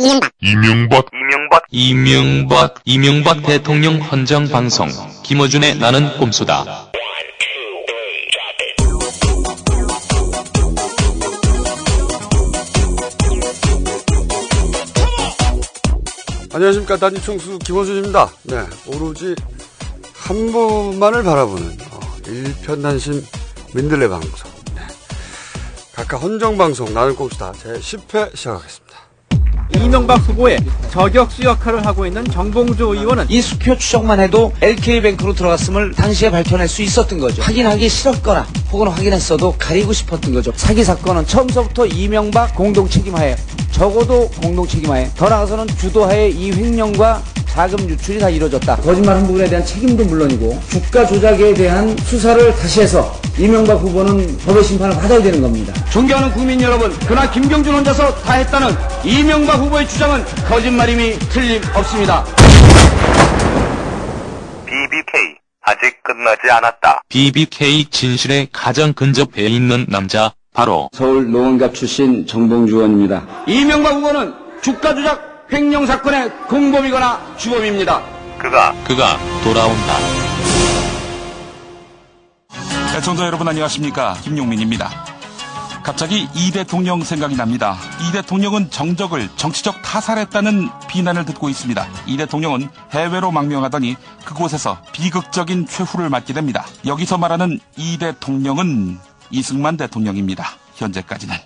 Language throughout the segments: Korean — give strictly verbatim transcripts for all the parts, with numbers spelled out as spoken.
이명박 이명박 이명박 이명박 이명박 대통령 헌정 방송 김어준의 나는 꼼수다. 안녕하십니까, 단지 총수 김어준입니다. 네, 오로지 한 분만을 바라보는 어, 일편단심 민들레 방송. 네. 각각 헌정 방송 나는 꼼수다 제십 회 시작하겠습니다. 이명박 후보의 저격수 역할을 하고 있는 정봉주 의원은 이 수표 추적만 해도 엘케이뱅크로 들어갔음을 당시에 밝혀낼 수 있었던 거죠. 확인하기 싫었거나 혹은 확인했어도 가리고 싶었던 거죠. 사기 사건은 처음서부터 이명박 공동책임하에, 적어도 공동책임하에, 더 나아가서는 주도하에 이 횡령과 자금 유출이 다 이루어졌다. 거짓말 한 부분에 대한 책임도 물론이고 주가 조작에 대한 수사를 다시 해서 이명박 후보는 법의 심판을 받아야 되는 겁니다. 존경하는 국민 여러분, 그러나 김경준 혼자서 다 했다는 이명박 후보의 주장은 거짓말임이 틀림없습니다. 비비케이 아직 끝나지 않았다. 비비케이 진실에 가장 근접해 있는 남자, 바로 서울 노원갑 출신 정봉주 의원입니다. 이명박 후보는 주가 조작 횡령 사건의 공범이거나 주범입니다. 그가 그가 돌아온다. 시청자 여러분 안녕하십니까, 김용민입니다. 갑자기 이 대통령 생각이 납니다. 이 대통령은 정적을 정치적 타살했다는 비난을 듣고 있습니다. 이 대통령은 해외로 망명하더니 그곳에서 비극적인 최후를 맞게 됩니다. 여기서 말하는 이 대통령은 이승만 대통령입니다. 현재까지는.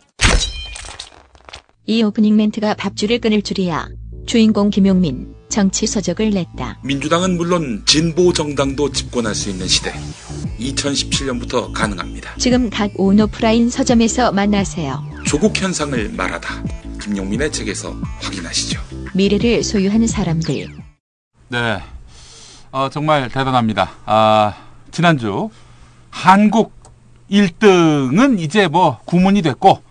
이 오프닝 멘트가 밥줄을 끊을 줄이야. 주인공 김용민, 정치 서적을 냈다. 민주당은 물론 진보 정당도 집권할 수 있는 시대. 이천십칠 년부터 가능합니다. 지금 각 온오프라인 서점에서 만나세요. 조국 현상을 말하다. 김용민의 책에서 확인하시죠. 미래를 소유한 사람들. 네, 어, 정말 대단합니다. 아, 지난주 한국 일 등은 이제 뭐 구문이 됐고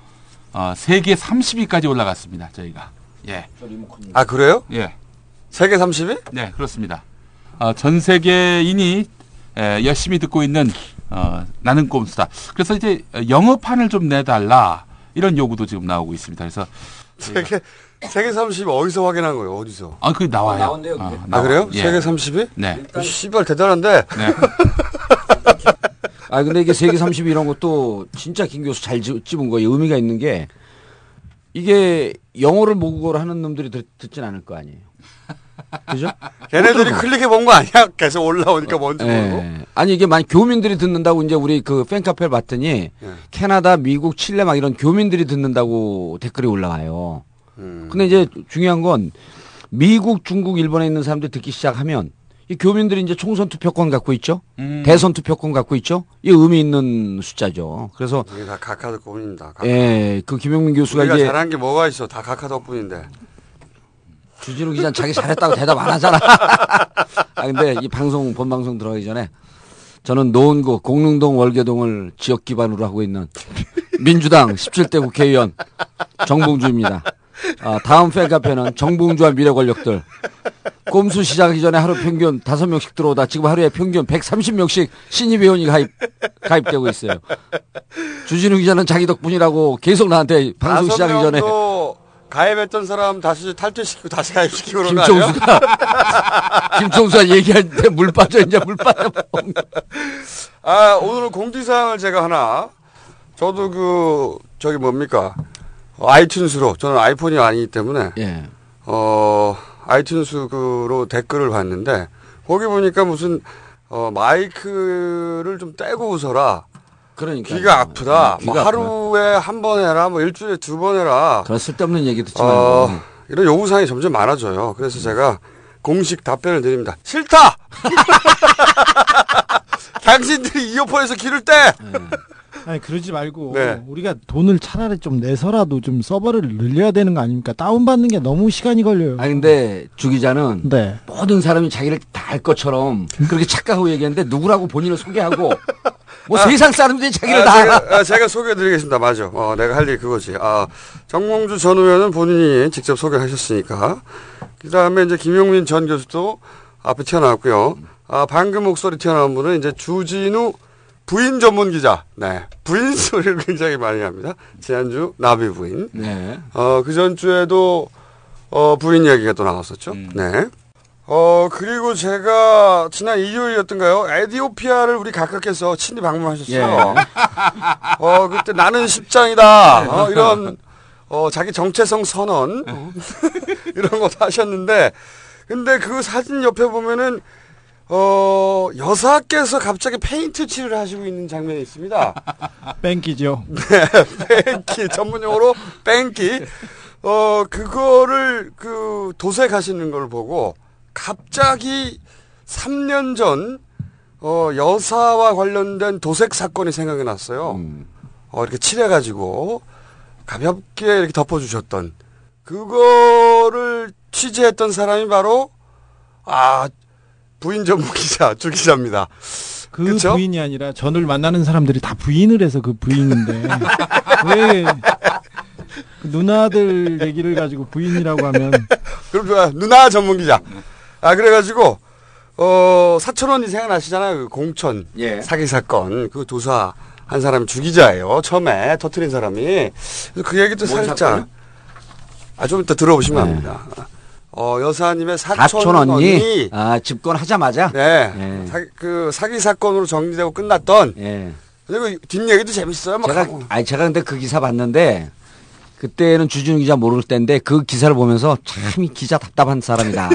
어, 세계 삼십 위까지 올라갔습니다, 저희가. 예. 아, 그래요? 예. 세계 삼십 위? 네, 그렇습니다. 어, 전 세계인이 에, 열심히 듣고 있는 어, 나는 꼼수다. 그래서 이제 영어판을 좀 내달라, 이런 요구도 지금 나오고 있습니다. 그래서 세계 세계 삼십 위 어디서 확인한 거예요? 어디서? 아, 그게 나와요. 어, 나온대요, 그게. 아, 아, 그래요? 예. 세계 삼십 위? 네. 씨발, 대단한데. 네. 아, 근데 이게 세계 삼십 위 이런 것도 진짜 김 교수 잘 집은 거예요. 의미가 있는 게, 이게 영어를 모국어로 하는 놈들이 듣, 듣진 않을 거 아니에요. 그죠? 걔네들이 클릭해 본 거 아니야? 계속 올라오니까 뭔지 모르고. 아니, 이게 만약 교민들이 듣는다고 이제 우리 그 팬카페를 봤더니 예. 캐나다, 미국, 칠레 막 이런 교민들이 듣는다고 댓글이 올라와요. 음. 근데 이제 중요한 건 미국, 중국, 일본에 있는 사람들이 듣기 시작하면 이 교민들이 이제 총선 투표권 갖고 있죠. 음. 대선 투표권 갖고 있죠. 이 의미 있는 숫자죠. 그래서 이게 다 각하 덕분입니다. 각하. 예, 그 김용민 교수가 우리가 이제 잘한 게 뭐가 있어? 다 각하 덕분인데. 주진우 기자는 자기 잘했다고 대답 안 하잖아. 아, 근데 이 방송 본 방송 들어가기 전에 저는 노원구 공릉동 월계동을 지역 기반으로 하고 있는 민주당 십칠 대 국회의원 정봉주입니다. 아, 다음 팬카페는 정봉주와 미래권력들. 꼼수 시작하기 전에 하루 평균 다섯 명씩 들어오다 지금 하루에 평균 백삼십 명씩 신입회원이 가입, 가입되고 있어요. 주진우 기자는 자기 덕분이라고 계속 나한테 방송 시작하기 전에. 가입했던 사람 다시 탈퇴시키고 다시 가입시키고 그런 거 아니에요? 김총수가, 김총수가 얘기할 때 물 빠져, 이제 물 빠져. 아, 오늘은 공지사항을 제가 하나. 저도 그, 저기 뭡니까. 아이튠스로, 저는 아이폰이 아니기 때문에, 예. 어, 아이튠스로 댓글을 봤는데, 거기 보니까 무슨, 어, 마이크를 좀 떼고 웃어라. 그러니까. 귀가 아프다. 네, 귀가 뭐 하루에 한 번 해라. 뭐 일주일에 두 번 해라. 그런 쓸데없는 얘기 듣지 말고. 어, 이런 요구사항이 점점 많아져요. 그래서 음. 제가 공식 답변을 드립니다. 싫다! 당신들이 이어폰에서 귀를 떼! 네. 아니, 그러지 말고 네. 우리가 돈을 차라리 좀 내서라도 좀 서버를 늘려야 되는 거 아닙니까? 다운받는 게 너무 시간이 걸려요. 아니, 근데 주 기자는 네. 모든 사람이 자기를 다 알 것처럼 그렇게 착각하고 얘기하는데 누구라고 본인을 소개하고 뭐 아, 세상 사람들이 자기를 아, 다 제가, 알아. 아, 제가 소개해드리겠습니다. 맞아. 어, 내가 할 일이 그거지. 아, 정몽주 전 의원은 본인이 직접 소개하셨으니까. 그 다음에 이제 김용민 전 교수도 앞에 튀어나왔고요. 아, 방금 목소리 튀어나온 분은 이제 주진우 부인 전문 기자. 네. 부인 소리를 굉장히 많이 합니다. 지난주 나비 부인. 네. 어, 그 전주에도 어, 부인 이야기가 또 나왔었죠. 음. 네. 어, 그리고 제가 지난 일요일이었던가요? 에디오피아를 우리 각각께서 친히 방문하셨어요. 예. 어, 그때 나는 십장이다. 어, 이런, 어, 자기 정체성 선언. 이런 것도 하셨는데, 근데 그 사진 옆에 보면은, 어, 여사께서 갑자기 페인트 칠을 하시고 있는 장면이 있습니다. 뺑키죠. 네, 뺑키. 전문용어로 뺑키. 어, 그거를, 그, 도색하시는 걸 보고, 갑자기 삼 년 전, 어, 여사와 관련된 도색 사건이 생각이 났어요. 음. 어, 이렇게 칠해가지고, 가볍게 이렇게 덮어주셨던, 그거를 취재했던 사람이 바로, 아, 부인 전문 기자, 주 기자입니다. 그 그쵸? 부인이 아니라, 저를 만나는 사람들이 다 부인을 해서 그 부인인데, 왜, 그 누나들 얘기를 가지고 부인이라고 하면. 그럼 좋아. 누나 전문 기자. 아, 그래가지고, 어, 사천 원이 생각나시잖아요. 그 공천. 예. 사기 사건. 그 도사 한 사람이 주기자예요. 처음에 터트린 사람이. 그래서 그 얘기도 살짝. 사건이요? 아, 좀 이따 들어보시면 합니다. 네. 어, 여사님의 사천 원이. 아, 집권하자마자? 네. 네. 사기, 그 사기 사건으로 정리되고 끝났던. 예. 그리고 뒷얘기도 재밌어요. 막 제가, 아니, 제가 근데 그 기사 봤는데. 그때는 주진우 기자 모를 때인데 그 기사를 보면서 참 이 기자 답답한 사람이다.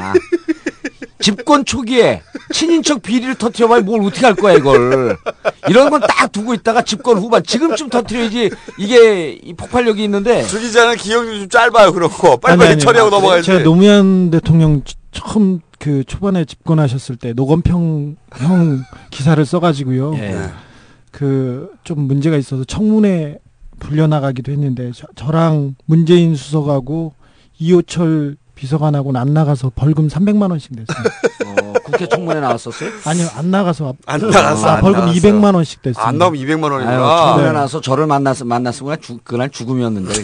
집권 초기에 친인척 비리를 터트려봐야 뭘 어떻게 할 거야 이걸. 이런 건 딱 두고 있다가 집권 후반 지금쯤 터트려야지 이게 이 폭발력이 있는데. 주 기자는 기억이 좀 짧아요. 그렇고 빨리빨리 아니, 처리하고 아니, 넘어가야지. 제가 노무현 대통령 처음 그 초반에 집권하셨을 때 노건평 형 기사를 써가지고요. 예. 그 좀 문제가 있어서 청문회 불려나가기도 했는데 저, 저랑 문재인 수석하고 이호철 비서관하고 안 나가서 벌금 삼백만 원씩 냈어요. 어, 국회 청문회 나왔었어요? 아니요. 안 나가서. 안 나가서. 아, 안 벌금 나갔어요. 이백만 원씩 됐어요. 안 나오면 이백만 원이구나. 청문회 나와서 저를 만났, 만났으면 그날, 죽, 그날 죽음이었는데.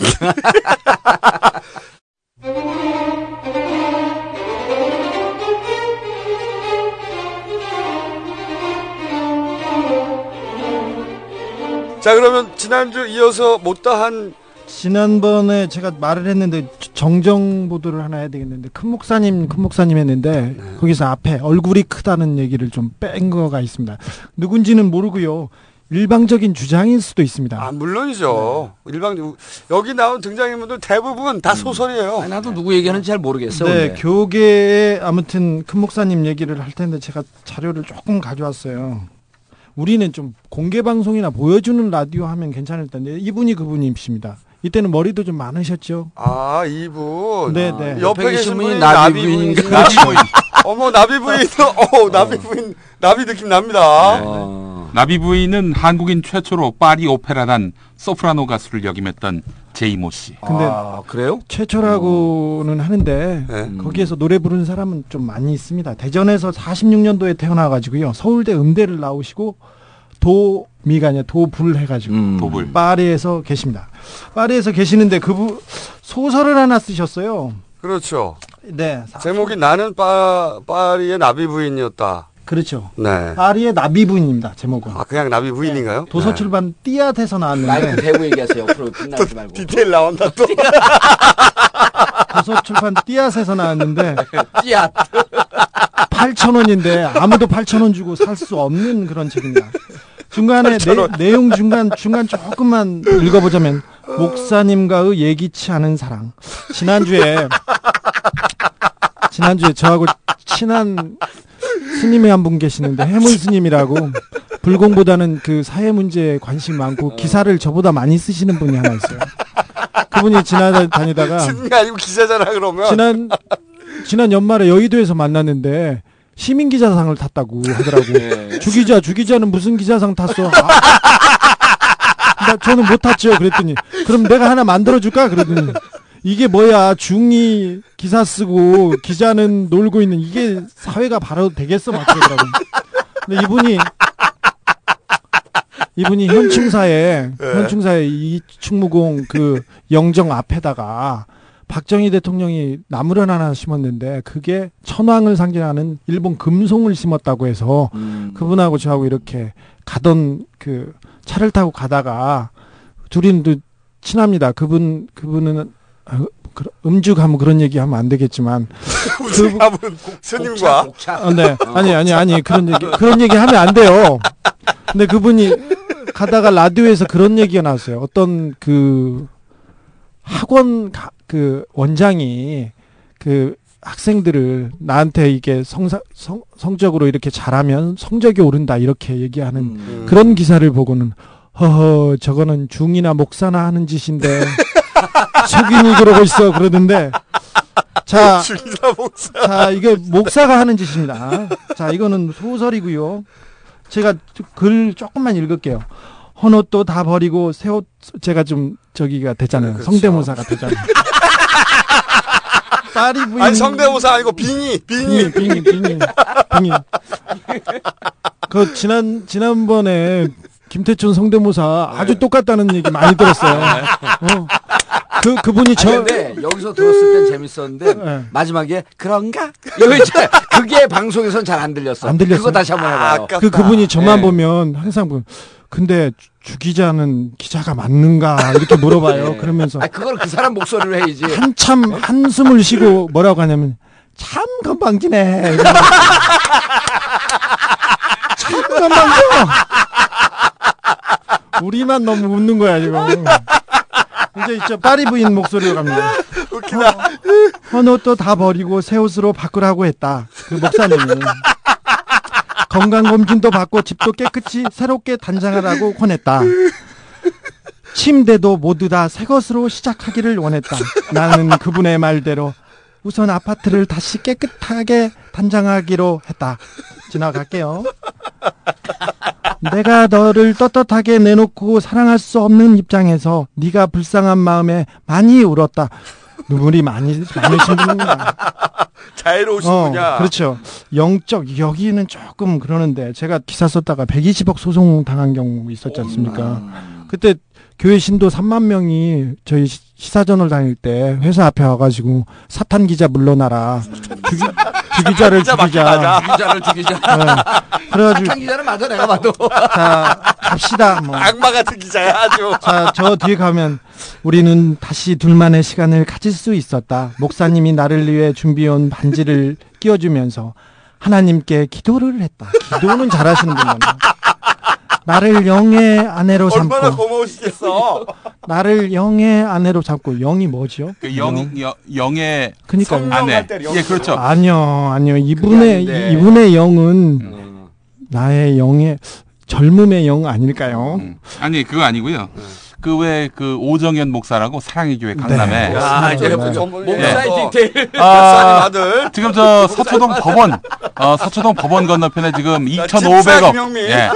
자, 그러면 지난주 이어서 못다한 지난번에 제가 말을 했는데 정정 보도를 하나 해야 되겠는데 큰 목사님 큰 목사님 했는데 네. 거기서 앞에 얼굴이 크다는 얘기를 좀 뺀 거가 있습니다. 누군지는 모르고요. 일방적인 주장일 수도 있습니다. 아, 물론이죠. 네. 일방 여기 나온 등장인물들 대부분 다 소설이에요. 아니, 나도 누구 얘기하는지 잘 모르겠어요. 네, 근데. 교계에 아무튼 큰 목사님 얘기를 할 텐데 제가 자료를 조금 가져왔어요. 우리는 좀 공개 방송이나 보여주는 라디오 하면 괜찮을 텐데 이분이 그분이십니다. 이때는 머리도 좀 많으셨죠? 아, 이분. 네, 네. 아, 옆에, 옆에 계신 분이 나비 부인인가? 나비 부인. 어머, 나비 부인. 어, 나비 부인. 나비 느낌 납니다. 네. 어. 나비 부인은 한국인 최초로 파리 오페라단 소프라노 가수를 역임했던 제이모 씨. 근데 아, 그래요? 최초라고는 어. 하는데 네. 거기에서 노래 부르는 사람은 좀 많이 있습니다. 대전에서 사십육 년도에 태어나가지고요. 서울대 음대를 나오시고 도미가 아니라 도불 해가지고 음, 도불. 파리에서 계십니다. 파리에서 계시는데 그분 소설을 하나 쓰셨어요. 그렇죠. 네. 제목이 나는 파, 파리의 나비 부인이었다. 그렇죠. 네. 파리의 나비 부인입니다. 제목은. 아, 그냥 나비 부인인가요? 네. 도서 출판 네. 띠앗에서 나왔는데. 아니, 대구 얘기하세요. 옆으로 끝나지 말고. 디테일 나온다 또. 도서 출판 띠앗에서 나왔는데. 띠앗. 팔천 원인데 아무도 팔천 원 주고 살 수 없는 그런 책입니다. 중간에 내, 내용 중간 중간 조금만 읽어보자면 목사님과의 예기치 않은 사랑. 지난주에 지난주에 저하고 친한 스님이 한 분 계시는데 해문 스님이라고 불공보다는 그 사회 문제에 관심 많고 기사를 저보다 많이 쓰시는 분이 하나 있어요. 그분이 지나다니다가 스님이 아니고 기자잖아 그러면 지난 지난 연말에 여의도에서 만났는데 시민 기자상을 탔다고 하더라고. 네. 주기자 주기자는 무슨 기자상 탔어? 아, 나 저는 못 탔죠. 그랬더니 그럼 내가 하나 만들어 줄까? 그랬더니. 이게 뭐야, 중이 기사 쓰고 기자는 놀고 있는 이게 사회가 바로 되겠어? 막 그러더라고요. 근데 이분이 이분이 현충사에 네. 현충사에 이충무공 그 영정 앞에다가 박정희 대통령이 나무를 하나 심었는데 그게 천황을 상징하는 일본 금송을 심었다고 해서 음. 그분하고 저하고 이렇게 가던 그 차를 타고 가다가 둘이는 또 친합니다. 그분 그분은 음죽하면 그런 얘기하면 안 되겠지만 음죽하면 그, 스님과 아, 네 아니 아니 아니 그런 얘기 그런 얘기하면 안 돼요. 근데 그분이 가다가 라디오에서 그런 얘기가 나왔어요. 어떤 그 학원 가, 그 원장이 그 학생들을 나한테 이게 성사, 성, 성적으로 이렇게 잘하면 성적이 오른다 이렇게 얘기하는 음. 그런 기사를 보고는 허허 저거는 중이나 목사나 하는 짓인데 속인이 그러고 있어 그러는데 자, 자 이게 목사가 하는 짓입니다. 자 이거는 소설이고요. 제가 글 조금만 읽을게요. 헌옷도 다 버리고 새옷 제가 좀 저기가 되잖아요. 그렇죠. 성대모사가 되잖아요. 파리 부인. 아니 성대모사 아니고 빙의, 빙의, 빙의, 빙의, 빙의. 그 지난 지난번에 김태춘 성대모사 아주 네. 똑같다는 얘기 많이 들었어요. 어. 그 그분이 저 아니, 근데 여기서 들었을 땐 재밌었는데 네. 마지막에 그런가? 이제 그게 방송에선 잘 안 들렸어. 안 들렸어. 그거 다시 한번 해봐요. 아, 그 그분이 저만 네. 보면 항상 보면. 근데 주 기자는 기자가 맞는가 이렇게 물어봐요. 네. 그러면서 아 그걸 그 사람 목소리로 해야지. 한참 한숨을 쉬고 뭐라고 하냐면 참 건방지네. 참 건방져. 우리만 너무 웃는 거야 지금. 이제 있죠 파리 부인 목소리로 갑니다. 웃기다. 헌옷도 다 버리고 새 옷으로 바꾸라고 했다. 그 목사님이. 건강검진도 받고 집도 깨끗이 새롭게 단장하라고 권했다. 침대도 모두 다 새것으로 시작하기를 원했다. 나는 그분의 말대로 우선 아파트를 다시 깨끗하게 단장하기로 했다. 지나갈게요. 내가 너를 떳떳하게 내놓고 사랑할 수 없는 입장에서 네가 불쌍한 마음에 많이 울었다. 눈물이 많이, 많으신 분입니다. 자유로우신 어, 분이야. 그렇죠. 영적, 여기는 조금 그러는데, 제가 기사 썼다가 백이십억 소송 당한 경우 있었지 않습니까? 오나. 그때 교회 신도 삼만 명이 저희 시사저널 다닐 때 회사 앞에 와가지고 사탄 기자 물러나라. 주기, 주기자를 죽이자. 주기자를 죽이자. 네. 그래가지고. 사탄 기자는 맞아, 내가 봐도. 자, 갑시다. 뭐. 악마 같은 기자야, 아주. 자, 저 뒤에 가면 우리는 다시 둘만의 시간을 가질 수 있었다. 목사님이 나를 위해 준비해온 반지를 끼워주면서 하나님께 기도를 했다. 기도는 잘하시는 분입니다. 나를 영의 아내로 삼고 얼마나 고마우시겠어. 나를 영의 아내로 삼고 영이 뭐죠? 그 영, 영 영의 그러니까 아내. 예, 그렇죠. 아니요, 아니요. 이분의 이분의 영은 음. 나의 영의 젊음의 영 아닐까요? 음. 아니 그거 아니고요. 음. 그 왜 그 오정현 목사라고 사랑의 교회 강남에 네. 아, 이제 목사의 디테일 목사님 아들 지금 저 서초동 법원 어, 서초동 법원 건너편에 지금 이천오백억 예.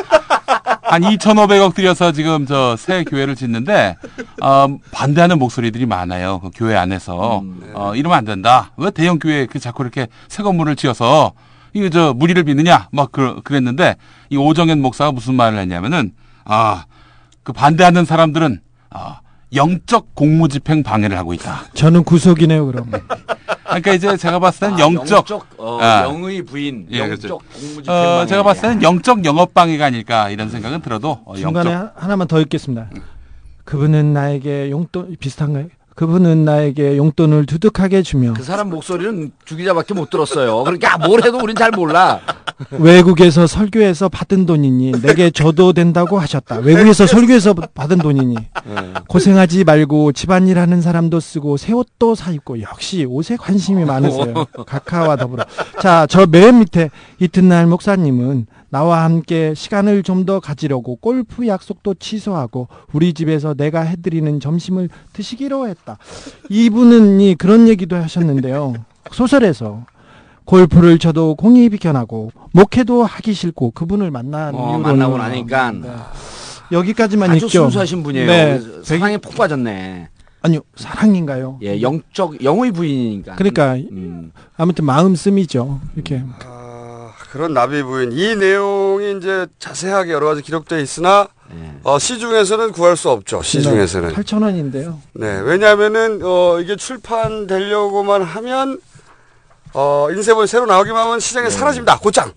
한 이천오백억 들여서 지금 저 새 교회를 짓는데 어, 반대하는 목소리들이 많아요. 그 교회 안에서 음, 네. 어, 이러면 안 된다. 왜 대형 교회 그 자꾸 이렇게 새 건물을 지어서 이 저 무리를 빚느냐 막 그, 그랬는데 이 오정현 목사가 무슨 말을 했냐면은 아 그 반대하는 사람들은 어, 영적 공무집행 방해를 하고 있다. 저는 구속이네요, 그럼. 그러니까 이제 제가 봤을 땐 아, 영적, 영적 어, 아, 영의 부인, 예, 영적 그렇죠. 공무집행 어, 방해. 제가 봤을 땐 영적 영업 방해가 아닐까 이런 생각은 들어도 어, 중간에 영적... 하나만 더 읽겠습니다. 응. 그분은 나에게 용돈 비슷한가요? 그분은 나에게 용돈을 두둑하게 주며 그 사람 목소리는 주기자밖에 못 들었어요. 그러니까 뭘 해도 우린 잘 몰라. 외국에서 설교에서 받은 돈이니 내게 줘도 된다고 하셨다. 외국에서 설교에서 받은 돈이니 고생하지 말고 집안일 하는 사람도 쓰고 새 옷도 사 입고 역시 옷에 관심이 많으세요. 각하와 더불어. 자, 저 맨 밑에 이튿날 목사님은 나와 함께 시간을 좀 더 가지려고 골프 약속도 취소하고 우리 집에서 내가 해드리는 점심을 드시기로 했다. 이분은 그런 얘기도 하셨는데요. 소설에서 골프를 쳐도 공이 비켜나고 목회도 하기 싫고 그분을 만난 어, 이유로는 만나고 나니까 네. 여기까지만 아주 있죠. 아주 순수하신 분이에요. 네. 사랑에 푹 빠졌네. 아니요. 사랑인가요? 예, 영적 영의 부인이니까. 그러니까 음. 아무튼 마음 씀이죠. 이렇게. 그런 나비 부인 이 내용이 이제 자세하게 여러 가지 기록되어 있으나 네. 어, 시중에서는 구할 수 없죠. 시중에서는 팔천 원인데요. 네, 왜냐하면은 어, 이게 출판되려고만 하면 어, 인쇄본이 새로 나오기만 하면 시장에 네. 사라집니다. 곧장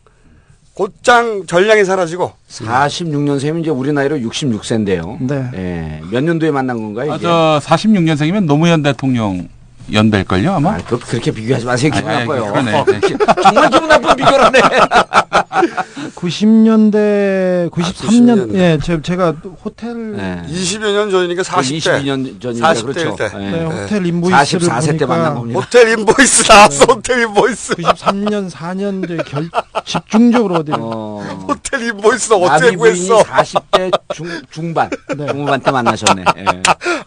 곧장 전량이 사라지고. 사십육 년생이면 이제 우리 나이로 육십육 세인데요. 네. 네. 몇 년도에 만난 건가요? 이게? 아, 저 사십육 년생이면 노무현 대통령. 연배일걸요 아마? 아, 그렇게 비교하지 마세요. 기분 아니, 나빠요. 아니, 그러네, 네. 정말 기분 나쁜 비교를 하네. 구십 년대, 구십삼 년, 아, 예, 제, 제가 호텔. 네. 이십여 년 전이니까 사십 대. 이십이 년 전이니까 사십 대일 때. 그렇죠. 네. 네. 호텔 인보이스를 사십사 세 때 만난 겁니다. 호텔 인보이스 나왔어, 네. 호텔 인보이스. 구십삼 년, 사 년 대 결, 집중적으로 어디 어... 호텔 인보이스 어떻게 구했어? 사십 대 중, 중반, 네. 중후반 때 만나셨네. 예.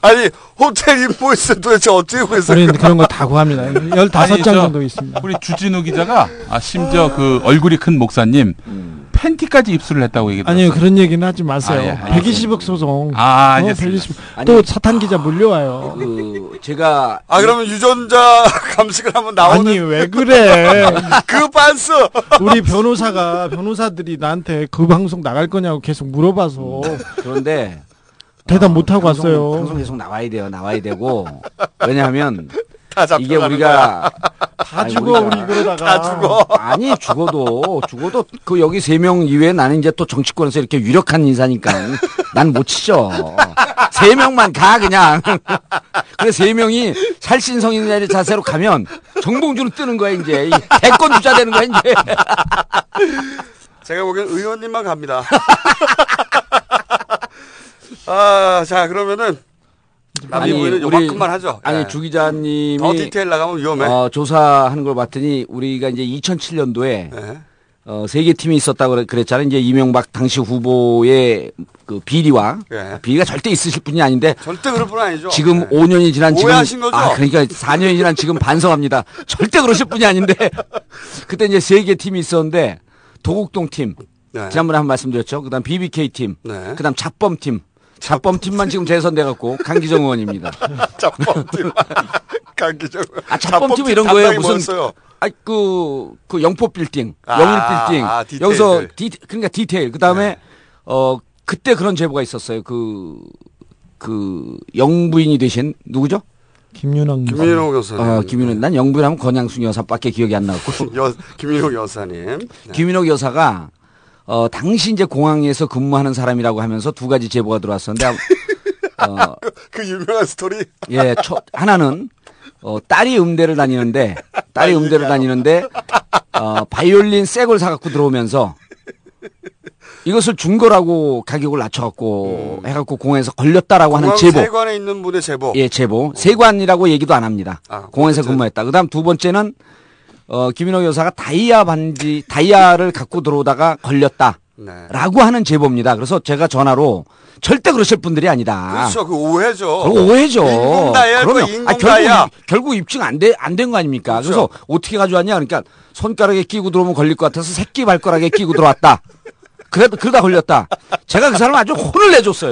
아니, 호텔 인보이스 도대체 어떻게 구했어? 우리 그런 거 다 구합니다. 열다섯 장 정도 있습니다. 우리 주진우 기자가, 아, 심지어 그 얼굴이 큰 목사님, 음. 팬티까지 입수를 했다고 얘기했어요. 아니요, 그런 얘기는 하지 마세요. 아, 예, 백이십억 소송. 아, 어, 백이십. 아니, 또 사탄 기자 물려와요. 그 제가 아 그러면 유전자 감식을 한번 나오는. 아니 왜 그래? 그 반스. 우리 변호사가 변호사들이 나한테 그 방송 나갈 거냐고 계속 물어봐서. 그런데 대답 어, 못 하고 방송, 왔어요. 방송 계속 나와야 돼요. 나와야 되고 왜냐하면. 이게 우리가 다 아니, 죽어 우리 그러다가 다 죽어 아니 죽어도 죽어도 그 여기 세 명 이외에 나는 이제 또 정치권에서 이렇게 유력한 인사니까 난 못 치죠. 세 명만 가 그냥. 그래 세 명이 살신성 있는 자세로 가면 정봉주는 뜨는 거야 이제 대권 주자 되는 거야 이제. 제가 보기엔 의원님만 갑니다. 아, 자 그러면은. 아니, 요만큼만 하죠. 아니, 예. 주 기자님이. 더 디테일 나가면 위험해. 어, 조사하는 걸 봤더니 우리가 이제 이천칠 년도에, 예. 어, 세 개 팀이 있었다고 그랬잖아요. 이제 이명박 당시 후보의 그 비리와. 예. 비리가 절대 있으실 분이 아닌데. 절대 그럴 분 아니죠. 지금 예. 오 년이 지난 지금. 오해하신 거죠? 아, 그러니까 사 년이 지난 지금 반성합니다. 절대 그러실 분이 아닌데. 그때 이제 세 개 팀이 있었는데, 도곡동 팀. 예. 지난번에 한번 말씀드렸죠. 그 다음 비비케이 팀. 네. 그 다음 잡범 팀. 잡범팀만 지금 재선돼갖고 강기정 의원입니다. 잡범팀, 강기정. 아 잡범팀은 이런 거예요. 무슨 아그그 그 영포 빌딩, 아, 영일 빌딩. 아, 여기서 디 그러니까 디테일. 그 다음에 네. 어 그때 그런 제보가 있었어요. 그그 그 영부인이 되신 누구죠? 김윤옥 여사님. 김윤옥 여사님. 어, 김윤옥. 난 영부인하면 권양숙 여사밖에 기억이 안 나고. 여 김윤옥 여사님. 네. 김윤옥 여사가. 어, 당시 이제 공항에서 근무하는 사람이라고 하면서 두 가지 제보가 들어왔었는데, 어, 그, 그 유명한 스토리? 예, 초, 하나는, 어, 딸이 음대를 다니는데, 딸이 음대를 다니는데, 어, 바이올린 새걸 사갖고 들어오면서 이것을 중고라고 가격을 낮춰갖고 음. 해갖고 공항에서 걸렸다라고 공항 하는 제보. 세관에 있는 분의 제보. 예, 제보. 어. 세관이라고 얘기도 안 합니다. 아, 공항에서 근무했다. 그 다음 두 번째는, 어, 김윤옥 여사가 다이아 반지, 다이아를 갖고 들어오다가 걸렸다. 네. 라고 하는 제보입니다. 그래서 제가 전화로 절대 그러실 분들이 아니다. 그렇죠. 그 오해죠. 오해죠. 인공다이아, 그러면 그 인공 아, 결국, 결국 입증 안 돼, 안 된 거 아닙니까? 그렇죠. 그래서 어떻게 가져왔냐? 그러니까 손가락에 끼고 들어오면 걸릴 것 같아서 새끼 발가락에 끼고 들어왔다. 그래, 그러다 걸렸다. 제가 그 사람 아주 혼을 내줬어요.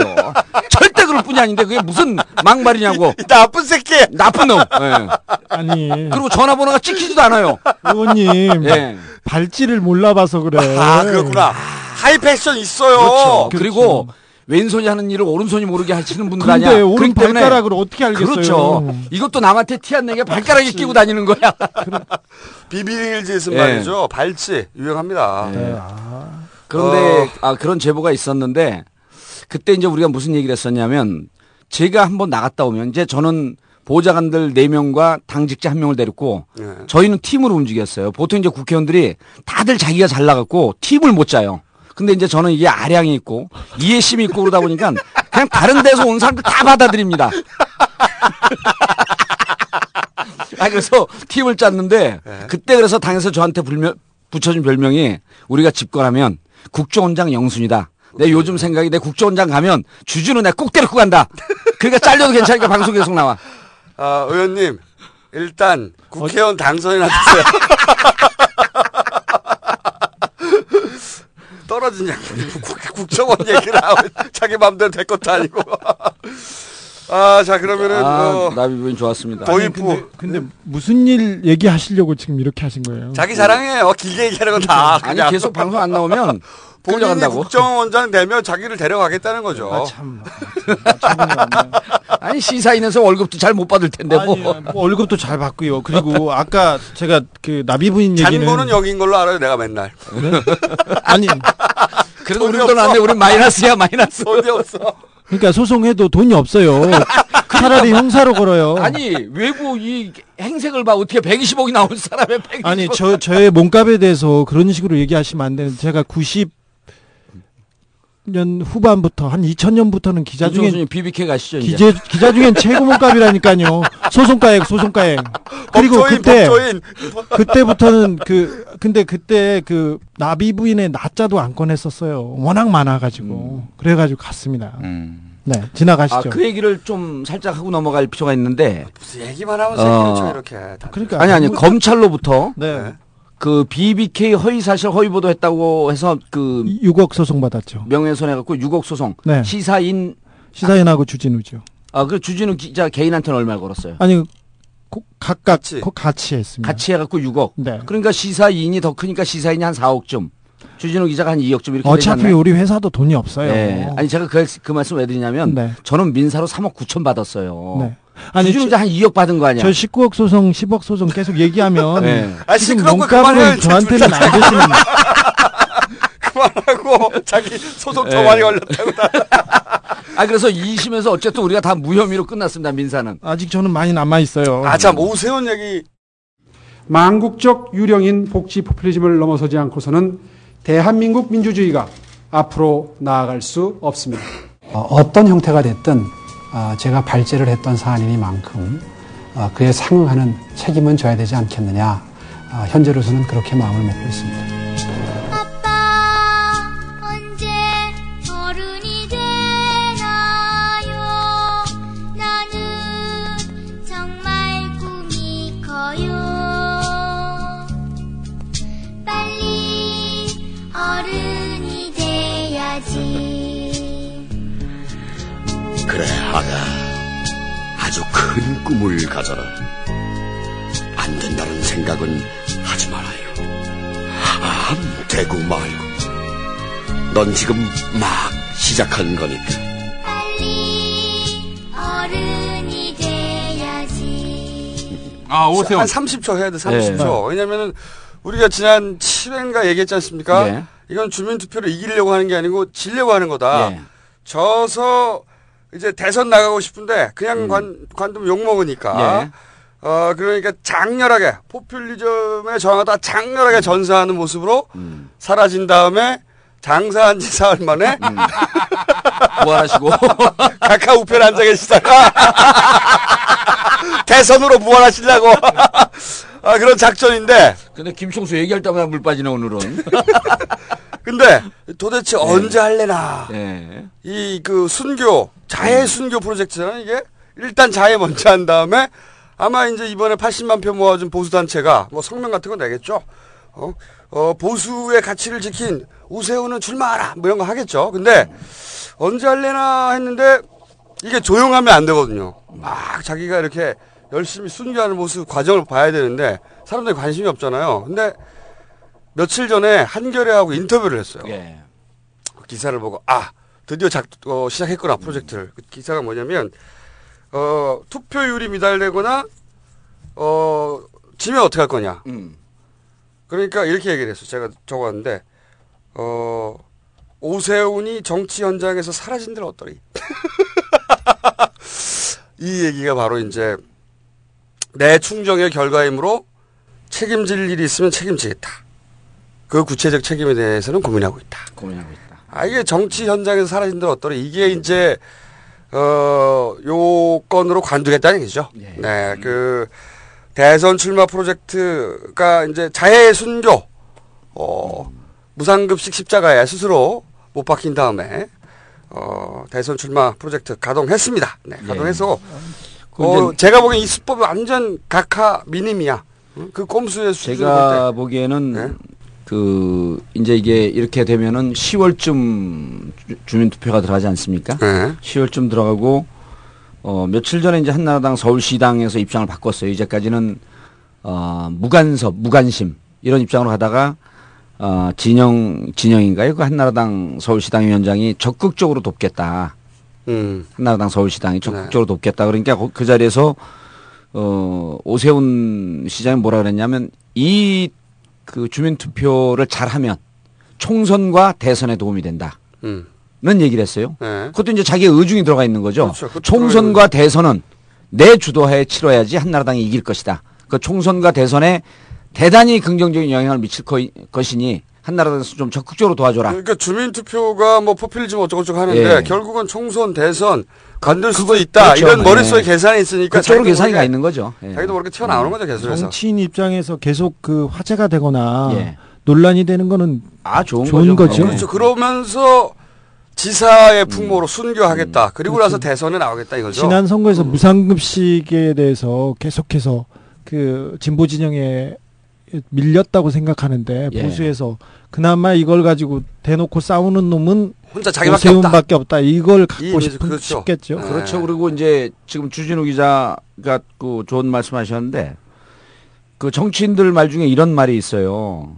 절대 그럴 뿐이 아닌데 그게 무슨 막말이냐고. 이, 이 나쁜 새끼. 나쁜 놈. 네. 아니. 그리고 전화번호가 찍히지도 않아요. 의원님. 네. 발찌를 몰라봐서 그래. 아, 그렇구나. 하이 패션 있어요. 그렇죠. 그렇죠. 그리고 왼손이 하는 일을 오른손이 모르게 하시는 분들 아니야. 근데 오른 발가락을 어떻게 알겠어요. 그렇죠. 이것도 남한테 티 안 내게 발가락에 그렇지. 끼고 다니는 거야. 비빌지에서 말이죠. 네. 발찌 유명합니다. 네. 아. 그런데 어... 아 그런 제보가 있었는데 그때 이제 우리가 무슨 얘기를 했었냐면 제가 한번 나갔다 오면 이제 저는 보좌관들 네 명과 당직자 한 명을 데리고 네. 저희는 팀으로 움직였어요. 보통 이제 국회의원들이 다들 자기가 잘 나갔고 팀을 못 짜요. 근데 이제 저는 이게 아량이 있고 이해심이 있고 그러다 보니까 그냥 다른 데서 온 사람들 다 받아들입니다. 아 그래서 팀을 짰는데 그때 그래서 당에서 저한테 불면 붙여준 별명이 우리가 집권하면 국정원장 영순이다. 내 요즘 생각이 내 국정원장 가면 주진우 내가 꼭 데리고 간다. 그러니까 잘려도 괜찮으니까 방송 계속 나와. 아, 의원님 일단 국회의원 당선이나 주세요. 떨어진 양반이 국정원 얘기를 하고 자기 마음대로 될 것도 아니고. 아, 자 그러면은 아, 뭐 나비부인 좋았습니다. 도입부. 근데, 근데 무슨 일 얘기하시려고 지금 이렇게 하신 거예요? 자기 자랑해요. 길게 얘기하는 건 다. 아니 계속 방송 안 나오면 본인이 국정원장 되면 자기를 데려가겠다는 거죠. 아, 참. 아, 참 아니 시사인에서 월급도 잘 못 받을 텐데 뭐. 아니, 뭐 월급도 잘 받고요. 그리고 아까 제가 그 나비부인 얘기는 잔고는 여긴 걸로 알아요. 내가 맨날. 그래? 아니. 그래도 우리 돈 안 내. 우리 마이너스야 마이너스. 어디 없어. 그러니까 소송해도 돈이 없어요. 차라리 형사로 걸어요. 아니 외부 이 행색을 봐. 어떻게 백이십억이 나온 사람의 백이십억. 아니 저, 저의 몸값에 대해서 그런 식으로 얘기하시면 안 되는데 제가 구십 년 후반부터 한 이천 년부터는 기자 중에 비비케이 가시죠. 기재, 기자 중엔 최고 몸값이라니까요. 소송가액 소송가액. 그리고 법조인, 그때 법조인. 그때부터는 그 근데 그때 그 나비 부인의 나자도 안 꺼냈었어요. 워낙 많아가지고 음. 그래가지고 갔습니다. 음. 네, 지나가시죠. 아, 그 얘기를 좀 살짝 하고 넘어갈 필요가 있는데. 무슨 얘기만 하면서 어... 그렇죠, 이렇게. 다들. 그러니까. 아니, 아니, 뭐... 검찰로부터. 네. 그 비비케이 허위사실 허위보도 했다고 해서 그. 육억 소송 받았죠. 명예훼손해갖고 육억 소송. 네. 시사인. 시사인하고 아... 주진우죠. 아, 그 주진우 기자 개인한테는 얼마를 걸었어요? 아니, 고, 각각 같이. 고, 같이 했습니다. 같이 해갖고 육억. 네. 그러니까 시사인이 더 크니까 시사인이 한 사억쯤. 주진우 기자가 한 이억쯤 이렇게 어차피 되지 우리 회사도 돈이 없어요. 네. 아니 제가 그, 그 말씀 왜 드리냐면 네. 저는 민사로 삼억 구천 받았어요. 네. 아니, 주진우 기자 한 이억 받은 거 아니야. 저 십구억 소송 십억 소송 계속 얘기하면 네. 아, 지금 농가를 저한테는 안 되시는 그만하고 자기 소송 더 네. 많이 걸렸다고 아 그래서 이심에서 어쨌든 우리가 다 무혐의로 끝났습니다. 민사는. 아직 저는 많이 남아있어요. 아 참 오세훈 얘기. 망국적 유령인 복지 포퓰리즘을 넘어서지 않고서는 대한민국 민주주의가 앞으로 나아갈 수 없습니다. 어떤 형태가 됐든 제가 발제를 했던 사안이니만큼 그에 상응하는 책임은 져야 되지 않겠느냐. 현재로서는 그렇게 마음을 먹고 있습니다. 아빠 언제 어른이 되나요? 나는 정말 꿈이 커요. 어른이 돼야지. 그래 아가 아주 큰 꿈을 가져라. 안 된다는 생각은 하지 말아요. 아무 대고 말고 넌 지금 막 시작한 거니까. 빨리 어른이 돼야지. 아 오세훈 한 삼십 초 해야 돼. 삼십 초. 네. 왜냐면은 우리가 지난 칠 회인가 얘기했지 않습니까? 예. 이건 주민투표를 이기려고 하는 게 아니고 지려고 하는 거다. 예. 져서 이제 대선 나가고 싶은데 그냥 음. 관, 관두면 욕먹으니까. 예. 어, 그러니까 장렬하게 포퓰리즘에 저항하다 장렬하게 전사하는 모습으로 음. 사라진 다음에 장사한 지 사흘 만에 음. 무한하시고 각하 우편에 앉아 계시다가 대선으로 무한하시려고 아, 그런 작전인데. 근데 김총수 얘기할 때마다 물 빠지네, 오늘은. 근데 도대체 네. 언제 할래나. 네. 이, 그, 순교, 자해 순교 프로젝트잖아, 이게. 일단 자해 먼저 한 다음에 아마 이제 이번에 팔십만 표 모아준 보수단체가 뭐 성명 같은 거 내겠죠. 어, 어, 보수의 가치를 지킨 우세훈은 출마하라. 뭐 이런 거 하겠죠. 근데 언제 할래나 했는데 이게 조용하면 안 되거든요. 막 자기가 이렇게 열심히 순교하는 모습 과정을 봐야 되는데 사람들이 관심이 없잖아요. 근데 며칠 전에 한겨레하고 인터뷰를 했어요. 예. 기사를 보고 아 드디어 작, 어, 시작했구나 프로젝트를. 그 기사가 뭐냐면 어, 투표율이 미달되거나 어, 지면 어떻게 할 거냐. 음. 그러니까 이렇게 얘기를 했어요. 제가 적어왔는데 어, 오세훈이 정치 현장에서 사라진 데는 어떠리. 이 얘기가 바로 이제 내 충정의 결과이므로 책임질 일이 있으면 책임지겠다. 그 구체적 책임에 대해서는 고민하고 있다. 고민하고 있다. 아, 이게 정치 현장에서 사라진들 어떠리. 이게 이제, 어, 요 건으로 관두겠다는 얘기죠. 예. 네. 그, 대선 출마 프로젝트가 이제 자해 순교, 어, 무상급식 십자가에 스스로 못 박힌 다음에, 어, 대선 출마 프로젝트 가동했습니다. 네. 가동해서. 예. 어, 제가 보기엔 이 수법이 완전 각하 미님이야. 그 꼼수의 수준. 제가 보기에는 네? 그 이제 이게 이렇게 되면은 시월쯤 주민투표가 들어가지 않습니까? 네. 시월쯤 들어가고 어, 며칠 전에 이제 한나라당 서울시당에서 입장을 바꿨어요. 이제까지는 어, 무간섭, 무관심 이런 입장으로 가다가 어, 진영 진영인가요? 그 한나라당 서울시당 위원장이 적극적으로 돕겠다. 음. 한나라당 서울시당이 적극적으로 네. 돕겠다. 그러니까 그 자리에서 어, 오세훈 시장이 뭐라 그랬냐면 이 그 주민투표를 잘하면 총선과 대선에 도움이 된다. 음. 얘기를 했어요. 네. 그것도 이제 자기의 의중이 들어가 있는 거죠. 그렇죠. 총선과 들어가요. 대선은 내 주도하에 치러야지 한나라당이 이길 것이다. 그 총선과 대선에 대단히 긍정적인 영향을 미칠 거, 것이니 한나라당에서 좀 적극적으로 도와줘라. 그러니까 주민투표가 뭐 포퓰리즘 어쩌고저쩌고 하는데 예. 결국은 총선 대선 건들 수도 있다. 그렇죠. 이런 머릿속에 예. 계산이 있으니까 그쪽으로 계산이 가 있는 거죠. 예. 자기도 모르게 튀어나오는 거죠. 계속해서. 정치인 입장에서 계속 그 화제가 되거나 예. 논란이 되는 거는 아, 좋은, 좋은 거죠. 거죠. 그렇죠. 그러면서 지사의 풍모로 음. 순교하겠다. 그리고 그렇죠. 나서 대선에 나오겠다 이거죠. 지난 선거에서 음. 무상급식에 대해서 계속해서 그 진보 진영에 밀렸다고 생각하는데 예. 보수에서 그나마 이걸 가지고 대놓고 싸우는 놈은 혼자 자기밖에 없다. 밖에 없다. 이걸 갖고 싶은 그렇죠. 싶겠죠. 네. 그렇죠. 그리고 이제 지금 주진우 기자가 그 좋은 말씀하셨는데 그 정치인들 말 중에 이런 말이 있어요.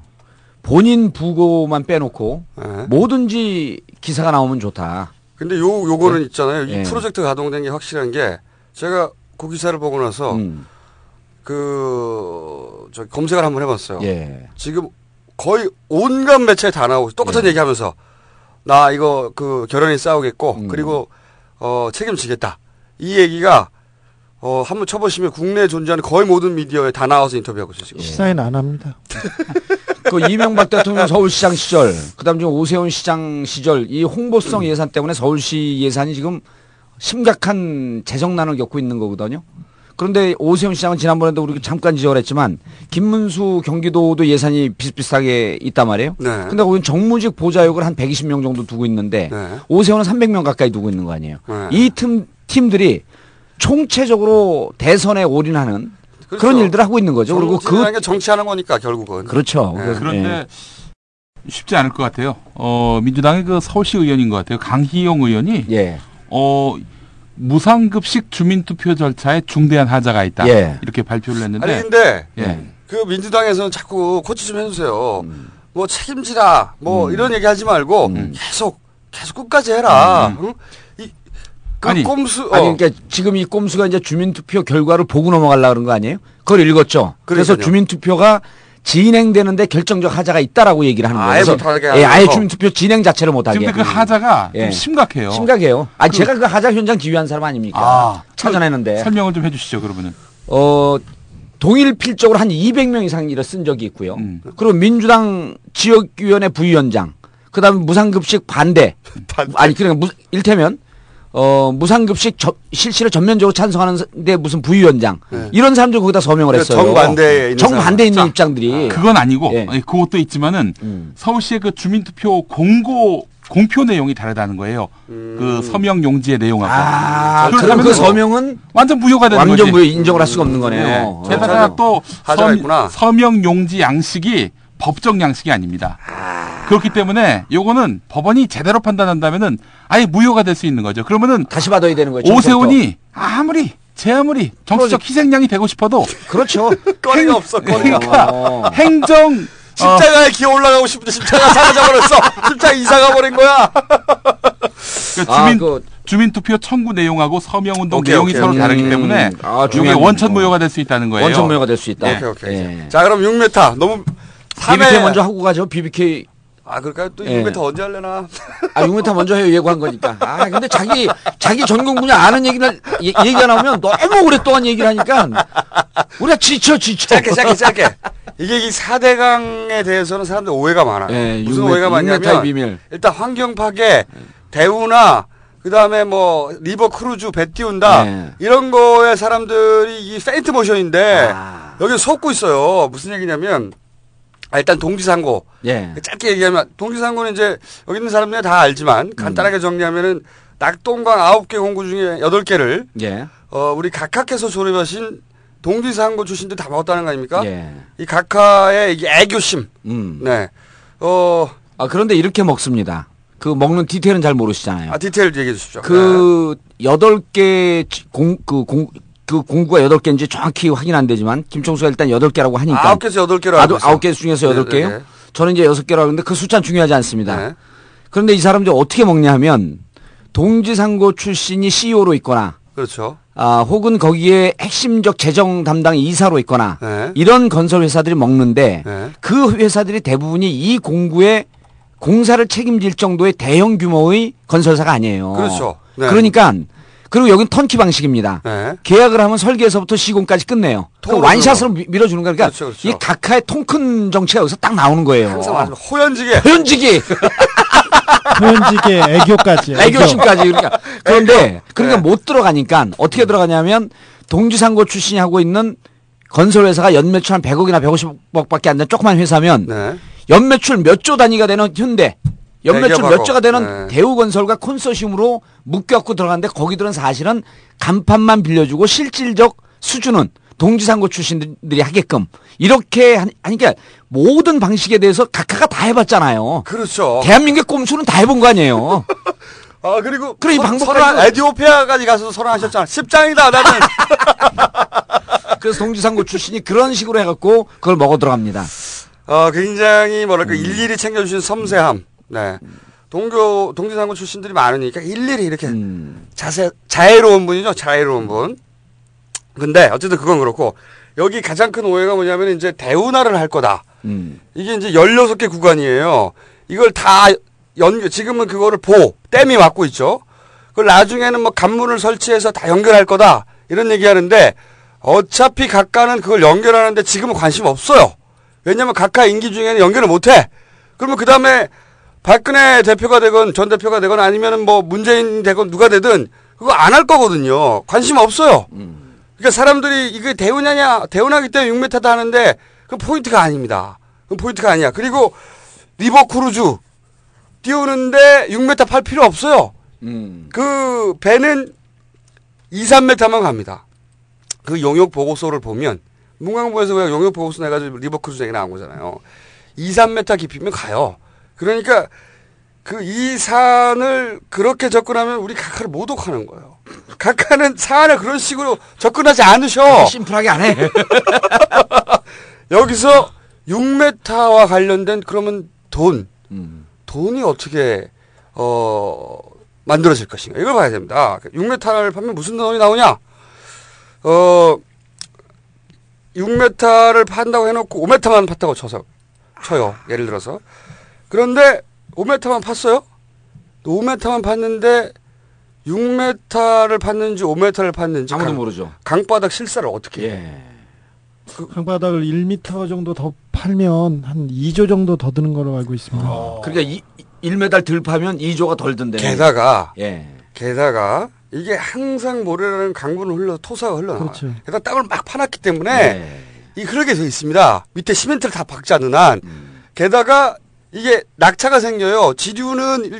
본인 부고만 빼놓고 네. 뭐든지 기사가 나오면 좋다. 근데 요 요거는 네. 있잖아요. 이 네. 프로젝트 가동된 게 확실한 게 제가 그 기사를 보고 나서. 음. 그, 저, 검색을 한번 해봤어요. 예. 지금 거의 온갖 매체에 다 나오고, 똑같은 예. 얘기 하면서, 나 이거 그 결연히 싸우겠고, 음. 그리고, 어, 책임지겠다. 이 얘기가, 어, 한번 쳐보시면 국내에 존재하는 거의 모든 미디어에 다 나와서 인터뷰하고 있어요. 시사에는 안 합니다. 그 이명박 대통령 서울시장 시절, 그 다음 지금 오세훈 시장 시절, 이 홍보성 음. 예산 때문에 서울시 예산이 지금 심각한 재정난을 겪고 있는 거거든요. 그런데 오세훈 시장은 지난번에도 우리 잠깐 지적을 했지만 김문수 경기도도 예산이 비슷비슷하게 있단 말이에요. 네. 근데 거기는 정무직 보좌역을 한 백이십 명 정도 두고 있는데 네. 오세훈은 삼백 명 가까이 두고 있는 거 아니에요. 네. 이 팀, 팀들이 총체적으로 대선에 올인하는 그렇죠. 그런 일들을 하고 있는 거죠. 그리고 그 정치하는 거니까 결국은. 그렇죠. 네. 그런데 네. 쉽지 않을 것 같아요. 어, 민주당의 그 서울시 의원인 것 같아요. 강희용 의원이. 예. 어, 무상급식 주민투표 절차에 중대한 하자가 있다. 예. 이렇게 발표를 했는데. 아니, 근데, 예. 그 민주당에서는 자꾸 코치 좀 해주세요. 음. 뭐 책임지라, 뭐 음. 이런 얘기 하지 말고 음. 계속, 계속 끝까지 해라. 음. 응? 이, 그 아니, 꼼수. 어. 아니, 그러니까 지금 이 꼼수가 이제 주민투표 결과를 보고 넘어가려고 그런 거 아니에요? 그걸 읽었죠. 그래서 그러니까요. 주민투표가 진행되는데 결정적 하자가 있다라고 얘기를 하는 거예요. 아예 못하게 하는 예, 아예 주민투표 진행 자체를 못하게. 근데 그 하자가 음. 좀 예. 심각해요. 심각해요. 아 그... 제가 그 하자 현장 지휘한 사람 아닙니까? 아, 찾아내는데. 그, 설명을 좀 해주시죠, 그러면은. 어, 동일 필적으로 한 이백 명 이상 일을 쓴 적이 있고요. 음. 그리고 민주당 지역위원회 부위원장, 그 다음에 무상급식 반대. 반대. 아니, 그러니까 무, 일테면, 어, 무상급식 저, 실시를 전면적으로 찬성하는데 무슨 부위원장. 네. 이런 사람들 거기다 서명을 했어요. 정반대에 있는, 정반대에 있는 입장들이. 그건 아니고, 예. 아니, 그것도 있지만은, 음. 서울시의 그 주민투표 공고, 공표 내용이 다르다는 거예요. 음. 그 서명 용지의 내용하고. 아, 그러면 그 서명은? 완전 무효가 되는 거죠. 완전 거지. 무효 인정을 할 수가 없는 거네요. 네. 게다가 어. 또, 서, 서명 용지 양식이 법정 양식이 아닙니다. 아... 그렇기 때문에 요거는 법원이 제대로 판단한다면은 아예 무효가 될 수 있는 거죠. 그러면은 다시 받아야 되는 거죠. 오세훈이 아무리 제 아무리 정치적 희생양이 되고 싶어도 그렇죠. 거리가 없어. 거리가. 그러니까 행정 십자가에 어... 기어 올라가고 싶은데 십자가 사라져 버렸어. 십자가 이사가 버린 거야. 그러니까 주민 아, 그... 주민 투표 청구 내용하고 서명 운동 오케이, 내용이 오케이, 서로 오케이. 다르기 때문에 아, 이게 원천 무효가 될 수 있다는 거예요. 원천 무효가 될 수 있다. 네. 오케이, 오케이. 예. 자, 그럼 육 메타 너무 비비케이 먼저 하고 가죠. 비비케이. 아, 그럴까요? 또 예. 육 미터 언제 할래나? 아, 육 미터 먼저 해요. 예고한 거니까. 아, 근데 자기, 자기 전공 분야 아는 얘기를, 예, 얘기가 나오면 너무 오랫동안 얘기를 하니까 우리가 지쳐, 지쳐. 짧게, 짧게, 짧게. 이게 이 사 대강에 대해서는 사람들 오해가 많아요. 예, 무슨 오해가 많냐면 비밀. 일단 환경 파괴, 대우나 그 다음에 뭐 리버 크루즈 배 띄운다 네. 이런 거에 사람들이 이 페인트 모션인데 아. 여기 속고 있어요. 무슨 얘기냐면 아, 일단 동지상고. 예. 짧게 얘기하면 동지상고는 이제 여기 있는 사람들은 다 알지만 간단하게 정리하면은 낙동강 아홉 개 공고 중에 여덟 개를 예. 어, 우리 각하께서 졸업하신 동지상고 출신들 다 먹었다는 거 아닙니까? 예. 이 각하의 이게 애교심. 음. 네. 어. 아, 그런데 이렇게 먹습니다. 그 먹는 디테일은 잘 모르시잖아요. 아, 디테일 얘기해 주십시오. 그 네. 여덟 개 공, 그 공, 그 공구가 여덟 개인지 정확히 확인 안 되지만 김총수가 일단 여덟 개라고 하니까 아홉 개에서 여덟 개로 알고 있어요. 아홉 개 중에서 여덟 개요? 네네. 저는 이제 여섯 개라고 하는데 그 숫자는 중요하지 않습니다. 네. 그런데 이 사람들이 어떻게 먹냐 하면 동지상고 출신이 씨이오로 있거나 그렇죠. 아, 혹은 거기에 핵심적 재정 담당 이사로 있거나 네. 이런 건설 회사들이 먹는데 네. 그 회사들이 대부분이 이 공구에 공사를 책임질 정도의 대형 규모의 건설사가 아니에요. 그렇죠. 네. 그러니까 그리고 여긴 턴키 방식입니다. 네. 계약을 하면 설계에서부터 시공까지 끝내요. 완샷으로 밀어주는 거니까. 그렇죠, 그렇죠. 이 각하의 통 큰 정치가 여기서 딱 나오는 거예요. 항상 아, 호연지게. 호연지게. 호연지게 애교까지. 애교. 애교심까지. 그러니까. 그런데 그러니까 네. 못 들어가니까 어떻게 들어가냐면 동지상고 출신이 하고 있는 건설회사가 연매출 한 백억이나 백오십억밖에 안 되는 조그만 회사면 네. 연매출 몇 조 단위가 되는 현대. 연매출 몇 조가 되는 네. 대우건설과 콘소시움으로 묶여갖고 들어갔는데 거기들은 사실은 간판만 빌려주고 실질적 수준은 동지상고 출신들이 하게끔 이렇게 하니까 모든 방식에 대해서 각하가 다 해봤잖아요. 그렇죠. 대한민국의 꼼수는 다 해본 거 아니에요. 아 그리고 그래, 이 방법까지 에티오피아까지 가서 선언하셨잖아. 십장이다 나는. 그래서 동지상고 출신이 그런 식으로 해갖고 그걸 먹어 들어갑니다. 아 굉장히 뭐랄까 음. 일일이 챙겨주신 섬세함. 네. 동교, 동지상고 출신들이 많으니까 일일이 이렇게 음. 자세, 자애로운 분이죠. 자애로운 분. 근데 어쨌든 그건 그렇고 여기 가장 큰 오해가 뭐냐면 이제 대운하를 할 거다. 음. 이게 이제 열여섯 개 구간이에요. 이걸 다 연결, 지금은 그거를 보, 댐이 막고 있죠. 그걸 나중에는 뭐 간문을 설치해서 다 연결할 거다. 이런 얘기 하는데 어차피 각하는 그걸 연결하는데 지금은 관심 없어요. 왜냐면 각하 임기 중에는 연결을 못 해. 그러면 그 다음에 박근혜 대표가 되건 전 대표가 되건 아니면은 뭐 문재인 되건 누가 되든 그거 안 할 거거든요. 관심 없어요. 그러니까 사람들이 이게 대운하냐, 대운하기 때문에 육 미터다 하는데 그 포인트가 아닙니다. 그 포인트가 아니야. 그리고 리버 크루즈 띄우는데 육 미터 팔 필요 없어요. 음. 그 배는 이, 삼 미터만 갑니다. 그 용역 보고서를 보면 문광부에서 왜 용역 보고서 내가지고 리버 크루즈 얘기 나온 거잖아요. 이, 삼 미터 깊이면 가요. 그러니까 그 이 사안을 그렇게 접근하면 우리 각하를 모독하는 거예요. 각하는 사안을 그런 식으로 접근하지 않으셔. 심플하게 안 해. 여기서 육 미터와 관련된 그러면 돈. 음. 돈이 어떻게 어 만들어질 것인가. 이걸 봐야 됩니다. 육 미터를 팔면 무슨 돈이 나오냐. 어 육 미터를 판다고 해놓고 오 미터만 팠다고 쳐서 쳐요. 예를 들어서. 그런데 오 미터만 팠어요? 오 미터만 팠는데 육 미터를 팠는지 오 미터를 팠는지 아무도 강, 모르죠. 강바닥 실사를 어떻게 예. 해? 그, 강바닥을 일 미터 정도 더 팔면 한 이 조 정도 더 드는 걸로 알고 있습니다. 어. 그러니까 이, 일 미터 덜 파면 이 조가 덜 든대. 게다가 예. 게다가 이게 항상 모래라는 강물을 흘러 토사가 흘러나와요. 그렇죠. 일단 땅을 막 파놨기 때문에 예. 이 흐르게 돼 있습니다. 밑에 시멘트를 다 박지 않는 한. 음. 게다가 이게 낙차가 생겨요. 지류는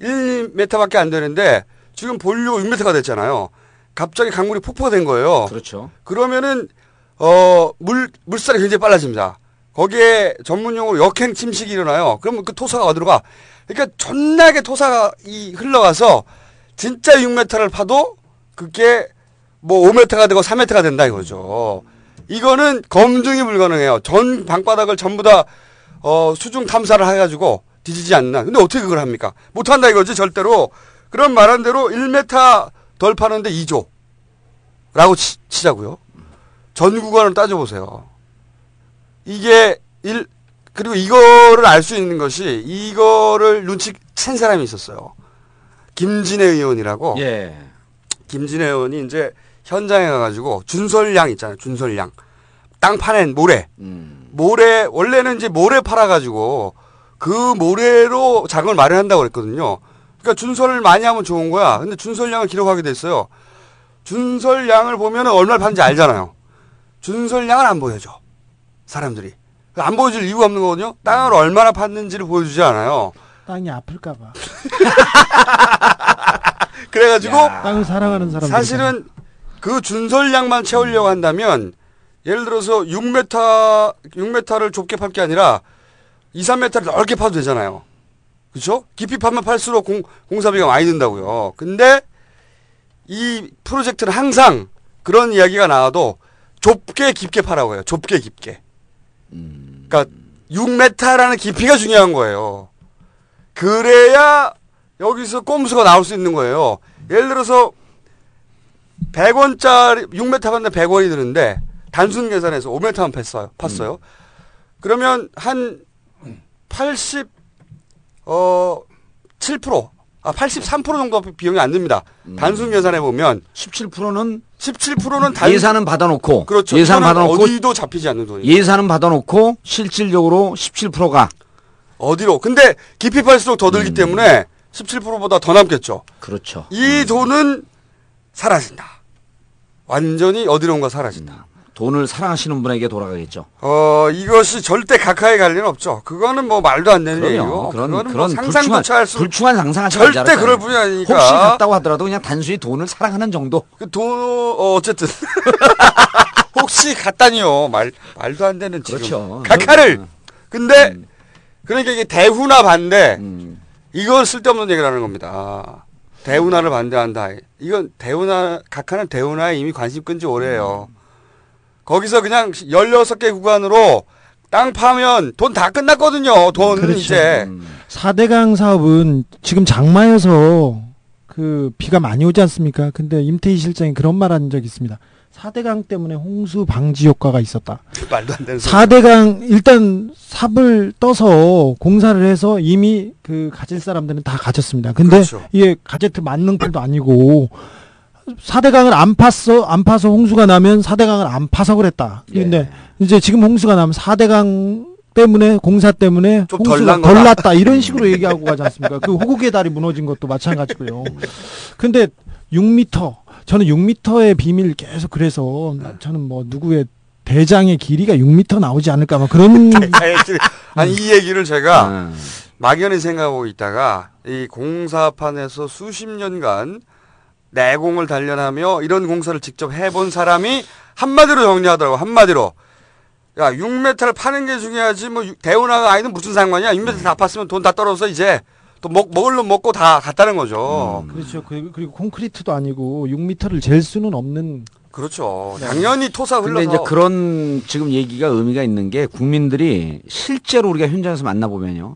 일 미터밖에 안 되는데 지금 본류 육 미터가 됐잖아요. 갑자기 강물이 폭포가 된 거예요. 그렇죠. 그러면은 어, 물 물살이 굉장히 빨라집니다. 거기에 전문용어로 역행 침식이 일어나요. 그러면 그 토사가 어디로 가? 그러니까 존나게 토사가 이 흘러가서 진짜 육 미터를 파도 그게 뭐 오 미터가 되고 삼 미터가 된다 이거죠. 이거는 검증이 불가능해요. 전 방바닥을 전부 다 어, 수중 탐사를 해가지고 뒤지지 않나. 근데 어떻게 그걸 합니까? 못한다 이거지, 절대로. 그럼 말한 대로 일 미터 덜 파는데 이 조. 라고 치, 치자고요. 전 구간을 따져보세요. 이게, 일, 그리고 이거를 알 수 있는 것이, 이거를 눈치 챈 사람이 있었어요. 김진애 의원이라고. 예. 김진애 의원이 이제 현장에 가가지고, 준설량 있잖아요, 준설량. 땅 파낸 모래. 음. 모래, 원래는 이제 모래 팔아가지고 그 모래로 자금을 마련한다고 그랬거든요. 그러니까 준설을 많이 하면 좋은 거야. 근데 준설량을 기록하게 됐어요. 준설량을 보면 얼마를 파는지 알잖아요. 준설량을 안 보여줘. 사람들이. 안 보여줄 이유가 없는 거거든요. 땅을 얼마나 팠는지를 보여주지 않아요. 땅이 아플까봐. 그래가지고. 야. 땅을 사랑하는 사람들. 사실은 그 준설량만 채우려고 한다면 예를 들어서 육 미터, 육 미터를 좁게 팔 게 아니라 이, 삼 미터를 넓게 파도 되잖아요. 그렇죠? 깊이 파면 팔수록 공, 공사비가 많이 든다고요. 근데 이 프로젝트는 항상 그런 이야기가 나와도 좁게 깊게 파라고 해요. 좁게 깊게. 그러니까 육 미터라는 깊이가 중요한 거예요. 그래야 여기서 꼼수가 나올 수 있는 거예요. 예를 들어서 백 원짜리 육 미터 받는 백 원이 드는데 단순 계산해서 오 미터만 팠어요. 팠어요. 음. 그러면 한 팔십, 어, 칠 퍼센트, 아, 팔십삼 퍼센트 정도 비용이 안 듭니다. 음. 단순 예산에 보면. 십칠 퍼센트는? 십칠 퍼센트는 단... 예산은 받아놓고. 그렇죠. 예산 받아놓고. 어디도 잡히지 않는 돈이에요. 예산은 받아놓고 실질적으로 십칠 퍼센트가. 어디로? 근데 깊이 팔수록 더 들기 음. 때문에 십칠 퍼센트보다 더 남겠죠. 그렇죠. 이 음. 돈은 사라진다. 완전히 어디론가 사라진다. 음. 돈을 사랑하시는 분에게 돌아가겠죠. 어, 이것이 절대 가까이 갈 일은 없죠. 그거는 뭐 말도 안 되는 얘기고. 그런, 그런 뭐 상상조차 할 수 불충한 상상하지 말자. 절대 그럴 분이 아니니까. 혹시 갔다고 하더라도 그냥 단순히 돈을 사랑하는 정도. 그 돈, 어, 어쨌든. 혹시 갔다니요. 말, 말도 안 되는 지금. 그렇죠. 각하를! 근데, 음. 그러니까 이게 대후나 반대. 음. 이건 쓸데없는 얘기를 하는 겁니다. 대운하를 반대한다. 이건 대운하, 각하는 대운하에 이미 관심 끈 지 오래예요. 음. 거기서 그냥 열여섯 개 구간으로 땅 파면 돈 다 끝났거든요. 돈 그렇죠. 이제. 음. 사대강 사업은 지금 장마여서 그 비가 많이 오지 않습니까? 근데 임태희 실장이 그런 말 한 적이 있습니다. 사대강 때문에 홍수 방지 효과가 있었다. 말도 안 되는 사대강 소리야. 일단 삽을 떠서 공사를 해서 이미 그 가질 사람들은 다 가졌습니다. 근데 그렇죠. 이게 가제트 만능풀도 아니고 사대강을 안 파서 안 파서 홍수가 나면 사대강을 안 파서 그랬다. 근데 예. 이제 지금 홍수가 나면 사대강 때문에 공사 때문에 좀 홍수가 덜 났다 이런 식으로 얘기하고 가지 않습니까? 그 호국의 다리 무너진 것도 마찬가지고요. 근데 육 미터 저는 육 미터의 비밀 계속 그래서 저는 뭐 누구의 대장의 길이가 육 미터 나오지 않을까 막 그런 아니 이 얘기를 제가 음. 막연히 생각하고 있다가 이 공사판에서 수십 년간 내공을 단련하며 이런 공사를 직접 해본 사람이 한마디로 정리하더라고. 한마디로 야 육 미터를 파는 게 중요하지 뭐 대운하가 아니든 무슨 상관이야. 육 미터 다 팠으면 돈 다 떨어져서 이제 또 먹, 먹을 놈 먹고 다 갔다는 거죠. 음. 그렇죠. 그리고, 그리고 콘크리트도 아니고 육 미터를 잴 수는 없는. 그렇죠. 당연히 토사 흘러서. 근데 이제 그런 지금 얘기가 의미가 있는 게 국민들이 실제로 우리가 현장에서 만나보면요.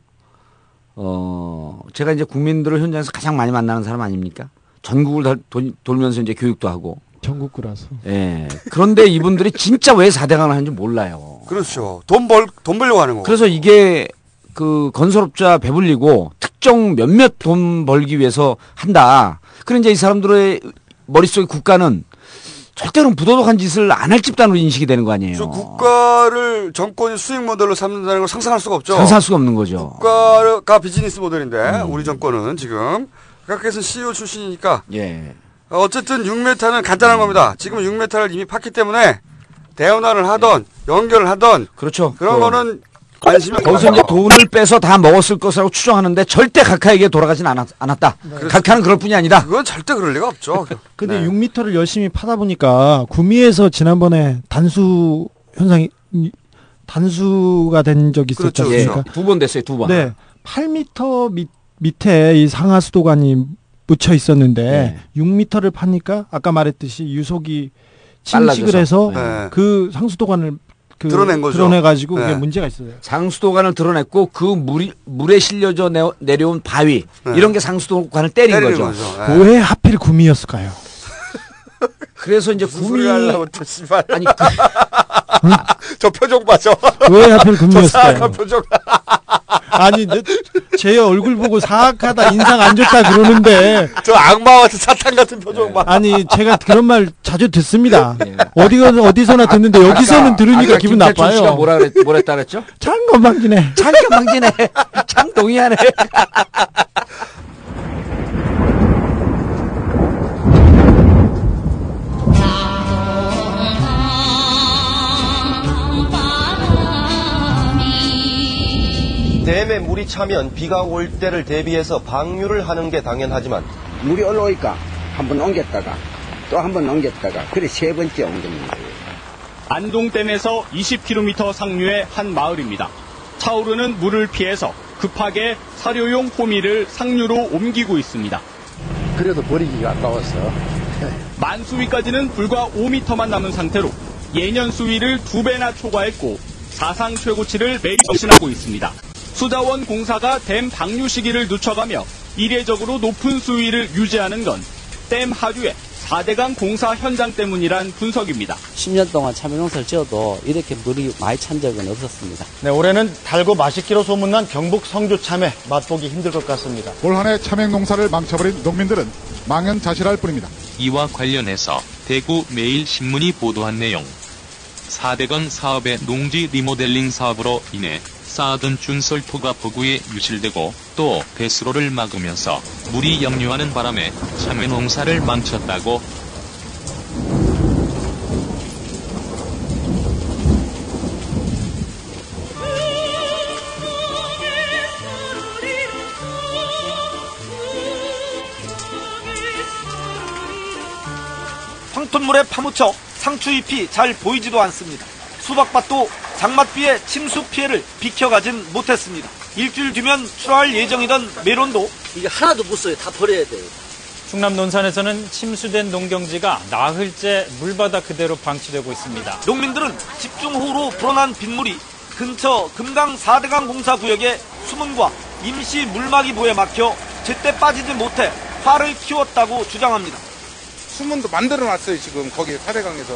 어, 제가 이제 국민들을 현장에서 가장 많이 만나는 사람 아닙니까? 전국을 다 돌, 돌면서 이제 교육도 하고. 전국구라서. 예. 그런데 이분들이 진짜 왜 사대강을 하는지 몰라요. 그렇죠. 돈 벌, 돈 벌려고 하는 거고. 그래서 이게 그 건설업자 배불리고 특정 몇몇 돈 벌기 위해서 한다. 그럼 이제 이 사람들의 머릿속에 국가는 절대로 부도덕한 짓을 안 할 집단으로 인식이 되는 거 아니에요. 국가를 정권이 수익 모델로 삼는다는 걸 상상할 수가 없죠. 상상할 수가 없는 거죠. 국가가 비즈니스 모델인데 음. 우리 정권은 지금 각각에서 씨이오 출신이니까. 예. 어쨌든 육 미터는 간단한 음. 겁니다. 지금 육 미터를 이미 팠기 때문에 대운하를 하던 예. 연결을 하던 그렇죠. 그런 그... 거는 거기서 이제 돈을 빼서 다 먹었을 것이라고 추정하는데 절대 각하에게 돌아가진 않았, 않았다. 네. 각하는 그럴 뿐이 아니다. 그건 절대 그럴 리가 없죠. 근데 네. 육 미터를 열심히 파다 보니까 구미에서 지난번에 단수 현상이 단수가 된 적이 있었지 않습니까? 그렇죠. 예. 두 번 됐어요. 두 번. 네. 팔 미터 밑, 밑에 이 상하 수도관이 묻혀 있었는데 네. 육 미터를 파니까 아까 말했듯이 유속이 침식을 해서 네. 그 상수도관을 그 드러낸 거죠. 드러내가지고 네. 그게 문제가 있어요. 상수도관을 드러냈고 그 물이, 물에 실려져 내, 내려온 바위 네. 이런 게 상수도관을 때린, 때린 거죠. 거죠. 네. 왜 하필 구미였을까요? 그래서 이제 구미 하려고 저 씨발 아니 그... 응? 저 표정 봐 저. 왜 하필 구미였을까요? 저 사악한 표정. 아니 제 얼굴 보고 사악하다 인상 안 좋다 그러는데 저 악마와 사탄 같은 표정 봐. 네. 아니 제가 그런 말 자주 듣습니다. 네. 어디가 어디서나 듣는데 아까, 여기서는 들으니까 기분 나빠요. 씨가 뭐라 그랬, 뭐라 했다 그랬죠? 창건방지네. 창건방지네. 창동의하네. 댐에 물이 차면 비가 올 때를 대비해서 방류를 하는 게 당연하지만 물이 올라오니까 한번 옮겼다가 또 한번 옮겼다가 그래 세 번째 옮기는 거예요. 안동댐에서 이십 킬로미터 상류의 한 마을입니다. 차오르는 물을 피해서 급하게 사료용 호미를 상류로 옮기고 있습니다. 그래도 버리기가 아까워서 만수위까지는 불과 오 미터만 남은 상태로 예년 수위를 두 배나 초과했고 사상 최고치를 매일 경신하고 있습니다. 수자원 공사가 댐 방류 시기를 늦춰가며 이례적으로 높은 수위를 유지하는 건 댐 하류에 사대강 공사 현장 때문이란 분석입니다. 십 년 동안 참여농사를 지어도 이렇게 물이 많이 찬 적은 없었습니다. 네, 올해는 달고 맛있기로 소문난 경북 성주 참외 맛보기 힘들 것 같습니다. 올 한 해 참외농사를 망쳐버린 농민들은 망연자실할 뿐입니다. 이와 관련해서 대구 매일신문이 보도한 내용. 사대강 사업의 농지 리모델링 사업으로 인해 쌓아둔 준설토가 폭우에 유실되고 또 배수로를 막으면서 물이 역류하는 바람에 참외 농사를 망쳤다고. 황토물에 파묻혀 상추잎이 잘 보이지도 않습니다. 수박밭도 장맛비에 침수 피해를 비켜가진 못했습니다. 일주일 뒤면 출하할 예정이던 메론도 이게 하나도 못 써요. 다 버려야 돼요. 충남 논산에서는 침수된 농경지가 나흘째 물바닥 그대로 방치되고 있습니다. 농민들은 집중호우로 불어난 빗물이 근처 금강 사대강 공사 구역의 수문과 임시 물막이보에 막혀 제때 빠지지 못해 화를 키웠다고 주장합니다. 수문도 만들어놨어요. 지금 거기 사대강에서.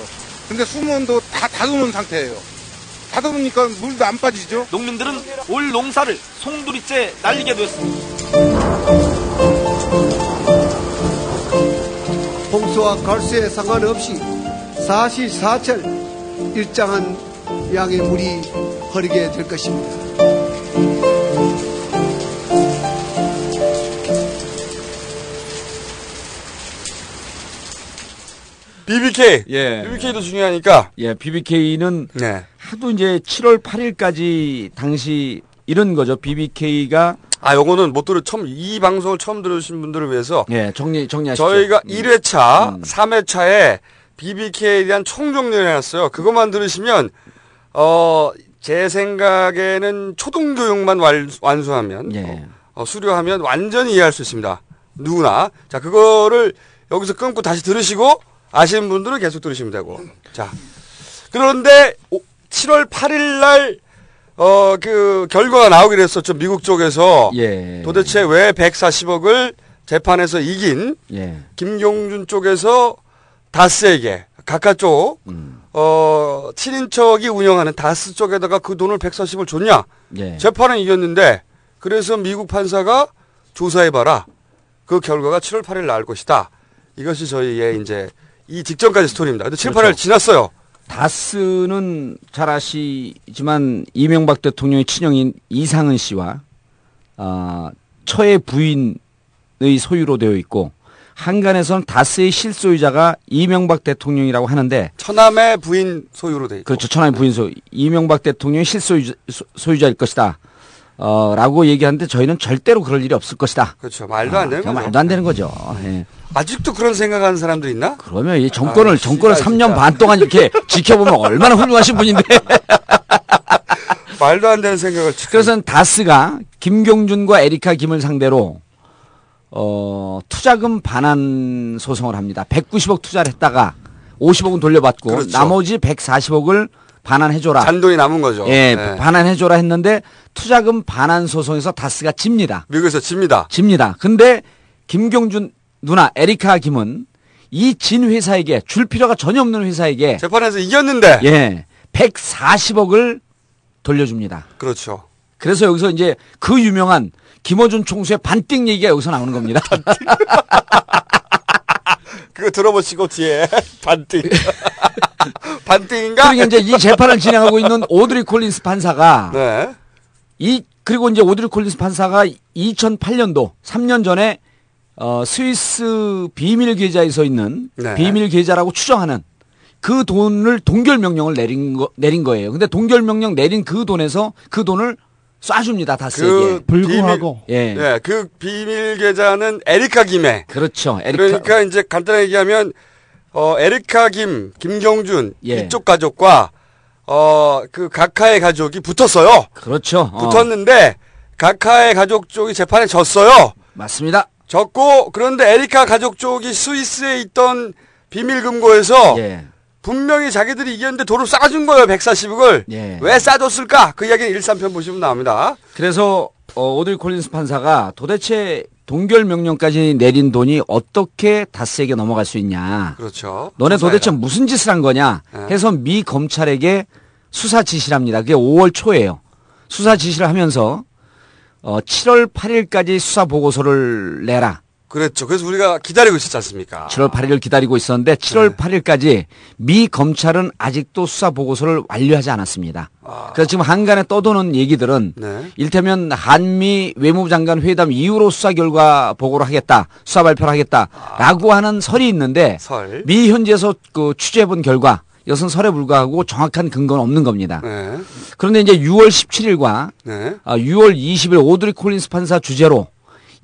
근데 수문도 다 다듬은 상태예요. 다듬으니까 물도 안 빠지죠. 농민들은 올 농사를 송두리째 날리게 됐습니다. 홍수와 갈수에 상관없이 사시사철 일정한 양의 물이 흐르게 될 것입니다. 비비케이, 예. 비비케이도 중요하니까. 예, 비비케이는 네. 하도 이제 칠월 팔일까지 당시 이런 거죠. 비비케이가 아, 요거는 못 들어 처음 이 방송을 처음 들으신 분들을 위해서 예, 정리 정리하시죠. 저희가 음. 일 회차, 음. 삼 회차에 비비케이에 대한 총정리를 해놨어요. 그것만 들으시면 어, 제 생각에는 초등교육만 완, 완수하면 예. 어, 수료하면 완전히 이해할 수 있습니다. 누구나. 자, 그거를 여기서 끊고 다시 들으시고 아시는 분들은 계속 들으시면 되고. 자. 그런데 칠월 팔일 날 어 그 결과가 나오기로 했었죠. 미국 쪽에서 예. 도대체 왜 백사십억을 재판에서 이긴 예. 김경준 쪽에서 다스에게 각각쪽 음. 어 친인척이 운영하는 다스 쪽에다가 그 돈을 백사십을 줬냐? 예. 재판은 이겼는데 그래서 미국 판사가 조사해 봐라. 그 결과가 칠월 팔일 나올 것이다. 이것이 저희의 이제 이 직전까지 스토리입니다. 근데 칠월 팔일 그렇죠. 지났어요. 다스는 잘 아시지만 이명박 대통령의 친형인 이상은 씨와 어, 처의 부인의 소유로 되어 있고 한간에서는 다스의 실소유자가 이명박 대통령이라고 하는데 처남의 부인 소유로 되어 있고 그렇죠. 처남의 부인 소유. 이명박 대통령의 실소유자일 실소유자, 것이다. 어, 라고 얘기하는데 저희는 절대로 그럴 일이 없을 것이다. 그렇죠. 말도 안 되는 아, 거죠. 말도 안 되는 거죠. 예. 아직도 그런 생각하는 사람들 있나? 그러면 이 정권을, 아, 정권을 진짜, 삼 년 진짜. 반 동안 이렇게 지켜보면 얼마나 훌륭하신 분인데. 말도 안 되는 생각을. 그래서 다스가 김경준과 에리카 김을 상대로, 어, 투자금 반환 소송을 합니다. 백구십억 투자를 했다가 오십억은 돌려받고 그렇죠. 나머지 백사십억을 반환해줘라. 잔돈이 남은 거죠. 예, 네. 반환해줘라 했는데 투자금 반환 소송에서 다스가 집니다. 미국에서 집니다. 집니다. 근데 김경준 누나 에리카 김은 이 진 회사에게 줄 필요가 전혀 없는 회사에게 재판에서 이겼는데 예, 백사십억을 돌려줍니다. 그렇죠. 그래서 여기서 이제 그 유명한 김어준 총수의 반띵 얘기가 여기서 나오는 겁니다. 그거 들어보시고 뒤에 반띵. 반띵인가? 그러니까 이제 이 재판을 진행하고 있는 오드리 콜린스 판사가 네. 이 그리고 이제 오드리 콜린스 판사가 이천팔년도 삼 년 전에 어 스위스 비밀 계좌에 서 있는 네. 비밀 계좌라고 추정하는 그 돈을 동결 명령을 내린 거 내린 거예요. 근데 동결 명령 내린 그 돈에서 그 돈을 쏴줍니다. 다스에게. 그 불구하고. 예. 네, 그 비밀 계좌는 에리카 김에. 그렇죠. 에리카. 그러니까 이제 간단하게 얘기하면 어 에리카 김, 김경준 예. 이쪽 가족과 어 그 각하의 가족이 붙었어요. 그렇죠. 어. 붙었는데 각하의 가족 쪽이 재판에 졌어요. 맞습니다. 졌고 그런데 에리카 가족 쪽이 스위스에 있던 비밀 금고에서 예. 분명히 자기들이 이겼는데 돈을 싸준 거예요. 백사십억을. 예. 왜 싸줬을까? 그 이야기는 일, 삼 편 보시면 나옵니다. 그래서 어, 오드리 콜린스 판사가 도대체 동결명령까지 내린 돈이 어떻게 다스에게 넘어갈 수 있냐. 그렇죠. 너네 도대체 무슨 짓을 한 거냐 해서 미 검찰에게 수사 지시를 합니다. 그게 오월 초예요. 수사 지시를 하면서 어, 칠월 팔일까지 수사 보고서를 내라. 그렇죠. 그래서 우리가 기다리고 있었지 않습니까? 칠월 팔일을 기다리고 있었는데 칠월 팔일까지 미 검찰은 아직도 수사 보고서를 완료하지 않았습니다. 아. 그래서 지금 한간에 떠도는 얘기들은 네. 일테면 한미 외무부 장관 회담 이후로 수사 결과 보고를 하겠다, 수사 발표를 하겠다라고 아. 하는 설이 있는데 설. 미 현지에서 그 취재해본 결과 이것은 설에 불과하고 정확한 근거는 없는 겁니다. 네. 그런데 이제 유월 십칠일과 네. 유월 이십일 오드리 콜린스 판사 주재로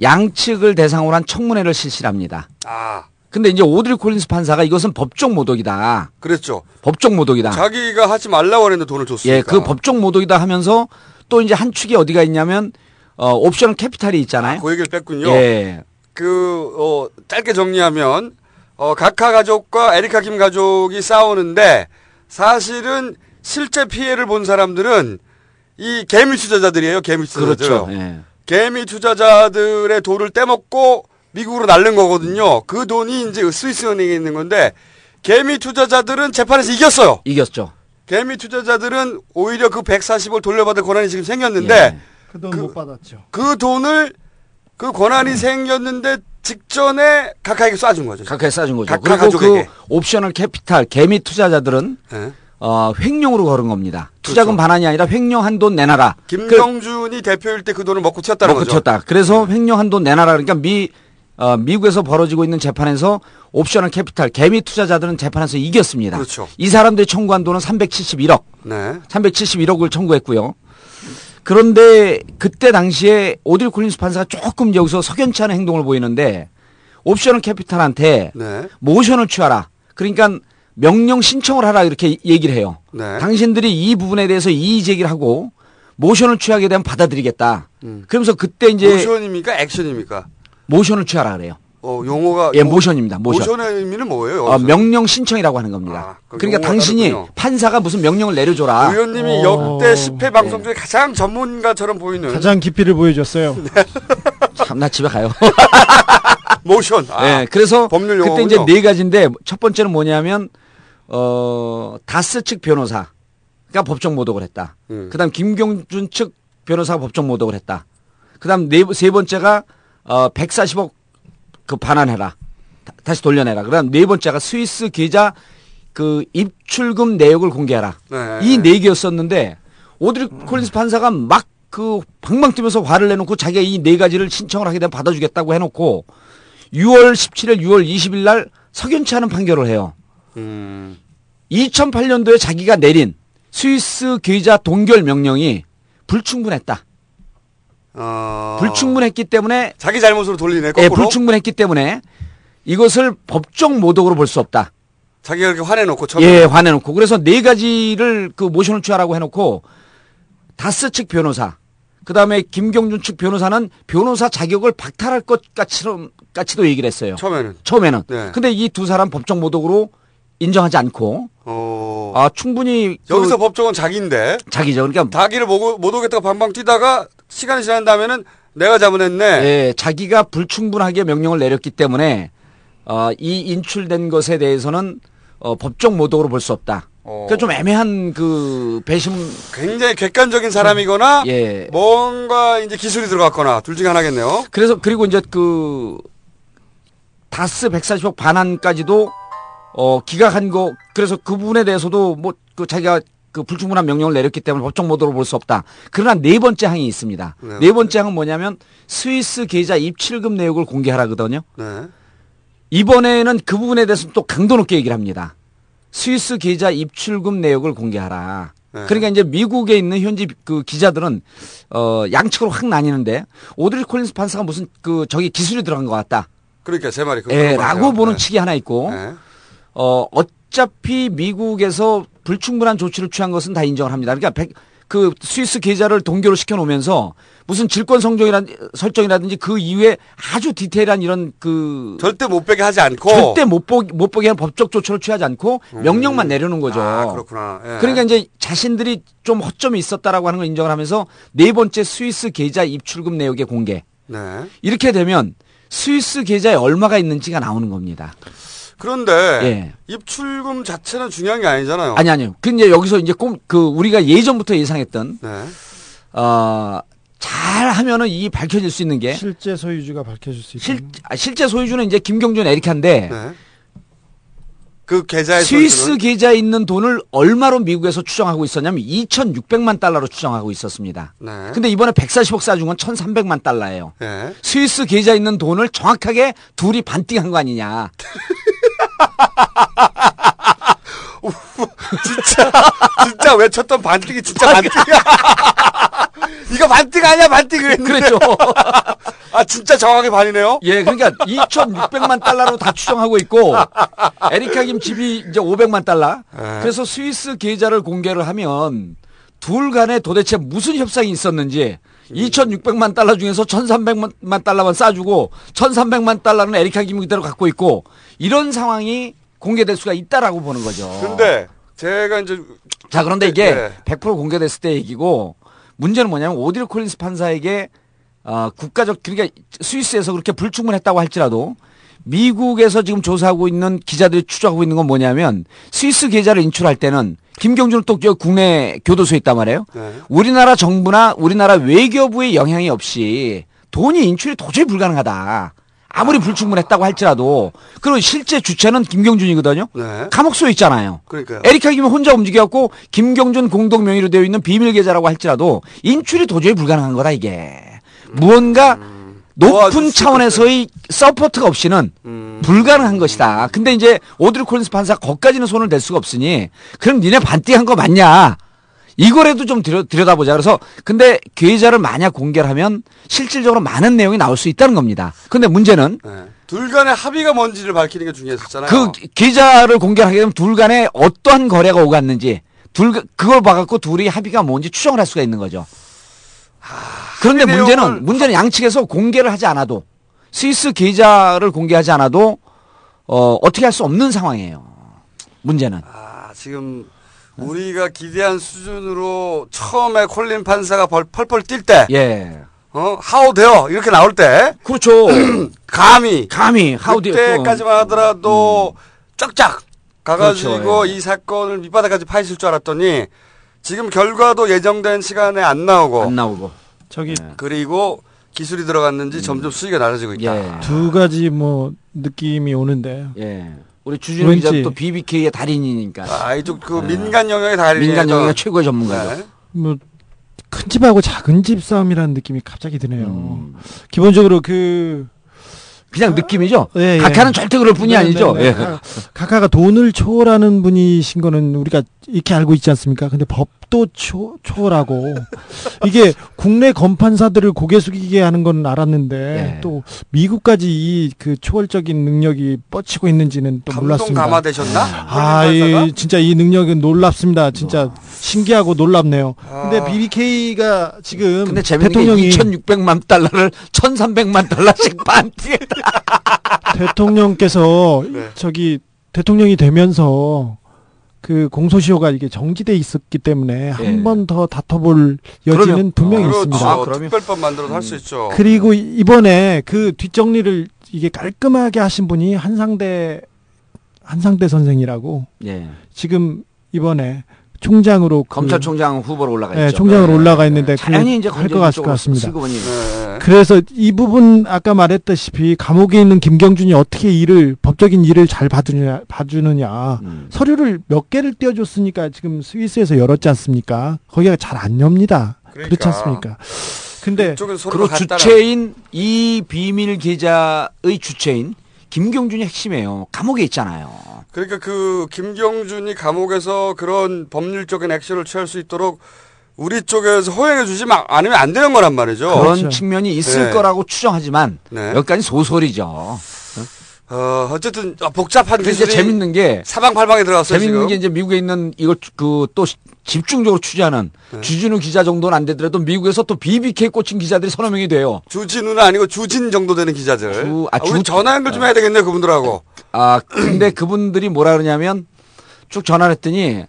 양측을 대상으로 한 청문회를 실시합니다. 아. 근데 이제 오드리 콜린스 판사가 이것은 법적 모독이다. 그랬죠. 법적 모독이다. 자기가 하지 말라고 했는데 돈을 줬으니까. 예, 그 법적 모독이다 하면서 또 이제 한 축이 어디가 있냐면, 어, 옵션 캐피탈이 있잖아요. 아, 그 얘기를 뺐군요. 예. 그, 어, 짧게 정리하면, 어, 각하 가족과 에리카 김 가족이 싸우는데 사실은 실제 피해를 본 사람들은 이 개미 투자자들이에요. 개미 투자자들. 그렇죠. 예. 개미 투자자들의 돈을 떼먹고 미국으로 날른 거거든요. 그 돈이 이제 스위스 은행에 있는 건데 개미 투자자들은 재판에서 이겼어요. 이겼죠. 개미 투자자들은 오히려 그 백사십억을 돌려받을 권한이 지금 생겼는데 예. 그 돈 못 받았죠. 그 돈을 그 권한이 음. 생겼는데 직전에 각하에게 쏴준 거죠. 각하에게 쏴준 거죠. 각하 그리고 가족에게. 그 옵셔널 캐피탈 개미 투자자들은 예. 어, 횡령으로 걸은 겁니다. 투자금 그렇죠. 반환이 아니라 횡령한 돈 내놔라. 김경준이 그, 대표일 때 그 돈을 먹고 튀었다는 먹고 거죠. 먹고 튀었다. 그래서 횡령한 돈 내놔라. 그러니까 미, 어, 미국에서 벌어지고 있는 재판에서 옵셔널 캐피탈, 개미 투자자들은 재판에서 이겼습니다. 그렇죠. 이 사람들이 청구한 돈은 삼백칠십일억. 네. 삼백칠십일억을 청구했고요. 그런데 그때 당시에 오드리 콜린스 판사가 조금 여기서 석연치 않은 행동을 보이는데 옵셔널 캐피탈한테 네. 모션을 취하라. 그러니까 명령 신청을 하라 이렇게 얘기를 해요. 네. 당신들이 이 부분에 대해서 이의 제기를 하고 모션을 취하게 되면 받아들이겠다. 음. 그러면서 그때 이제 모션입니까? 액션입니까? 모션을 취하라 그래요. 어, 용어가 예, 모션입니다. 모션. 모션의 의미는 뭐예요? 어, 명령 신청이라고 하는 겁니다. 아, 그러니까 당신이 다르군요. 판사가 무슨 명령을 내려줘라. 의원님이 오. 역대 십 회 방송 중에 가장 전문가처럼 보이는 가장 깊이를 보여줬어요. 네. 참, 나 집에 가요. 모션. 아, 네, 그래서 법률 용어군요. 그때 이제 네 가지인데 첫 번째는 뭐냐면 어, 다스 측 변호사가 법정 모독을 했다. 음. 그 다음 김경준 측 변호사가 법정 모독을 했다. 그 다음 네, 세 번째가, 어, 백사십억 그 반환해라. 다, 다시 돌려내라. 그 다음 네 번째가 스위스 계좌 그 입출금 내역을 공개하라. 네. 이 네 개였었는데 오드리 콜린스 판사가 막 그 방방 뛰면서 화를 내놓고 자기가 이 네 가지를 신청을 하게 되면 받아주겠다고 해놓고 유월 십칠일, 유월 이십일 날 석연치 않은 판결을 해요. 음. 이천팔년도에 자기가 내린 스위스 계좌 동결 명령이 불충분했다. 어... 불충분했기 때문에 자기 잘못으로 돌리네. 거꾸로? 예, 불충분했기 때문에 이것을 법적 모독으로 볼 수 없다. 자기가 이렇게 화내놓고 처음에. 예, 화내놓고 그래서 네 가지를 그 모션을 취하라고 해놓고 다스 측 변호사, 그 다음에 김경준 측 변호사는 변호사 자격을 박탈할 것 같이로, 같이도 얘기를 했어요. 처음에는. 처음에는. 네. 근데 이 두 사람 법적 모독으로 인정하지 않고, 어... 아, 충분히. 여기서 그... 법정은 자기인데. 자기죠. 그러니까. 자기를 못 오겠다고 방방 뛰다가 시간이 지난 다음에는 내가 잘못했네. 예, 자기가 불충분하게 명령을 내렸기 때문에, 어, 이 인출된 것에 대해서는, 어, 법정 모독으로 볼 수 없다. 어... 그러니까 좀 애매한 그 배심. 굉장히 객관적인 사람이거나, 예. 뭔가 이제 기술이 들어갔거나, 둘 중에 하나겠네요. 그래서, 그리고 이제 그, 다스 백사십억 반환까지도 어, 기각한 거, 그래서 그 부분에 대해서도 뭐, 그, 자기가 그 불충분한 명령을 내렸기 때문에 법적 모독으로 볼 수 없다. 그러나 네 번째 항이 있습니다. 네, 네 번째 항은 뭐냐면 스위스 계좌 입출금 내역을 공개하라거든요. 네. 이번에는 그 부분에 대해서는 또 강도 높게 얘기를 합니다. 스위스 계좌 입출금 내역을 공개하라. 네. 그러니까 이제 미국에 있는 현지 그 기자들은, 어, 양측으로 확 나뉘는데, 오드리 콜린스 판사가 무슨 그, 저기 기술이 들어간 것 같다. 그러니까 제 말이 그렇죠. 예, 라고 보는 네. 측이 하나 있고, 네. 어, 어차피 미국에서 불충분한 조치를 취한 것은 다 인정을 합니다. 그러니까 백, 그 스위스 계좌를 동결을 시켜놓으면서 무슨 질권 성정이란, 설정이라든지 그 이후에 아주 디테일한 이런 그. 절대 못 보게 하지 않고. 절대 못 보게, 못 보게 하는 법적 조치를 취하지 않고 음. 명령만 내려놓은 거죠. 아, 그렇구나. 예. 그러니까 이제 자신들이 좀 허점이 있었다라고 하는 걸 인정을 하면서 네 번째 스위스 계좌 입출금 내역의 공개. 네. 이렇게 되면 스위스 계좌에 얼마가 있는지가 나오는 겁니다. 그런데 예. 입출금 자체는 중요한 게 아니잖아요. 아니 아니요. 근데 여기서 이제 꼭 그 우리가 예전부터 예상했던 네. 어, 잘하면은 이 밝혀질 수 있는 게 실제 소유주가 밝혀질 수 있다. 아, 실제 소유주는 이제 김경준 에리카인데 네. 그 계좌에 스위스 계좌에 있는 돈을 얼마로 미국에서 추정하고 있었냐면 이천육백만 달러로 추정하고 있었습니다. 네. 근데 이번에 백사십억 싸준 건 천삼백만 달러예요. 네. 스위스 계좌에 있는 돈을 정확하게 둘이 반띵한 거 아니냐. 진짜 진짜 외쳤던 반띵이 진짜 반띵이야. 이거 반띵 아니야 반띵 그랬는데. 그랬죠. 아 진짜 정확히 반이네요. 예, 그러니까 이천육백만 달러로 다 추정하고 있고 에리카 김 집이 이제 오백만 달러. 에. 그래서 스위스 계좌를 공개를 하면 둘 간에 도대체 무슨 협상이 있었는지 이천육백만 달러 중에서 천삼백만 달러만 싸주고 천삼백만 달러는 에리카 김 그대로 갖고 있고 이런 상황이 공개될 수가 있다라고 보는 거죠. 근데 제가 이제 자 그런데 이게 네. 백 퍼센트 공개됐을 때 얘기고 문제는 뭐냐면 오드리 콜린스 판사에게 어, 국가적 그러니까 스위스에서 그렇게 불충분했다고 할지라도 미국에서 지금 조사하고 있는 기자들이 추적하고 있는 건 뭐냐면 스위스 계좌를 인출할 때는 김경준은 또 국내 교도소에 있단 말이에요. 네. 우리나라 정부나 우리나라 외교부의 영향이 없이 돈이 인출이 도저히 불가능하다. 아무리 불충분했다고 할지라도 그리고 실제 주체는 김경준이거든요. 네. 감옥소에 있잖아요. 그러니까요. 에리카 김이 혼자 움직여갖고 김경준 공동 명의로 되어 있는 비밀 계좌라고 할지라도 인출이 도저히 불가능한 거다 이게. 음. 무언가 음. 높은 차원에서의 서포트가 없이는 음. 불가능한 것이다. 근데 이제 오드리 콜린스 판사 거기까지는 손을 댈 수가 없으니 그럼 니네 반띵한 거 맞냐? 이거라도 좀 들여, 들여다보자. 그래서 근데 계좌를 만약 공개를 하면 실질적으로 많은 내용이 나올 수 있다는 겁니다. 근데 문제는 네. 둘 간의 합의가 뭔지를 밝히는 게 중요했었잖아요. 그 계좌를 공개하게 되면 둘 간에 어떠한 거래가 오갔는지 둘 그걸 봐갖고 둘이 합의가 뭔지 추정을 할 수가 있는 거죠. 하... 그런데 문제는 문제는 양측에서 공개를 하지 않아도 스위스 계좌를 공개하지 않아도 어, 어떻게 할 수 없는 상황이에요. 문제는 아 지금. 우리가 기대한 수준으로 처음에 콜린 판사가 펄펄 뛸 때, 예, 어 how dare 이렇게 나올 때, 그렇죠. 감히 감히 how dare 그때까지만 하더라도 음. 쫙쫙 가가지고 그렇죠, 예. 이 사건을 밑바닥까지 파헤칠 줄 알았더니 지금 결과도 예정된 시간에 안 나오고 안 나오고 저기 예. 그리고 기술이 들어갔는지 음. 점점 수위가 낮아지고 있다. 예. 두 가지 뭐 느낌이 오는데. 예. 우리 주진우 기자 또 비비케이의 달인이니까. 아, 이쪽 그 민간 영역의 달인. 민간 영역의 최고의 전문가죠. 네. 뭐 큰 집하고 작은 집 싸움이라는 느낌이 갑자기 드네요. 음. 기본적으로 그 그냥 아? 느낌이죠. 예, 예. 각하는 절대 그럴 분이 네, 아니죠. 네, 네, 네. 예. 각하가 돈을 초월하는 분이신 거는 우리가 이렇게 알고 있지 않습니까? 근데 법도 초, 초월하고 이게 국내 검판사들을 고개 숙이게 하는 건 알았는데 예. 또 미국까지 이 그 초월적인 능력이 뻗치고 있는지는 또 몰랐습니다. 감동 감화되셨나? 아, 이, 진짜 이 능력은 놀랍습니다. 진짜 우와. 신기하고 놀랍네요. 아. 근데 비비케이가 지금 근데 대통령이 이천육백만 달러를 천삼백만 달러씩 반띵했다. 대통령께서 네. 저기 대통령이 되면서 그 공소시효가 이게 정지돼 있었기 때문에 네. 한 번 더 다퉈볼 여지는 그러면, 분명히 아, 있습니다. 아, 그러면 특별법 만들어서 할 수 있죠. 그리고 이번에 그 뒷정리를 이게 깔끔하게 하신 분이 한상대 한상대 선생이라고 네. 지금 이번에 총장으로 검찰총장 그, 후보로 올라가 네, 있죠. 총장으로 네. 올라가 있는데 당연히 이제 할 것 같을 것 같습니다. 네. 그래서 이 부분 아까 말했다시피 감옥에 있는 김경준이 어떻게 일을 법적인 일을 잘 봐주냐, 봐주느냐 음. 서류를 몇 개를 띄워줬으니까 지금 스위스에서 열었지 않습니까? 거기가 잘 안 엽니다. 그러니까. 그렇지 않습니까? 근데 그리고 주체인 이 비밀 계좌의 주체인 김경준이 핵심이에요. 감옥에 있잖아요. 그러니까 그 김경준이 감옥에서 그런 법률적인 액션을 취할 수 있도록 우리 쪽에서 허용해 주지 않으면 안 되는 거란 말이죠. 그런 그렇죠. 측면이 있을 네. 거라고 추정하지만 네. 여기까지 소설이죠. 어, 어쨌든 복잡한 기술이 이제 재밌는 게 사방팔방에 들어갔어요. 재밌는 지금. 게 이제 미국에 있는 이걸 그 또 집중적으로 취재하는 네. 주진우 기자 정도는 안 되더라도 미국에서 또 비비케이 꽂힌 기자들이 서너 명이 돼요. 주진우는 아니고 주진 정도 되는 기자들. 주, 아, 아, 주, 우리 전화 연결 좀 해야 되겠네요. 그분들하고. 아 근데 그분들이 뭐라 그러냐면 쭉 전화를 했더니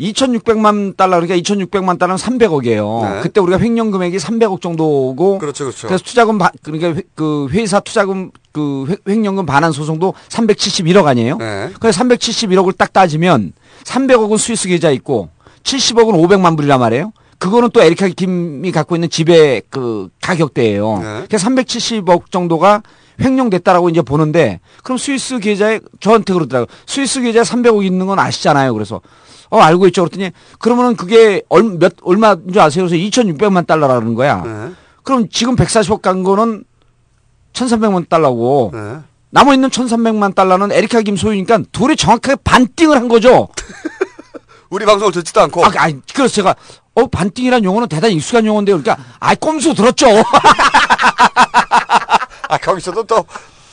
이천육백만 달러, 그러니까 이천육백만 달러는 삼백억이에요. 네. 그때 우리가 횡령 금액이 삼백억 정도고. 그렇죠, 그렇죠. 그래서 투자금, 바, 그러니까 회, 그 회사 투자금, 그 회, 횡령금 반환 소송도 삼백칠십일억 아니에요? 네. 그래서 삼백칠십일억을 딱 따지면 삼백억은 스위스 계좌에 있고 칠십억은 오백만 불이란 말이에요? 그거는 또 에리카 김이 갖고 있는 집의 그 가격대예요. 네. 그래서 삼백칠십억 정도가 횡령됐다라고 이제 보는데, 그럼 스위스 계좌에, 저한테 그러더라고요. 스위스 계좌에 삼백억 있는 건 아시잖아요. 그래서, 어, 알고 있죠. 그랬더니, 그러면은 그게 얼, 몇, 얼마인 줄 아세요? 그래서 이천육백만 달러라는 거야. 네. 그럼 지금 백사십억 간 거는 천삼백만 달러고, 네. 남아있는 천삼백만 달러는 에리카 김 소유니까 둘이 정확하게 반띵을 한 거죠. 우리 방송을 듣지도 않고. 아, 아니, 그래서 제가, 어, 반띵이란 용어는 대단히 익숙한 용어인데요. 그러니까, 아이, 꼼수 들었죠. 아, 거기서도 또,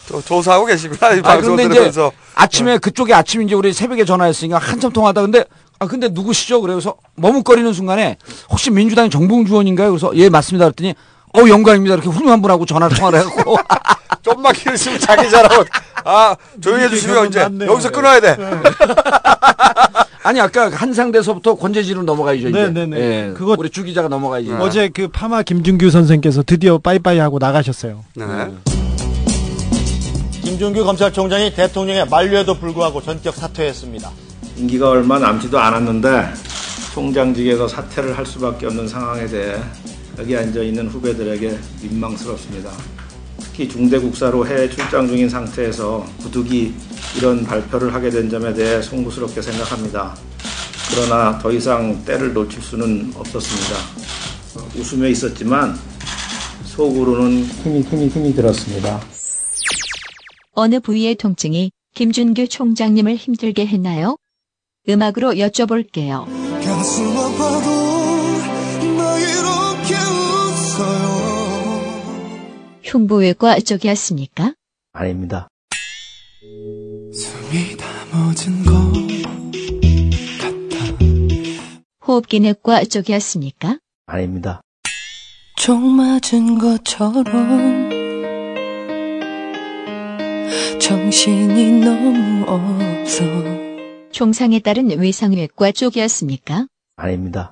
또 조사하고 계시구나. 이 방송을 아, 들으면서. 아침에, 어. 그쪽에 아침 이제 우리 새벽에 전화했으니까 한참 통화하다. 근데, 아, 근데 누구시죠? 그래서 머뭇거리는 순간에, 혹시 민주당의 정봉주 의원인가요? 그래서, 예, 맞습니다. 그랬더니, 어, 영광입니다. 이렇게 훌륭한 분하고 전화 통화를 해갖고. 좀만 길으시면 자기 자랑. 아, 조용히 해주시면 이제, 맞네요. 여기서 끊어야 돼. 네. 아니 아까 한상대서부터 권재진으로 넘어가야죠. 이제. 네네네. 예, 그거 우리 주 기자가 넘어가야지. 네. 어제 그 파마 김준규 선생께서 드디어 빠이빠이 하고 나가셨어요. 네. 네. 김준규 검찰총장이 대통령의 만류에도 불구하고 전격 사퇴했습니다. 임기가 얼마 남지도 않았는데 총장직에서 사퇴를 할 수밖에 없는 상황에 대해 여기 앉아있는 후배들에게 민망스럽습니다. 특히 중대국사로 해외 출장 중인 상태에서 부득이 이런 발표를 하게 된 점에 대해 송구스럽게 생각합니다. 그러나 더 이상 때를 놓칠 수는 없었습니다. 웃으며 있었지만 속으로는 힘이 힘이 힘이 들었습니다. 어느 부위의 통증이 김준규 총장님을 힘들게 했나요? 음악으로 여쭤볼게요. 가슴 아파도 나 이렇게 웃어요. 흉부외과 쪽이었습니까? 아닙니다. 숨이 다 멎은 것 같아. 호흡기내과 쪽이었습니까? 아닙니다. 총 맞은 것처럼 정신이 너무 없어. 총상에 따른 외상외과 쪽이었습니까? 아닙니다.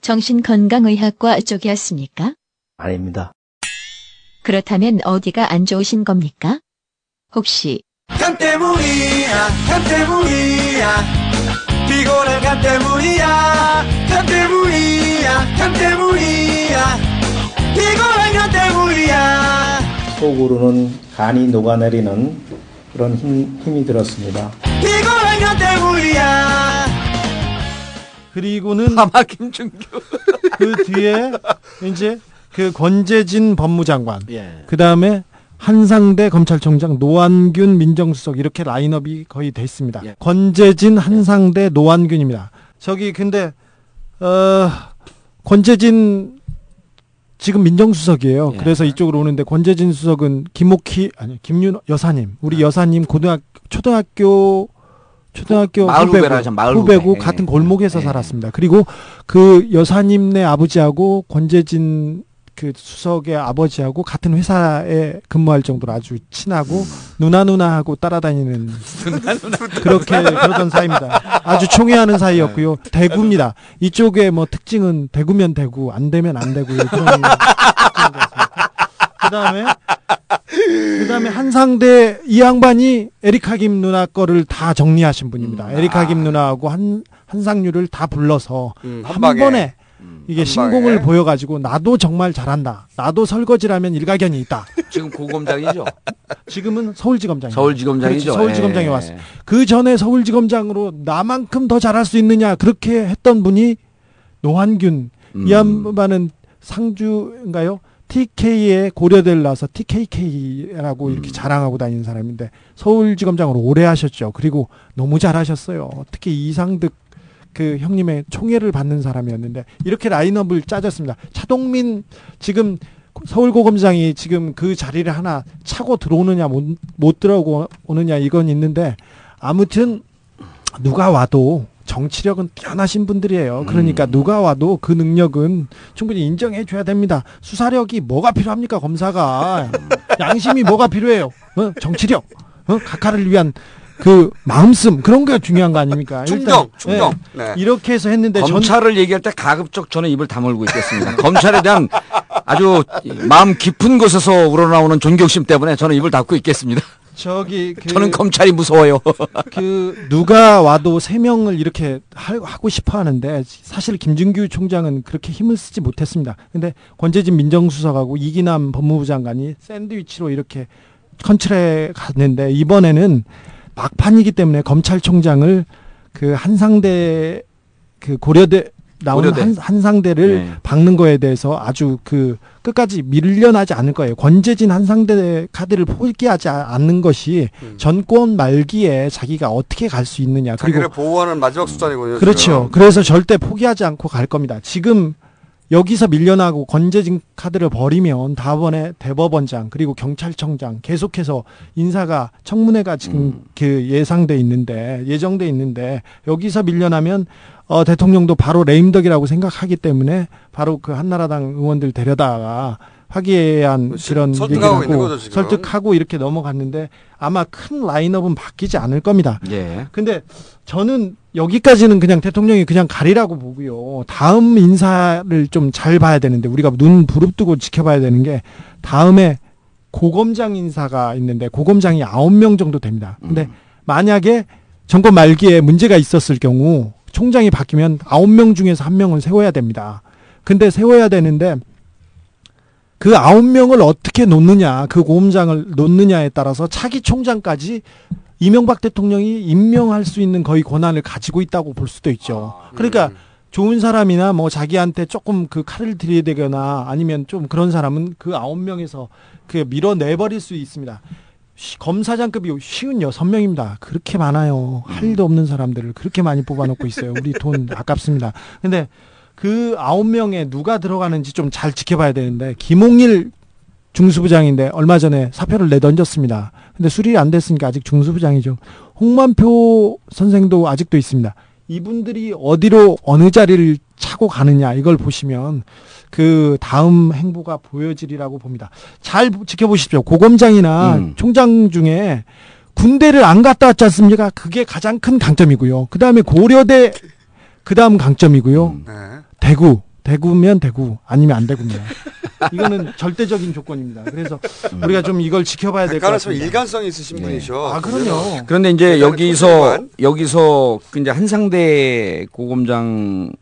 정신건강의학과 쪽이었습니까? 아닙니다. 그렇다면 어디가 안 좋으신 겁니까? 혹시 간 때문이야, 간 때문이야, 피곤한 간 때문이야, 간 때문이야, 간 때문이야, 피곤한 간 때문이야. 속으로는 간이 녹아내리는 그런 힘, 힘이 들었습니다. 피곤한 간 때문이야. 그리고는 파마 김준규 그 뒤에 이제 그 권재진 법무장관, 예. 그 다음에 한상대 검찰총장, 노환균 민정수석 이렇게 라인업이 거의 돼 있습니다. 예. 권재진, 한상대, 예. 노환균입니다. 저기 근데 어, 권재진 지금 민정수석이에요. 예. 그래서 이쪽으로 오는데 권재진 수석은 김옥희 아니 김윤옥 여사님, 우리 여사님 고등학교 초등학교 초등학교 마을 후배고 같은 골목에서 예. 살았습니다. 그리고 그 여사님네 아버지하고 권재진 그 수석의 아버지하고 같은 회사에 근무할 정도로 아주 친하고 누나 누나하고 따라다니는 그렇게 그러던 사이입니다. 아주 총애하는 사이였고요. 대구입니다. 이쪽의 뭐 특징은 대구면 대구, 안 되면 안 되고요. 그런 그다음에 그다음에 한상대 이 양반이 에리카 김 누나 거를 다 정리하신 분입니다. 음, 에리카 아. 김 누나하고 한 한상류를 다 불러서 음, 한, 한 번에 음, 이게 한 신공을 방에. 보여가지고 나도 정말 잘한다. 나도 설거지라면 일가견이 있다. 지금 고검장이죠. 지금은 서울지검장. 서울지검장이죠. 서울지검장에 왔어. 그 전에 서울지검장으로 나만큼 더 잘할 수 있느냐 그렇게 했던 분이 노환균. 음. 이 양반은 상주인가요? 티케이의 고려대를 나와서 티케이케이라고 음. 이렇게 자랑하고 다니는 사람인데 서울지검장으로 오래 하셨죠. 그리고 너무 잘하셨어요. 특히 이상득 그 형님의 총애를 받는 사람이었는데 이렇게 라인업을 짜졌습니다. 차동민 지금 서울고검장이 지금 그 자리를 하나 차고 들어오느냐 못, 못 들어오느냐 이건 있는데 아무튼 누가 와도 정치력은 뛰어나신 분들이에요. 그러니까 음. 누가 와도 그 능력은 충분히 인정해 줘야 됩니다. 수사력이 뭐가 필요합니까? 검사가 양심이 뭐가 필요해요? 어? 정치력, 어? 각하를 위한 그 마음씀, 그런 게 중요한 거 아닙니까? 충정, 충정. 네. 네. 이렇게 해서 했는데 검찰을 전... 얘기할 때 가급적 저는 입을 다물고 있겠습니다. 검찰에 대한 아주 마음 깊은 곳에서 우러나오는 존경심 때문에 저는 입을 닫고 있겠습니다. 저기 그 저는 검찰이 무서워요. 그 누가 와도 세 명을 이렇게 하고 싶어 하는데 사실 김준규 총장은 그렇게 힘을 쓰지 못했습니다. 근데 권재진 민정수석하고 이기남 법무부 장관이 샌드위치로 이렇게 컨트롤에 갔는데 이번에는 막판이기 때문에 검찰총장을 그 한상대 그 고려대 나온 고려대. 한상대를 네. 박는 거에 대해서 아주 그 끝까지 밀려나지 않을 거예요. 권재진 한상대 카드를 포기하지 않는 것이 음. 전권 말기에 자기가 어떻게 갈 수 있느냐. 자기를 보호하는 마지막 수단이거든요. 그렇죠. 지금. 그래서 절대 포기하지 않고 갈 겁니다. 지금 여기서 밀려나고 권재진 카드를 버리면 다음번에 대법원장 그리고 경찰청장 계속해서 인사가 청문회가 지금 음. 그 예상돼 있는데 예정돼 있는데 여기서 밀려나면 어 대통령도 바로 레임덕이라고 생각하기 때문에 바로 그 한나라당 의원들 데려다가 화기애애한 그런 설득하고, 얘기를 하고 거죠, 설득하고 이렇게 넘어갔는데 아마 큰 라인업은 바뀌지 않을 겁니다. 예. 근데 저는 여기까지는 그냥 대통령이 그냥 가리라고 보고요. 다음 인사를 좀 잘 봐야 되는데 우리가 눈 부릅뜨고 지켜봐야 되는 게 다음에 고검장 인사가 있는데 고검장이 아홉 명 정도 됩니다. 근데 음. 만약에 정권 말기에 문제가 있었을 경우 총장이 바뀌면 아홉 명 중에서 한 명을 세워야 됩니다. 근데 세워야 되는데 그 아홉 명을 어떻게 놓느냐, 그 고검장을 놓느냐에 따라서 차기 총장까지 이명박 대통령이 임명할 수 있는 거의 권한을 가지고 있다고 볼 수도 있죠. 아, 음. 그러니까 좋은 사람이나 뭐 자기한테 조금 그 칼을 들이대거나 아니면 좀 그런 사람은 그 아홉 명에서 그 밀어내버릴 수 있습니다. 검사장급이 쉬운 여섯 명입니다. 그렇게 많아요. 할 일도 없는 사람들을 그렇게 많이 뽑아놓고 있어요. 우리 돈 아깝습니다. 근데 그 아홉 명에 누가 들어가는지 좀 잘 지켜봐야 되는데 김옥일 중수부장인데 얼마 전에 사표를 내던졌습니다. 근데 수리 안 됐으니까 아직 중수부장이죠. 홍만표 선생도 아직도 있습니다. 이분들이 어디로 어느 자리를 차고 가느냐 이걸 보시면 그 다음 행보가 보여지리라고 봅니다. 잘 지켜보십시오. 고검장이나 음. 총장 중에 군대를 안 갔다 왔지 않습니까? 그게 가장 큰 강점이고요. 그 다음에 고려대 그 다음 강점이고요. 음, 네. 대구. 대구면 대구 아니면 안 대구입니다. 이거는 절대적인 조건입니다. 그래서 음. 우리가 좀 이걸 지켜봐야 될 것 같습니다. 일관성이 있으신 네. 분이셔. 아, 그럼요. 그런데 이제 여기서 여기서 이제 한상대 고검장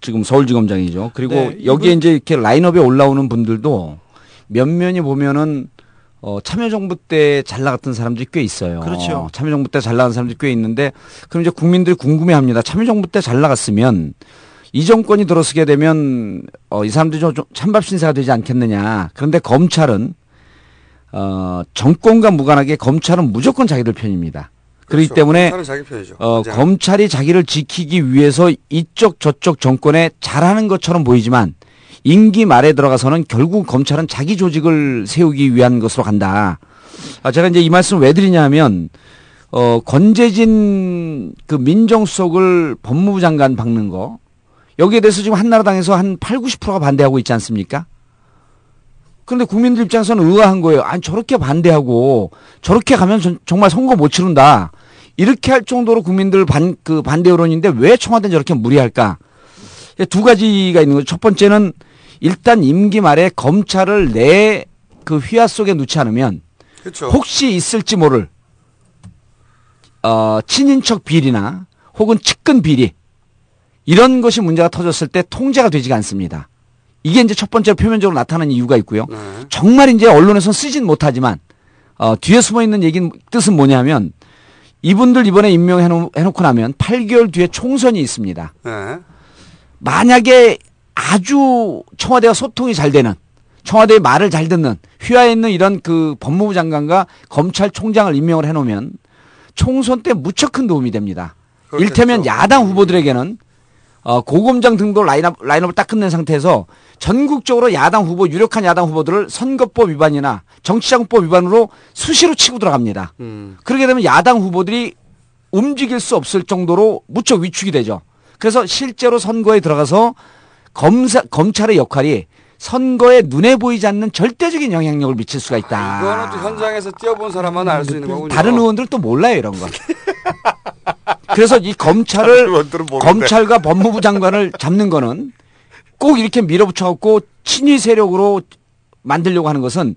지금 서울지검장이죠. 그리고 네, 여기에 이분... 이제 이렇게 라인업에 올라오는 분들도 몇몇이 보면은 어, 참여정부 때 잘 나갔던 사람들이 꽤 있어요. 그렇죠. 참여정부 때 잘 나간 사람들이 꽤 있는데 그럼 이제 국민들이 궁금해합니다. 참여정부 때 잘 나갔으면 이 정권이 들어서게 되면 어, 이 사람들이 좀 찬밥 신세가 되지 않겠느냐. 그런데 검찰은 어, 정권과 무관하게 검찰은 무조건 자기들 편입니다. 그렇기 그렇죠. 때문에 자기 편이죠. 어, 검찰이 자기를 지키기 위해서 이쪽 저쪽 정권에 잘하는 것처럼 보이지만 임기 말에 들어가서는 결국 검찰은 자기 조직을 세우기 위한 것으로 간다. 아, 제가 이제 이 말씀을 왜 드리냐면 어, 권재진 그 민정수석을 법무부 장관 박는 거 여기에 대해서 지금 한나라당에서 한 팔십, 구십 퍼센트가 반대하고 있지 않습니까? 그런데 국민들 입장에서는 의아한 거예요. 아니 저렇게 반대하고 저렇게 가면 전, 정말 선거 못 치른다. 이렇게 할 정도로 국민들 반, 그 반대 여론인데 왜 청와대는 저렇게 무리할까? 두 가지가 있는 거죠. 첫 번째는 일단 임기 말에 검찰을 내 그 휘하 속에 놓지 않으면 그렇죠. 혹시 있을지 모를 어, 친인척 비리나 혹은 측근 비리 이런 것이 문제가 터졌을 때 통제가 되지가 않습니다. 이게 이제 첫 번째로 표면적으로 나타나는 이유가 있고요. 네. 정말 이제 언론에서는 쓰진 못하지만 어, 뒤에 숨어 있는 얘긴 뜻은 뭐냐면 이분들 이번에 임명해놓고 나면 팔 개월 뒤에 총선이 있습니다. 네. 만약에 아주 청와대와 소통이 잘 되는 청와대의 말을 잘 듣는 휘하에 있는 이런 그 법무부 장관과 검찰총장을 임명을 해놓으면 총선 때 무척 큰 도움이 됩니다. 그렇겠죠. 일테면 야당 후보들에게는 어, 고검장 등도 라인업, 라인업을 딱 끝낸 상태에서 전국적으로 야당 후보 유력한 야당 후보들을 선거법 위반이나 정치자금법 위반으로 수시로 치고 들어갑니다. 음. 그렇게 되면 야당 후보들이 움직일 수 없을 정도로 무척 위축이 되죠. 그래서 실제로 선거에 들어가서 검사, 검찰의 역할이 선거에 눈에 보이지 않는 절대적인 영향력을 미칠 수가 있다. 아, 이거는 또 현장에서 뛰어본 사람만 알 수 있는 거군요. 다른 의원들 또 몰라요, 이런 거. 그래서 이 검찰을, 검찰과 법무부 장관을 잡는 거는 꼭 이렇게 밀어붙여갖고 친위 세력으로 만들려고 하는 것은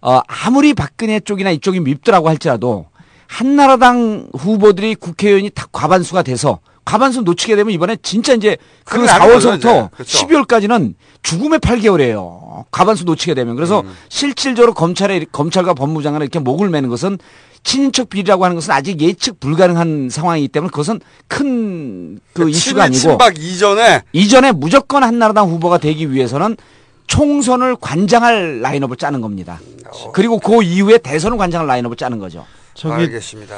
어, 아무리 박근혜 쪽이나 이쪽이 밉더라고 할지라도 한나라당 후보들이 국회의원이 다 과반수가 돼서 과반수 놓치게 되면 이번에 진짜 이제 그 사월서부터 그렇죠. 십이월까지는 죽음의 팔 개월이에요. 과반수 놓치게 되면. 그래서 음. 실질적으로 검찰에, 검찰과 법무장관을 이렇게 목을 매는 것은 친인척 비리라고 하는 것은 아직 예측 불가능한 상황이기 때문에 그것은 큰 그 이슈가 아니고. 친박 이전에. 이전에 무조건 한나라당 후보가 되기 위해서는 총선을 관장할 라인업을 짜는 겁니다. 어. 그리고 그 이후에 대선을 관장할 라인업을 짜는 거죠. 저기 알겠습니다.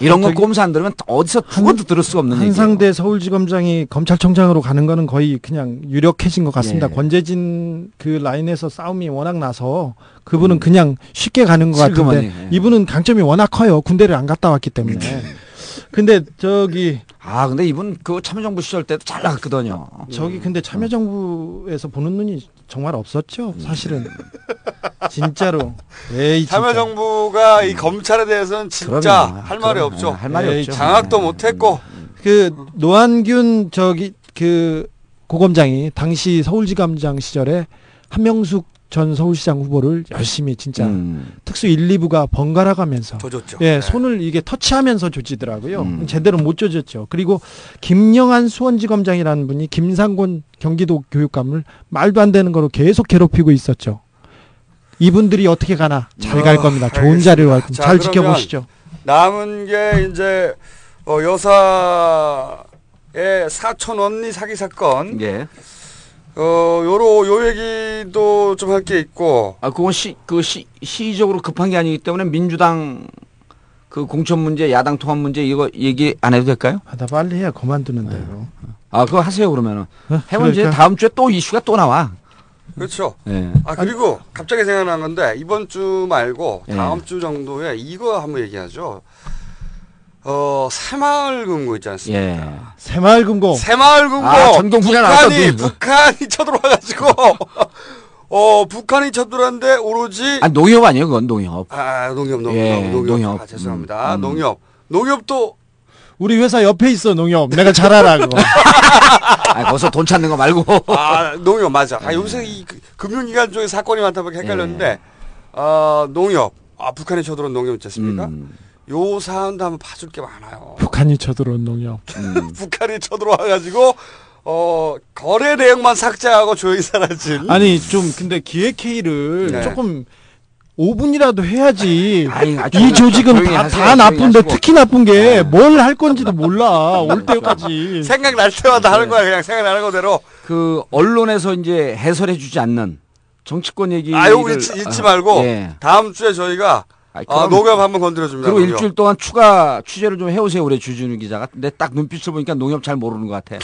이런 거 꼼수 안 들으면 어디서 죽어도 들을 수가 없는 얘기예요. 한상대 서울지검장이 검찰총장으로 가는 거는 거의 그냥 유력해진 것 같습니다. 예. 권재진 그 라인에서 싸움이 워낙 나서 그분은 음. 그냥 쉽게 가는 것 같은데 예. 이분은 강점이 워낙 커요. 군대를 안 갔다 왔기 때문에. 근데 저기 아 근데 이분 그 참여정부 시절 때도 잘 나갔거든요. 저기 근데 참여정부에서 보는 눈이 정말 없었죠. 사실은 진짜로 에이, 진짜. 참여정부가 이 검찰에 대해서는 진짜 그럼요. 할 말이 그럼, 없죠. 할 말이 에이, 없죠. 장악도 못했고 그 노환균 저기 그 고검장이 당시 서울지검장 시절에 한명숙 전 서울시장 후보를 열심히 진짜 음. 특수 일, 이부가 번갈아 가면서 조졌죠. 예, 네. 손을 이게 터치하면서 조지더라고요. 음. 제대로 못 조졌죠. 그리고 김영한 수원지검장이라는 분이 김상곤 경기도 교육감을 말도 안 되는 거로 계속 괴롭히고 있었죠. 이분들이 어떻게 가나 잘 갈 겁니다. 어, 좋은 자리로 갈 겁니다. 잘 지켜보시죠. 남은 게 이제 어, 여사의 사촌 언니 사기 사건. 예. 어, 요로, 요 얘기도 좀 할 게 있고. 아, 그건 시, 그 시, 시의적으로 급한 게 아니기 때문에 민주당 그 공천 문제, 야당 통합 문제 이거 얘기 안 해도 될까요? 아, 나 빨리 해야 그만두는데. 네. 아, 그거 하세요, 그러면은. 어? 해면 이제 다음 주에 또 이슈가 또 나와. 그렇죠. 네. 아, 그리고 갑자기 생각난 건데, 이번 주 말고 다음 네. 주 정도에 이거 한번 얘기하죠. 어, 새마을금고 있지 않습니까? 예. 새마을금고. 새마을금고. 아, 전동 북한이 나왔다, 북한이 쳐들어와가지고 어 북한이 쳐들어왔는데 오로지 아 농협 아니에요? 그건 농협. 아 농협 농협 예, 농협. 농협. 아, 죄송합니다. 음. 농협. 농협도 우리 회사 옆에 있어 농협. 내가 잘 알아 그거. 아 거기서 돈 찾는 거 말고. 아 농협 맞아. 아 요새 이 금융기관 쪽에 사건이 많다 보니까 헷갈렸는데 예. 아 농협. 아 북한이 쳐들어온 농협 있지 않습니까? 음. 요 사안도 한번 봐줄 게 많아요. 북한이 쳐들어온 농협. 음. 북한이 쳐들어와가지고 어 거래 내역만 삭제하고 조용히 사라진. 아니 좀 근데 기획회의를 네. 조금 오 분이라도 해야지. 아니, 이 조직은 다, 하세요, 다 나쁜데 하시고. 특히 나쁜 게 뭘 할 건지도 몰라. 올 때까지. 생각날 때마다 하는 거야. 그냥 생각나는 거대로. 그 언론에서 이제 해설해 주지 않는 정치권 얘기. 아 요거 잊지, 잊지 말고 아, 예. 다음 주에 저희가. 아, 농협 한번 건드려줍니다. 그리고 농협. 일주일 동안 추가 취재를 좀 해오세요, 우리 주진우 기자가. 근데 딱 눈빛을 보니까 농협 잘 모르는 것 같아.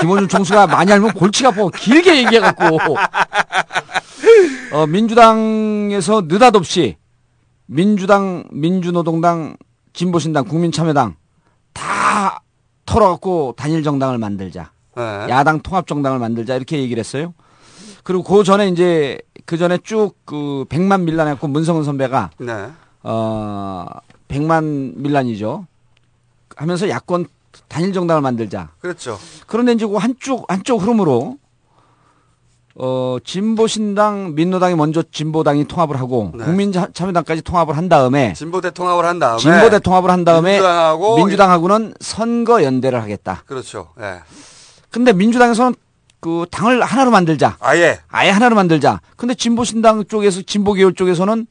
김어준 총수가 많이 알면 골치가 아파. 길게 얘기해갖고. 어, 민주당에서 느닷없이 민주당, 민주노동당, 진보신당, 국민참여당 다 털어갖고 단일정당을 만들자. 네. 야당 통합정당을 만들자. 이렇게 얘기를 했어요. 그리고 그 전에 이제 그 전에 쭉 그 백만 밀란했고 문성은 선배가 네. 어 백만 밀란이죠 하면서 야권 단일 정당을 만들자. 그렇죠. 그런데 이제 그 한쪽 한쪽 흐름으로 어 진보신당 민노당이 먼저 진보당이 통합을 하고 네. 국민참여당까지 통합을 한 다음에 진보대 통합을 한 다음에 진보대 통합을 한 다음에 민주당하고 민주당하고는 선거 연대를 하겠다. 그렇죠. 예. 네. 근데 민주당에서는 그 당을 하나로 만들자. 아예. 아예 하나로 만들자. 근데 진보신당 쪽에서 진보계열 쪽에서는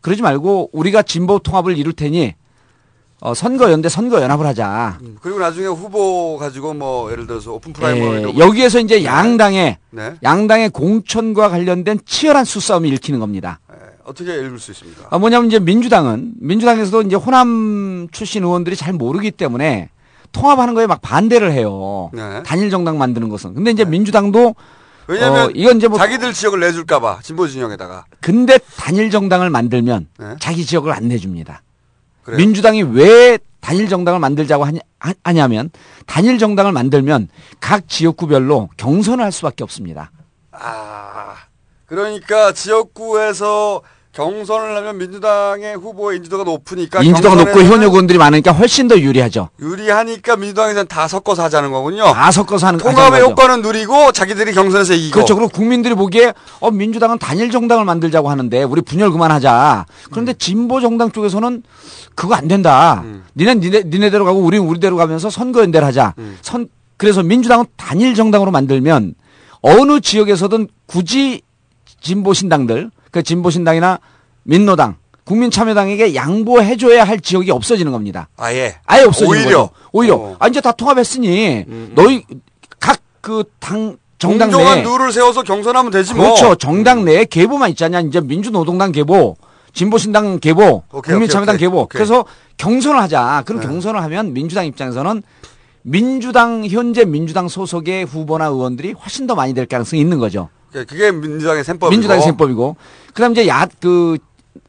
그러지 말고 우리가 진보 통합을 이룰 테니 어, 선거연대 선거연합을 하자. 음, 그리고 나중에 후보 가지고 뭐 예를 들어서 오픈 프라이머리 예, 여기에서 이제 양당의 네. 양당의 공천과 관련된 치열한 수싸움이 읽히는 겁니다. 예, 어떻게 읽을 수 있습니까? 아, 뭐냐면 이제 민주당은 민주당에서도 이제 호남 출신 의원들이 잘 모르기 때문에. 통합하는 거에 막 반대를 해요. 네. 단일 정당 만드는 것은. 근데 이제 네. 민주당도 왜냐면 어, 이건 이제 뭐 자기들 지역을 내줄까 봐 진보 진영에다가. 근데 단일 정당을 만들면 네. 자기 지역을 안 내줍니다. 그래요? 민주당이 왜 단일 정당을 만들자고 하냐, 하냐면 단일 정당을 만들면 각 지역구별로 경선을 할 수밖에 없습니다. 아, 그러니까 지역구에서 경선을 하면 민주당의 후보의 인지도가 높으니까 인지도가 높고 현역 의원들이 많으니까 훨씬 더 유리하죠. 유리하니까 민주당에서는 다 섞어서 하자는 거군요. 다 섞어서 하는 통합의 하자는 효과는 거죠. 누리고 자기들이 경선에서 이기고. 그렇죠. 그리고 국민들이 보기에 어, 민주당은 단일 정당을 만들자고 하는데 우리 분열 그만하자. 그런데 음. 진보 정당 쪽에서는 그거 안 된다. 음. 니네, 니네 니네대로 가고 우린 우리대로 가면서 선거 연대를 하자. 음. 선 그래서 민주당은 단일 정당으로 만들면 어느 지역에서든 굳이 진보 신당들 그 진보신당이나 민노당, 국민참여당에게 양보해줘야 할 지역이 없어지는 겁니다. 아예, 아예 없어지는 오히려. 거죠. 오히려 오히려 아, 이제 다 통합했으니 음, 음. 너희 각 그 당 정당 내에 공정한 룰을 세워서 경선하면 되지 뭐. 그렇죠. 정당 내에 계보만 있잖냐. 이제 민주노동당 계보, 진보신당 계보, 오케이, 국민참여당 오케이, 오케이. 계보. 오케이. 그래서 경선을 하자. 그럼 네. 경선을 하면 민주당 입장에서는 민주당 현재 민주당 소속의 후보나 의원들이 훨씬 더 많이 될 가능성이 있는 거죠. 그게 민주당의 셈법이고. 민주당의 셈법이고. 그다음 이제 야, 그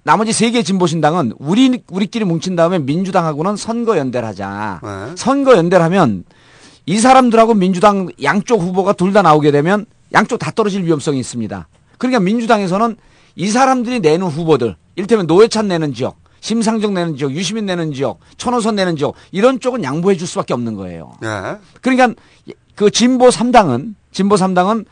나머지 세 개 진보신당은 우리 우리끼리 뭉친 다음에 민주당하고는 선거 연대를 하자. 네. 선거 연대를 하면 이 사람들하고 민주당 양쪽 후보가 둘 다 나오게 되면 양쪽 다 떨어질 위험성이 있습니다. 그러니까 민주당에서는 이 사람들이 내는 후보들, 이를테면 노회찬 내는 지역, 심상정 내는 지역, 유시민 내는 지역, 천호선 내는 지역 이런 쪽은 양보해 줄 수밖에 없는 거예요. 네. 그러니까 그 진보 삼 당은 진보 삼 당은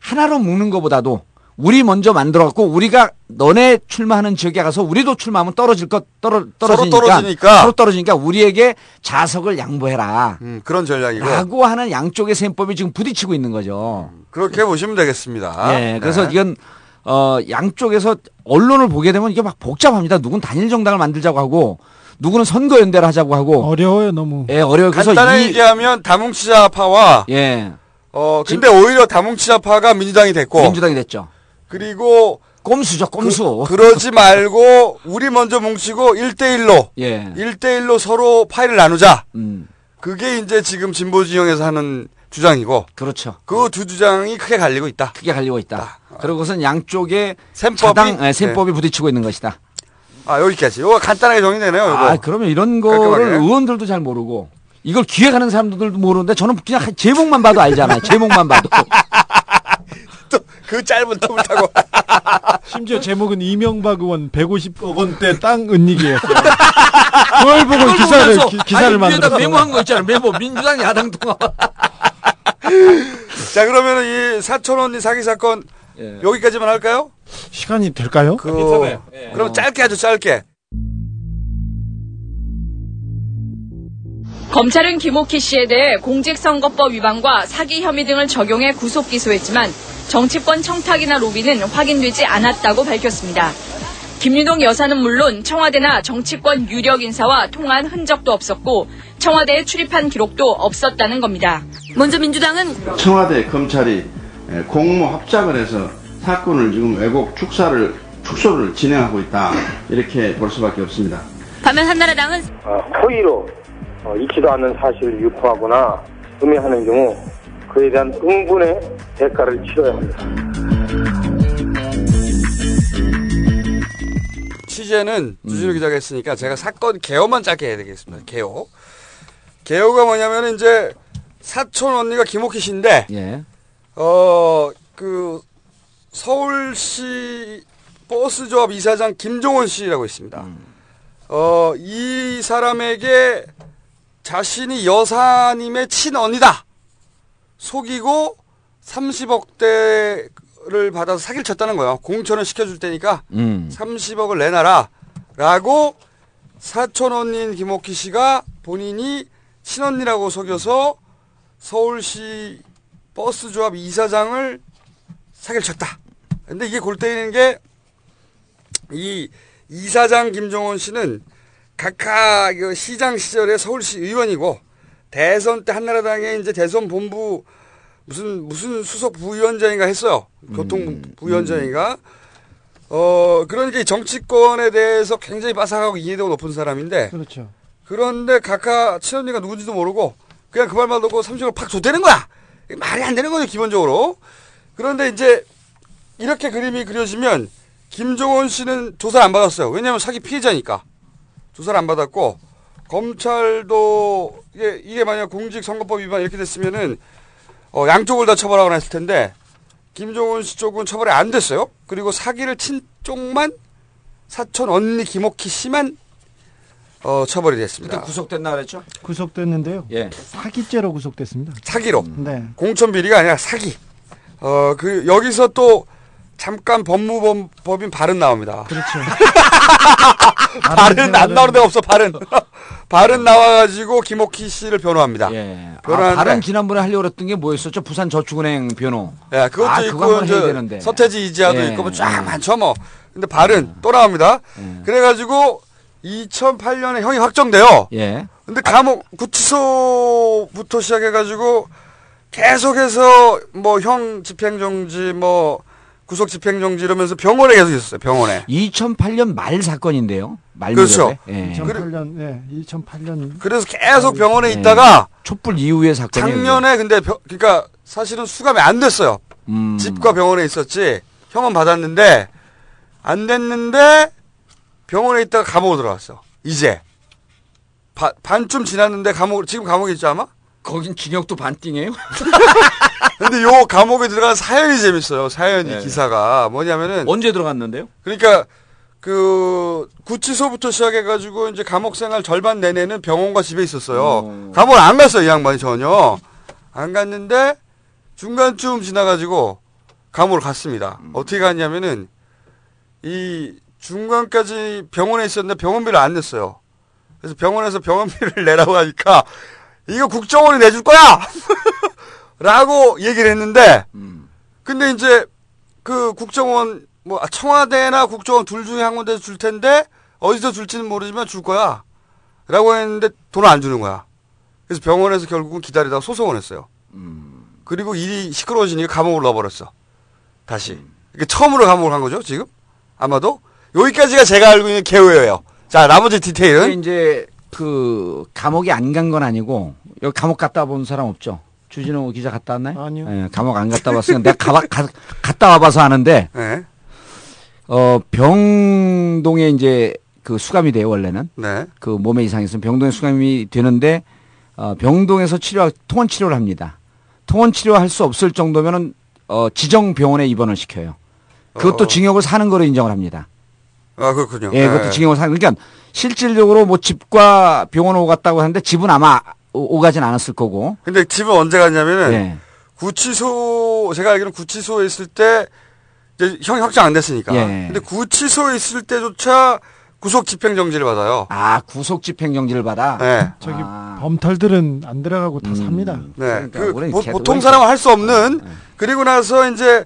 하나로 묶는 것보다도 우리 먼저 만들어 갖고 우리가 너네 출마하는 지역에 가서 우리도 출마하면 떨어질 것 떨어 떨어지니까 서로 떨어지니까, 서로 떨어지니까 우리에게 좌석을 양보해라. 음, 그런 전략이고. 라고 하는 양쪽의 셈법이 지금 부딪히고 있는 거죠. 그렇게 보시면 되겠습니다. 네, 네. 그래서 이건 어 양쪽에서 언론을 보게 되면 이게 막 복잡합니다. 누군 단일 정당을 만들자고 하고 누구는 선거 연대를 하자고 하고 어려워요, 너무. 예, 네, 어려워요. 그래서 간단히 이, 얘기하면 다뭉치자파와 예. 어 근데 진... 오히려 다뭉치자파가 민주당이 됐고 민주당이 됐죠. 그리고 꼼수죠, 꼼수. 그, 그러지 말고 우리 먼저 뭉치고 일 대일로 예. 일 대일로 서로 파일을 나누자. 음. 그게 이제 지금 진보 진영에서 하는 주장이고. 그렇죠. 그 두 주장이 크게 갈리고 있다. 크게 갈리고 있다. 아. 그러고선 양쪽에 셈법이 네, 셈법이 네. 부딪히고 있는 것이다. 아, 여기까지. 이거 간단하게 정리되네요, 이거. 아, 그러면 이런 거를 깔끔하게. 의원들도 잘 모르고 이걸 기획하는 사람들도 모르는데 저는 그냥 제목만 봐도 알잖아요. 제목만 봐도. 또 그 짧은 텀을 타고. 심지어 제목은 이명박 의원 백오십억 원대 땅 은닉이었어요. 그걸 보고 기사를, 기, 기사를 만들었어요. 메모한 거 있잖아요. 메모. 민주당 야당 통합. 자, 그러면 이 사천 원 사기 사건 예. 여기까지만 할까요? 시간이 될까요? 그... 괜찮아요. 예. 그럼 어. 짧게 아주 짧게. 검찰은 김옥희 씨에 대해 공직선거법 위반과 사기 혐의 등을 적용해 구속 기소했지만 정치권 청탁이나 로비는 확인되지 않았다고 밝혔습니다. 김윤옥 여사는 물론 청와대나 정치권 유력 인사와 통화한 흔적도 없었고 청와대에 출입한 기록도 없었다는 겁니다. 먼저 민주당은 청와대 검찰이 공모 합작을 해서 사건을 지금 왜곡 축사를, 축소를 진행하고 있다. 이렇게 볼 수밖에 없습니다. 반면 한나라당은 허위로 어, 어, 있지도 않은 사실을 유포하거나 음해하는 경우 그에 대한 응분의 대가를 치러야 합니다. 취재는 주진우 음. 기자가 했으니까 제가 사건 개요만 짧게 해야 되겠습니다. 개요. 개요가 뭐냐면 이제 사촌 언니가 김옥희 씨인데 예. 어, 그 서울시 버스조합 이사장 김종원 씨라고 있습니다. 음. 어, 이 사람에게 자신이 여사님의 친언니다. 속이고 삼십억대를 받아서 사기를 쳤다는 거예요. 공천을 시켜줄 테니까 음. 삼십억을 내놔라. 라고 사촌 언니인 김옥희 씨가 본인이 친언니라고 속여서 서울시 버스조합 이사장을 사기를 쳤다. 근데 이게 골때리는 게 이 이사장 김종원 씨는 각하 시장 시절에 서울시 의원이고 대선 때 한나라당의 이제 대선 본부 무슨 무슨 수석 부위원장인가 했어요. 교통 부위원장인가. 어 그러니까 이 정치권에 대해서 굉장히 빠삭하고 이해도가 높은 사람인데. 그렇죠. 그런데 각하 친언니가 누군지도 모르고 그냥 그 말만 듣고 삼십억을 팍 줬다는 거야. 말이 안 되는 거죠 기본적으로. 그런데 이제 이렇게 그림이 그려지면 김종원 씨는 조사를 안 받았어요. 왜냐하면 사기 피해자니까. 조사를 안 받았고 검찰도 이게, 이게 만약 공직선거법 위반 이렇게 됐으면은 어, 양쪽을 다 처벌하거나 했을 텐데 김종원 씨 쪽은 처벌이 안 됐어요. 그리고 사기를 친 쪽만 사촌 언니 김옥희 씨만 어, 처벌이 됐습니다. 그때 구속됐나 그랬죠? 구속됐는데요. 예. 사기죄로 구속됐습니다. 사기로. 음. 네. 공천 비리가 아니라 사기. 어, 그 여기서 또 잠깐 법무법인 발은 나옵니다. 그렇죠. 발은 안 나오는 데가 없어. 발은. 발은 나와가지고 김옥희 씨를 변호합니다. 예. 아, 발은 지난번에 하려고 했던 게 뭐였었죠? 부산 저축은행 변호. 예, 그것도 아, 있고 이제 서태지 이지아도 예. 있고 뭐 쫙 예. 많죠 뭐. 근데 발은 예. 또 나옵니다. 예. 그래가지고 이천팔 년에 형이 확정돼요. 예. 근데 감옥 구치소부터 시작해가지고 계속해서 뭐 형 집행정지 뭐 구속 집행정지 이러면서 병원에 계속 있었어요. 병원에. 이천팔 년 말 사건인데요. 말 그렇죠. 예. 이천팔 년, 예, 이천팔 년. 그래서 계속 병원에 예. 있다가 촛불 이후의 사건. 작년에 근데 병, 그러니까 사실은 수감이 안 됐어요. 음. 집과 병원에 있었지. 형은 받았는데 안 됐는데 병원에 있다가 감옥으로 들어왔어. 이제 바, 반쯤 지났는데 감옥 지금 감옥에 있지 아마? 거긴 징역도 반띵이에요. 근데 요 감옥에 들어간 사연이 재밌어요. 사연이 네. 기사가 뭐냐면은 언제 들어갔는데요? 그러니까 그 구치소부터 시작해가지고 이제 감옥 생활 절반 내내는 병원과 집에 있었어요. 오. 감옥을 안 갔어요. 이 양반이 전혀 안 갔는데 중간쯤 지나가지고 감옥을 갔습니다. 음. 어떻게 갔냐면은 이 중간까지 병원에 있었는데 병원비를 안 냈어요. 그래서 병원에서 병원비를 내라고 하니까 이거 국정원이 내줄 거야! 라고 얘기를 했는데, 음. 근데 이제, 그 국정원, 뭐, 청와대나 국정원 둘 중에 한 군데서 줄 텐데, 어디서 줄지는 모르지만 줄 거야. 라고 했는데, 돈을 안 주는 거야. 그래서 병원에서 결국은 기다리다가 소송을 했어요. 음. 그리고 일이 시끄러워지니까 감옥을 넣어버렸어. 다시. 음. 이게 처음으로 감옥을 한 거죠, 지금? 아마도? 여기까지가 제가 알고 있는 개요예요. 자, 나머지 디테일은? 이제, 그, 감옥에 안 간 건 아니고, 여기 감옥 갔다 본 사람 없죠? 주진우 기자 갔다 왔나요? 아니요. 예, 감옥 안 갔다 왔으니까 내가 가봐, 가, 갔다 와봐서 아는데, 네. 어, 병동에 이제 그 수감이 돼요, 원래는. 네. 그 몸에 이상이 있으면 병동에 수감이 되는데, 어, 병동에서 치료, 통원 치료를 합니다. 통원 치료할 수 없을 정도면은, 어, 지정 병원에 입원을 시켜요. 그것도 어. 징역을 사는 거로 인정을 합니다. 아, 그렇군요. 예, 그것도 네. 징역을 사는, 그러니까, 실질적으로 뭐 집과 병원 오갔다고 하는데 집은 아마 오가진 않았을 거고. 근데 집은 언제 갔냐면은 네. 구치소 제가 알기로는 구치소에 있을 때 이제 형이 확정 안 됐으니까. 예. 근데 구치소에 있을 때조차 구속 집행 정지를 받아요. 아 구속 집행 정지를 받아. 네. 저기 아. 범털들은 안 들어가고 다 음. 삽니다. 네. 그러니까 그 보, 보통 사람은 할 수 없는. 네. 그리고 나서 이제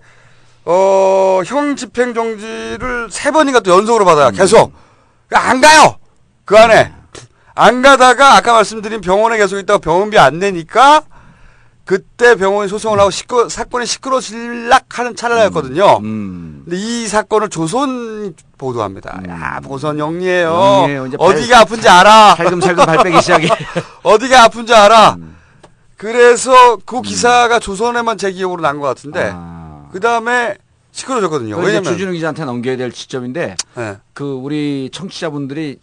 어, 형 집행 정지를 세 번인가 또 연속으로 받아요. 음. 계속. 안 가요! 그 안에. 안 가다가 아까 말씀드린 병원에 계속 있다가 병원비 안 내니까 그때 병원이 소송을 하고 시끄러, 사건이 시끄러질락 하는 찰나였거든요. 음, 음. 근데 이 사건을 조선 보도합니다. 음. 야, 보선 영리해요. 영리해요. 어디가 발, 아픈지 알아. 살금살금 발 빼기 시작해. 어디가 아픈지 알아. 음. 그래서 그 기사가 음. 조선에만 제 기억으로 난 것 같은데, 아. 그 다음에 시끄러졌거든요. 왜냐면 주진우 기자한테 넘겨야 될 지점인데 네. 그 우리 청취자분들이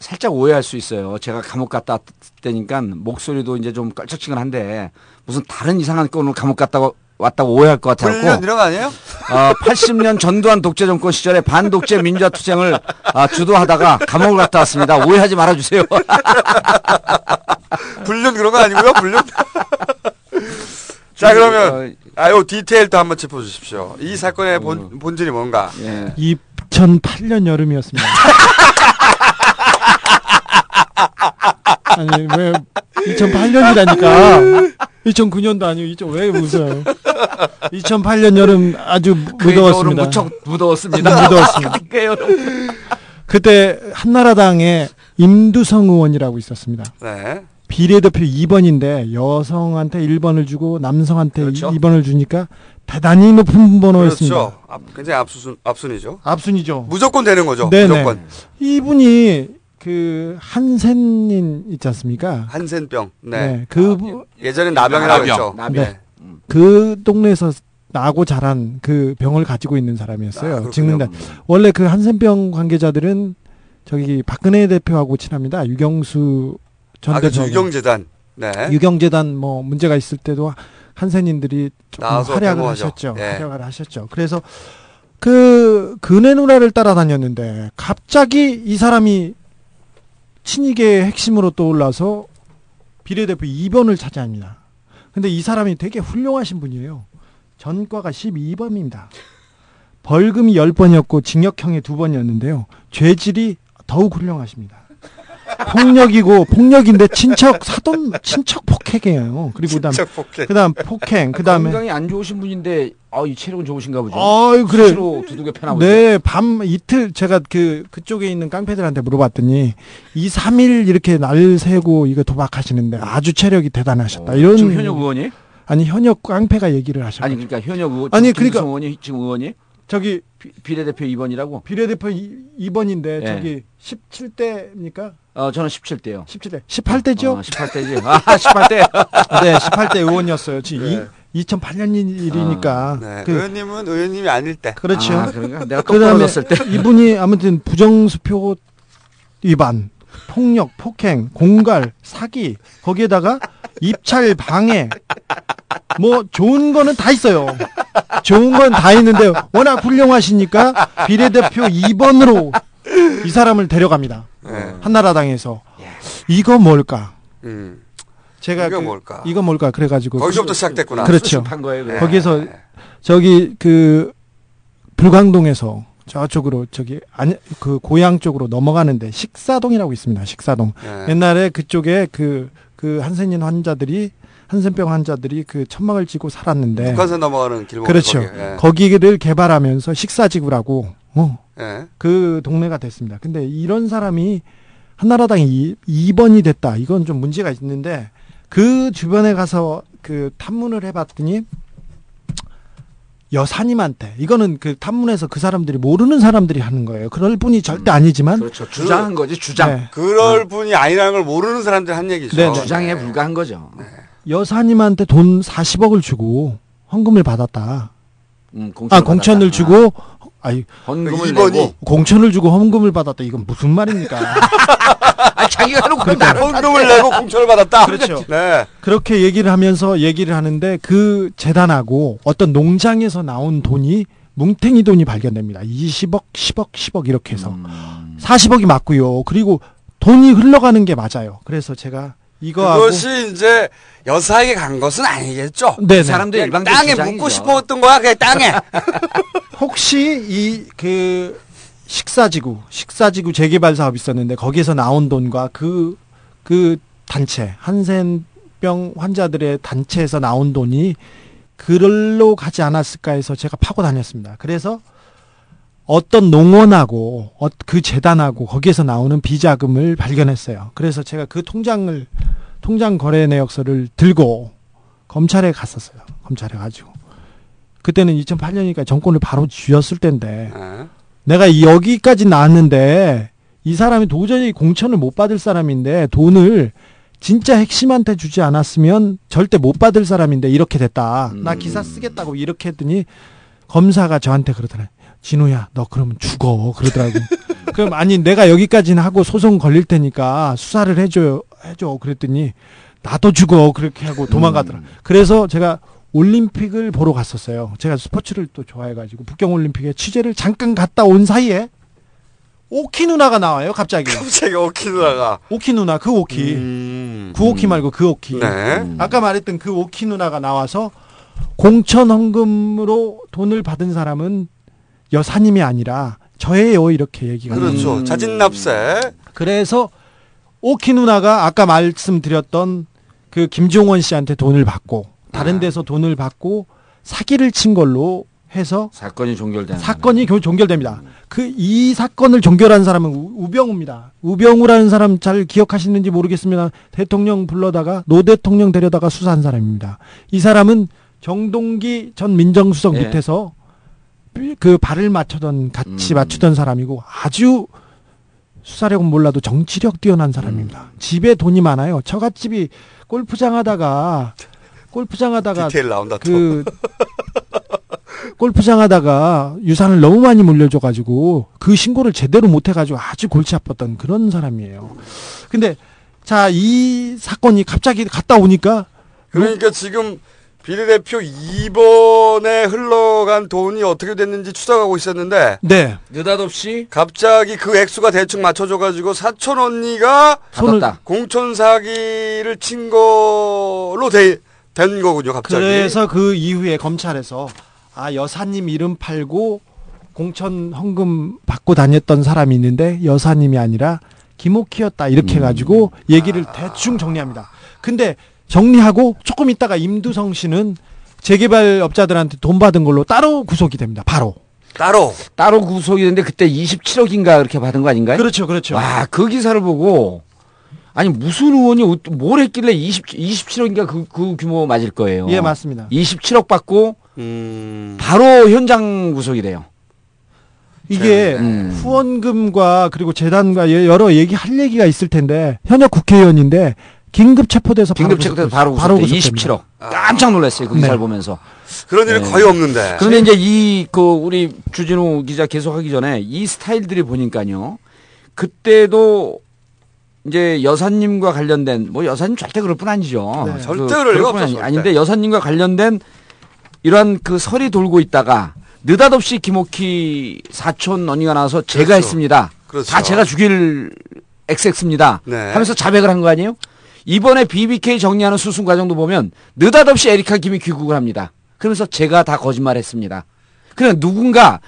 살짝 오해할 수 있어요. 제가 감옥 갔다 왔을 때니까 목소리도 이제 좀 깔짝지근한데 무슨 다른 이상한 건으로 감옥 갔다 왔다고 오해할 것 같아서. 훈련 이런 거 아니에요? 어, 팔십 년 전두환 독재 정권 시절에 반독재 민주화 투쟁을 어, 주도하다가 감옥을 갔다 왔습니다. 오해하지 말아주세요. 훈련 그런 거 아니고요. 훈련. 자 그러면 아요 디테일도 한번 짚어주십시오. 이 사건의 본, 본질이 뭔가? 예. 이천팔 년 여름이었습니다. 아니 왜 이천팔 년이라니까? 이천구 년도 아니고 이천 왜 웃어요? 이천팔 년 여름 아주 무더웠습니다. 무척 무더웠습니다. 무더웠습니다. 그때 한나라당에 임두성 의원이라고 있었습니다. 네. 비례대표 이 번인데 여성한테 일 번을 주고 남성한테 그렇죠. 이 번을 주니까 대단히 높은 번호였습니다. 그렇죠. 앞, 굉장히 앞순, 앞순이죠. 앞순이죠. 무조건 되는 거죠. 네네. 무조건. 이분이 그 한센인 있지 않습니까? 한센병. 네. 네. 그 아, 예전에 나병이라고 했죠. 나병. 네. 음. 그 동네에서 나고 자란 그 병을 가지고 있는 사람이었어요. 아, 증명단. 원래 그 한센병 관계자들은 저기 박근혜 대표하고 친합니다. 유경수 전 대전 아, 유경재단. 네. 유경재단 뭐 문제가 있을 때도 한센인들이 활약을 하셨죠. 네. 활약을 하셨죠. 그래서 그 그네 누나를 따라다녔는데 갑자기 이 사람이 친이계의 핵심으로 떠올라서 비례대표 이 번을 차지합니다. 근데 이 사람이 되게 훌륭하신 분이에요. 전과가 십이 번입니다. 벌금이 열 번이었고 징역형이 두 번이었는데요. 죄질이 더욱 훌륭하십니다. 폭력이고 폭력인데 친척 사돈 친척 폭행이에요. 그리고 그다음 친척 폭행. 그다음 폭행. 그다음에 건강이 안 좋으신 분인데 아, 이 체력은 좋으신가 보죠. 아, 그래. 스스로 두둑에 편하고. 네, 밤 이틀 제가 그 그쪽에 있는 깡패들한테 물어봤더니 이 삼 일 이렇게 날 새고 이거 도박하시는데 아주 체력이 대단하셨다. 어, 이런 지금 현역 의원이? 아니, 현역 깡패가 얘기를 하셨어요. 아니, 그러니까 현역 의원 아니, 그러니까 의원이 지금 의원이 저기 비, 비례대표 이 번이라고? 비례대표 이 번인데 네. 저기 십칠 대입니까? 어, 저는 십칠 대요. 십칠 대. 십팔 대죠? 어, 십팔 대지. 아, 십팔 대. 네, 십팔 대 의원이었어요. 지금 네. 이, 이천팔 년 일이니까. 어, 네. 그, 의원님은 의원님이 아닐 때. 그렇죠. 아, 그러니까 내가 떨어졌을 때. 이분이 아무튼 부정수표 위반, 폭력, 폭행, 공갈, 사기, 거기에다가 입찰 방해, 뭐 좋은 거는 다 있어요. 좋은 건 다 있는데 워낙 훌륭하시니까 비례대표 이 번으로 이 사람을 데려갑니다. 네. 한나라당에서 예. 이거 뭘까? 음. 제가 이거 그, 뭘까? 이거 뭘까? 그래가지고 거기서부터 시작됐구나. 그렇죠. 거예요, 예. 거기서 예. 저기 그 불광동에서 저쪽으로 저기 아니 그 고향 쪽으로 넘어가는데 식사동이라고 있습니다. 식사동. 예. 옛날에 그쪽에 그 그 한센인 환자들이 한센병 환자들이 그 천막을 지고 살았는데 북한산 넘어가는 길목 그렇죠. 거기, 예. 거기를 개발하면서 식사지구라고. 어. 예. 그 동네가 됐습니다. 근데 이런 사람이 한나라당이 이 번이 됐다. 이건 좀 문제가 있는데 그 주변에 가서 그 탐문을 해봤더니 여사님한테 이거는 그 탐문에서 그 사람들이 모르는 사람들이 하는 거예요. 그럴 분이 절대 아니지만 그렇죠. 주장한 거지 주장. 네. 그럴 분이 아니라는 걸 모르는 사람들 한 얘기죠. 네네. 주장에 불과한 거죠. 네. 여사님한테 돈 사십억을 주고 헌금을 받았다. 음, 공천 아 공천을 받았다. 주고. 아니, 헌금을 내고 공천을 주고 헌금을 받았다. 이건 무슨 말입니까? 아, 자기가 하는 건 헌금을 내고 공천을 받았다. 그렇죠. 네. 그렇게 얘기를 하면서 얘기를 하는데 그 재단하고 어떤 농장에서 나온 돈이 뭉탱이 돈이 발견됩니다. 이십억, 십억, 십억 이렇게 해서 음. 사십억이 맞고요. 그리고 돈이 흘러가는 게 맞아요. 그래서 제가 이거하고 그것이 이제 여사에게 간 것은 아니겠죠. 네, 사람들이 일반 땅에 주장이죠. 묻고 싶었던 거야. 그냥 땅에. 혹시 이 그 식사지구 식사지구 재개발 사업이 있었는데 거기에서 나온 돈과 그 그 단체 한센병 환자들의 단체에서 나온 돈이 그럴로 가지 않았을까 해서 제가 파고 다녔습니다. 그래서 어떤 농원하고 그 재단하고 거기에서 나오는 비자금을 발견했어요. 그래서 제가 그 통장을 통장 거래 내역서를 들고 검찰에 갔었어요. 검찰에 가지고. 그때는 이천팔 년이니까 정권을 바로 쥐었을 때인데 아. 내가 여기까지 나왔는데 이 사람이 도저히 공천을 못 받을 사람인데 돈을 진짜 핵심한테 주지 않았으면 절대 못 받을 사람인데 이렇게 됐다. 음. 나 기사 쓰겠다고 이렇게 했더니 검사가 저한테 그러더라. 진우야 너 그러면 죽어 그러더라고. 그럼 아니 내가 여기까지는 하고 소송 걸릴 테니까 수사를 해줘요. 해줘 그랬더니 나도 죽어 그렇게 하고 도망가더라. 음. 그래서 제가 올림픽을 보러 갔었어요. 제가 스포츠를 또 좋아해가지고 북경올림픽에 취재를 잠깐 갔다 온 사이에 오키 누나가 나와요. 갑자기. 갑자기 오키 누나가. 오키 누나 그 오키. 음. 그 오키 말고 그 오키. 네. 음. 아까 말했던 그 오키 누나가 나와서 공천 헌금으로 돈을 받은 사람은 여사님이 아니라 저예요. 이렇게 얘기가. 그렇죠. 음. 자진납세. 그래서 오키 누나가 아까 말씀드렸던 그 김종원 씨한테 돈을 받고 다른 데서 돈을 받고 사기를 친 걸로 해서 사건이 종결됩니다. 사건이 종결됩니다. 그 이 사건을 종결한 사람은 우병우입니다. 우병우라는 사람 잘 기억하시는지 모르겠습니다. 대통령 불러다가 노 대통령 데려다가 수사한 사람입니다. 이 사람은 정동기 전 민정수석 예. 밑에서 그 발을 맞추던 같이 음. 맞추던 사람이고 아주 수사력은 몰라도 정치력 뛰어난 사람입니다. 음. 집에 돈이 많아요. 처갓집이 골프장 하다가 골프장 하다가 디테일 나온다, 그 골프장 하다가 유산을 너무 많이 물려줘 가지고 그 신고를 제대로 못 해 가지고 아주 골치 아팠던 그런 사람이에요. 근데 자, 이 사건이 갑자기 갔다 오니까. 그러니까 음? 지금 비례대표 이 번에 흘러간 돈이 어떻게 됐는지 추적하고 있었는데. 네. 느닷없이. 갑자기 그 액수가 대충 맞춰줘가지고 사촌 언니가. 손을. 공천 사기를 친 걸로 되, 된 거군요, 갑자기. 그래서 그 이후에 검찰에서 아, 여사님 이름 팔고 공천 헌금 받고 다녔던 사람이 있는데 여사님이 아니라 김옥희였다. 이렇게 음. 해가지고 얘기를 아. 대충 정리합니다. 근데 정리하고 조금 있다가 임두성 씨는 재개발업자들한테 돈 받은 걸로 따로 구속이 됩니다. 바로. 따로. 따로 구속이 되는데 그때 이십칠억인가 그렇게 받은 거 아닌가요? 그렇죠. 그렇죠. 와, 그 기사를 보고 아니 무슨 의원이 뭘 했길래 이십, 이십칠억인가 그, 그 규모 맞을 거예요. 예, 맞습니다. 이십칠억 받고 음... 바로 현장 구속이 돼요. 이게 음. 후원금과 그리고 재단과 여러 얘기 할 얘기가 있을 텐데 현역 국회의원인데 긴급 체포돼서 긴급 체포돼서 바로 바로 이십칠억. 아. 깜짝 놀랐어요. 그 기사를 네. 보면서. 그런 일이 네. 거의 없는데. 그런데 이제 이 그 우리 주진우 기자 계속하기 전에 이 스타일들이 보니까요. 그때도 이제 여사님과 관련된 뭐 여사님 절대 그럴 뿐 아니죠. 네. 그 절대 그럴 뿐 아니. 아닌데 여사님과 관련된 이런 그 설이 돌고 있다가. 느닷없이 김옥희 사촌 언니가 나와서 제가 그렇죠. 했습니다. 그렇죠. 다 제가 죽일 엑스엑스입니다. 네. 하면서 자백을 한 거 아니에요? 이번에 비비케이 정리하는 수순 과정도 보면 느닷없이 에리카 김이 귀국을 합니다. 그러면서 제가 다 거짓말했습니다. 그냥 누군가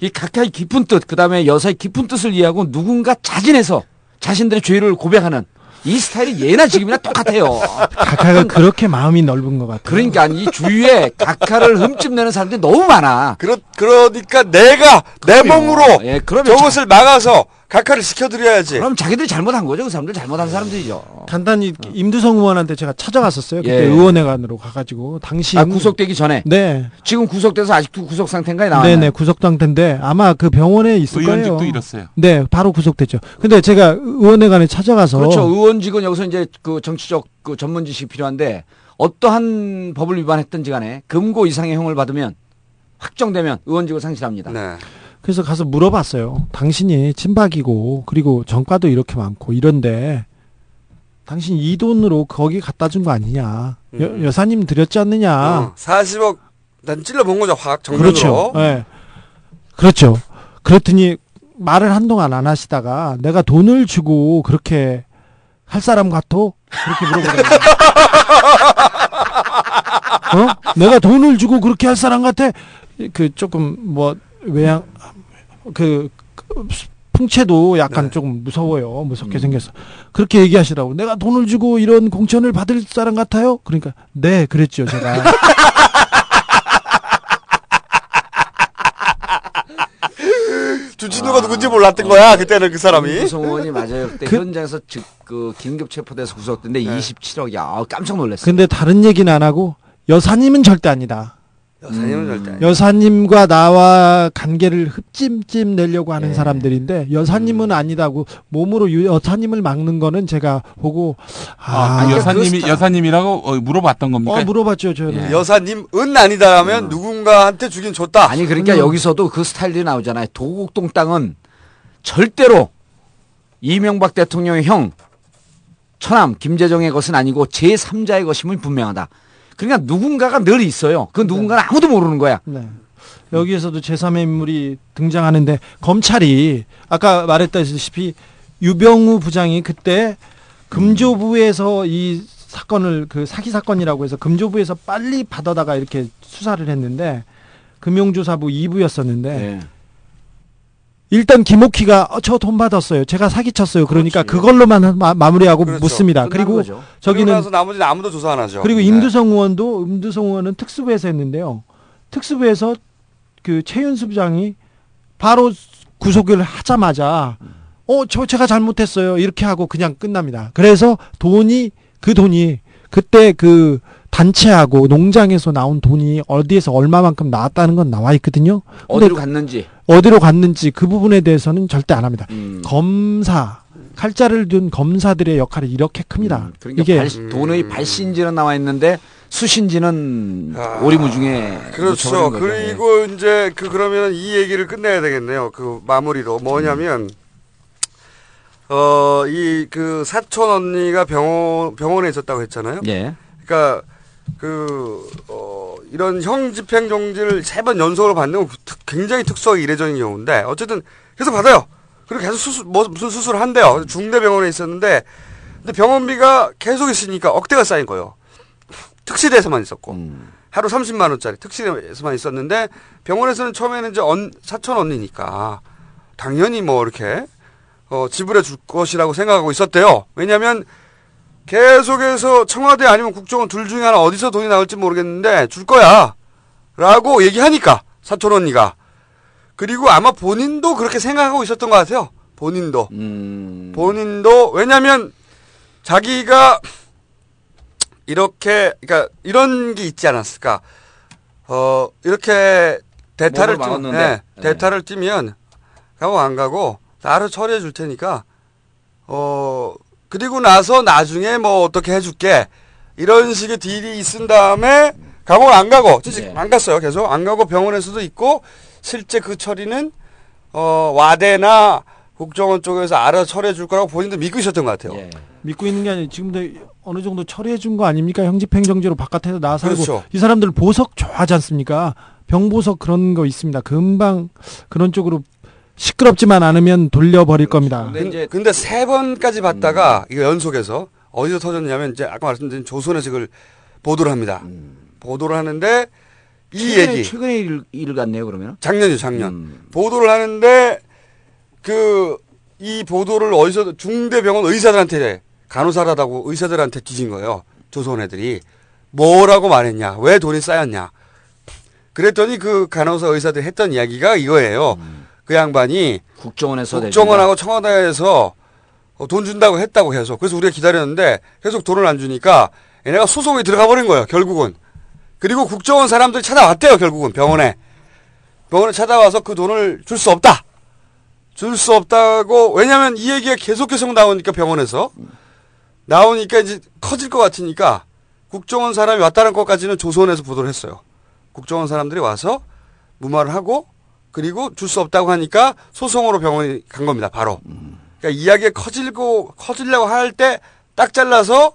이 각하의 깊은 뜻, 그 다음에 여사의 깊은 뜻을 이해하고 누군가 자진해서 자신들의 죄를 고백하는 이 스타일이 예나 지금이나 똑같아요. 각하가 그렇게 마음이 넓은 것 같아요. 그러니까 이 주위에 각하를 흠집내는 사람들이 너무 많아. 그렇, 그러니까 내가 그럼요. 내 몸으로 예, 저것을 자, 막아서 각하를 지켜드려야지. 그럼 자기들이 잘못한 거죠. 그 사람들 잘못한 사람들이죠. 간단히 임두성 의원한테 제가 찾아갔었어요. 그때 예. 의원회관으로 가가지고 당시 아, 구속되기 전에. 네. 지금 구속돼서 아직도 구속 상태인가요? 나왔나요? 네네 구속 상태인데 아마 그 병원에 있을 거예요. 의원직도 잃었어요. 네, 바로 구속됐죠. 근데 제가 의원회관에 찾아가서 그렇죠. 의원직은 여기서 이제 그 정치적 그 전문 지식이 필요한데 어떠한 법을 위반했든지간에 금고 이상의 형을 받으면 확정되면 의원직을 상실합니다. 네. 그래서 가서 물어봤어요. 당신이 친박이고 그리고 정과도 이렇게 많고 이런데 당신 이 돈으로 거기 갖다 준 거 아니냐. 여, 여사님 드렸지 않느냐. 어, 사십억 난 찔러본 거죠. 확 정면으로. 그렇죠. 네. 그렇죠. 그랬더니 말을 한동안 안 하시다가 내가 돈을 주고 그렇게 할 사람 같어? 그렇게 물어보더라고요. 어? 내가 돈을 주고 그렇게 할 사람 같아? 그 조금 뭐... 외양 그, 그 풍채도 약간 네. 조금 무서워요. 무섭게 음. 생겼어. 그렇게 얘기하시라고. 내가 돈을 주고 이런 공천을 받을 사람 같아요? 그러니까 네, 그랬죠, 제가. 주진우가 아, 누군지 몰랐던 어, 거야. 그때는 그 사람이. 임두성 의원이 맞아요. 그때 그, 현장에서 즉, 그 긴급 체포돼서 구속됐는데 네. 이십칠억이야. 아, 깜짝 놀랐어요. 근데 다른 얘기는 안 하고 여사님은 절대 아니다. 여사님은 음. 절대 아니에요. 여사님과 나와 관계를 흡찜찜 내려고 하는 예. 사람들인데 여사님은 음. 아니다고 몸으로 여사님을 막는 거는 제가 보고 아, 아 여사님이 여사님이라고 물어봤던 겁니까? 어, 물어봤죠, 저는. 예. 여사님은 아니다라면 음. 누군가한테 주긴 줬다. 아니 그러니까 음. 여기서도 그 스타일이 나오잖아요. 도곡동 땅은 절대로 이명박 대통령의 형 처남 김재정의 것은 아니고 제삼자의 것임은 분명하다. 그러니까 누군가가 늘 있어요. 그 누군가는 네. 아무도 모르는 거야. 네. 여기에서도 제삼의 인물이 등장하는데 검찰이 아까 말했다시피 유병우 부장이 그때 금조부에서 이 사건을 그 사기 사건이라고 해서 금조부에서 빨리 받아다가 이렇게 수사를 했는데 금융조사부 이 부였었는데 네. 일단 김옥희가 어, 저 돈 받았어요. 제가 사기쳤어요. 그러니까 그렇지. 그걸로만 마, 마무리하고 그렇죠. 묻습니다. 그리고 거죠. 저기는 나머지는 아무도 조사 안 하죠. 그리고 네. 임두성 의원도 임두성 의원은 특수부에서 했는데요. 특수부에서 그 최윤수 부장이 바로 구속을 하자마자 어, 저 제가 잘못했어요. 이렇게 하고 그냥 끝납니다. 그래서 돈이 그 돈이 그때 그 단체하고 농장에서 나온 돈이 어디에서 얼마만큼 나왔다는 건 나와 있거든요. 어디로 갔는지. 어디로 갔는지 그 부분에 대해서는 절대 안 합니다. 음. 검사, 칼자를 둔 검사들의 역할이 이렇게 큽니다. 음. 그러니까 이게 발, 돈의 발신지는 나와 있는데 수신지는 아, 오리무중에. 그렇죠. 그리고 이제 그 그러면 이 얘기를 끝내야 되겠네요. 그 마무리로. 뭐냐면 음. 어, 이 그 사촌 언니가 병원 병원에 있었다고 했잖아요. 예. 그러니까 그 어, 이런 형 집행정지를 세 번 연속으로 받는 건 굉장히 특수하게 이례적인 경우인데 어쨌든 계속 받아요. 그리고 계속 수술 뭐, 무슨 수술을 한대요. 중대 병원에 있었는데 근데 병원비가 계속 있으니까 억대가 쌓인 거예요. 특시대에서만 있었고 음. 하루 삼십만 원짜리 특시대에서만 있었는데 병원에서는 처음에는 이제 언, 사촌 언니니까 당연히 뭐 이렇게 어, 지불해 줄 것이라고 생각하고 있었대요. 왜냐하면 계속해서 청와대 아니면 국정원 둘 중에 하나 어디서 돈이 나올지 모르겠는데 줄 거야 라고 얘기하니까 사촌 언니가. 그리고 아마 본인도 그렇게 생각하고 있었던 것 같아요. 본인도. 음... 본인도 왜냐하면 자기가 이렇게 그러니까 이런 게 있지 않았을까. 어 이렇게 대타를 뛰면 네, 네. 대타를 뛰면 가고 안 가고 나를 처리해 줄 테니까 어. 그리고 나서 나중에 뭐 어떻게 해줄게 이런 식의 딜이 있은 다음에 감옥 안 가고 네. 안 갔어요. 계속 안 가고 병원에서도 있고 실제 그 처리는 어, 와대나 국정원 쪽에서 알아서 처리해 줄 거라고 본인도 믿고 있었던 것 같아요. 네. 믿고 있는 게 아니라 지금도 어느 정도 처리해 준 거 아닙니까? 형집행정지로 바깥에서 나와 살고 그렇죠. 이 사람들 보석 좋아하지 않습니까? 병보석 그런 거 있습니다. 금방 그런 쪽으로. 시끄럽지만 않으면 돌려버릴 겁니다. 근데, 이제 근데 세 번까지 받다가 음. 이거 연속해서 어디서 터졌냐면 이제 아까 말씀드린 조선에서 그걸 보도를 합니다. 음. 보도를 하는데 이 최근에, 얘기 최근에 일, 일 같네요. 그러면 작년이죠. 작년 음. 보도를 하는데 그 이 보도를 어디서 중대병원 의사들한테 간호사라다고 의사들한테 뒤진 거예요. 조선 애들이 뭐라고 말했냐 왜 돈이 쌓였냐 그랬더니 그 간호사 의사들 했던 이야기가 이거예요. 음. 그 양반이 국정원에서 국정원하고 청와대에서 돈 준다고 했다고 해서 그래서 우리가 기다렸는데 계속 돈을 안 주니까 얘네가 소송에 들어가 버린 거예요. 결국은. 그리고 국정원 사람들이 찾아왔대요. 결국은 병원에. 병원에 찾아와서 그 돈을 줄 수 없다. 줄 수 없다고. 왜냐하면 이 얘기가 계속 계속 나오니까 병원에서. 나오니까 이제 커질 것 같으니까 국정원 사람이 왔다는 것까지는 조선에서 보도를 했어요. 국정원 사람들이 와서 무마를 하고 그리고 줄 수 없다고 하니까 소송으로 병원에 간 겁니다. 바로. 그러니까 이야기가 커지고 커지려고 할 때 딱 잘라서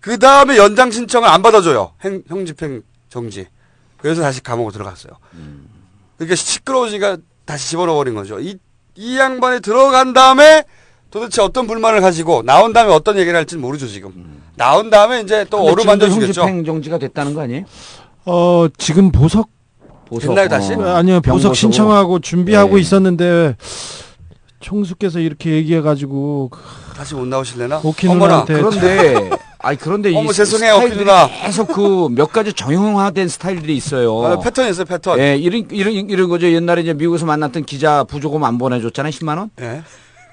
그 다음에 연장 신청을 안 받아줘요. 행, 형집행 정지. 그래서 다시 감옥으로 들어갔어요. 그러니까 시끄러우니까 다시 집어넣어버린 거죠. 이, 이 양반이 들어간 다음에 도대체 어떤 불만을 가지고 나온 다음에 어떤 얘기를 할지는 모르죠 지금. 나온 다음에 이제 또 어루만져주겠죠. 형집행 정지가 됐다는 거 아니에요? 어 지금 보석. 보석. 옛날 다시? 어. 아니요. 보석 신청하고 준비하고 네. 있었는데 총수께서 이렇게 얘기해가지고 다시 못 나오실래나? 어머나 그런데 아니 그런데 어머, 이 죄송해요, 계속 그 몇 가지 정형화된 스타일들이 있어요. 아, 패턴이 있어요. 패턴. 예, 이런 이런 이런 거죠. 옛날에 이제 미국에서 만났던 기자 부조금 안 보내줬잖아요. 십만 원. 네.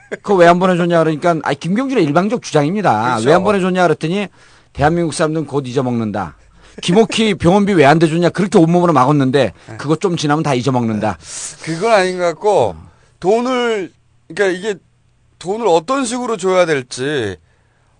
그거 왜 안 보내줬냐 그러니까 아 김경준의 일방적 주장입니다. 그렇죠. 왜 안 보내줬냐 그랬더니 대한민국 사람들은 곧 잊어먹는다. 김옥희 병원비 왜 안 대줬냐 그렇게 온몸으로 막았는데 그거 좀 지나면 다 잊어먹는다. 그건 아닌 것 같고 돈을 그러니까 이게 돈을 어떤 식으로 줘야 될지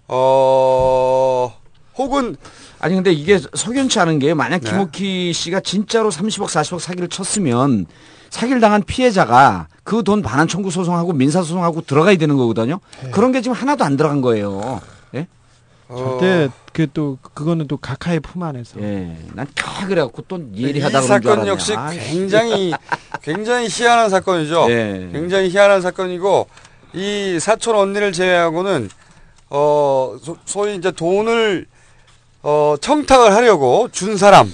어 혹은 아니 근데 이게 석연치 않은 게 만약 네. 김옥희 씨가 진짜로 삼십억 사십억 사기를 쳤으면 사기를 당한 피해자가 그 돈 반환 청구 소송하고 민사 소송하고 들어가야 되는 거거든요. 네. 그런 게 지금 하나도 안 들어간 거예요. 예? 절대 어... 그 또 그거는 또 각하의 품 안에서. 예. 난 캬 그래갖고 또 예리하다 그런 줄 알았냐. 이 사건 역시 아, 굉장히 굉장히 희한한 사건이죠. 예. 굉장히 희한한 사건이고 이 사촌 언니를 제외하고는 어 소, 소위 이제 돈을 어 청탁을 하려고 준 사람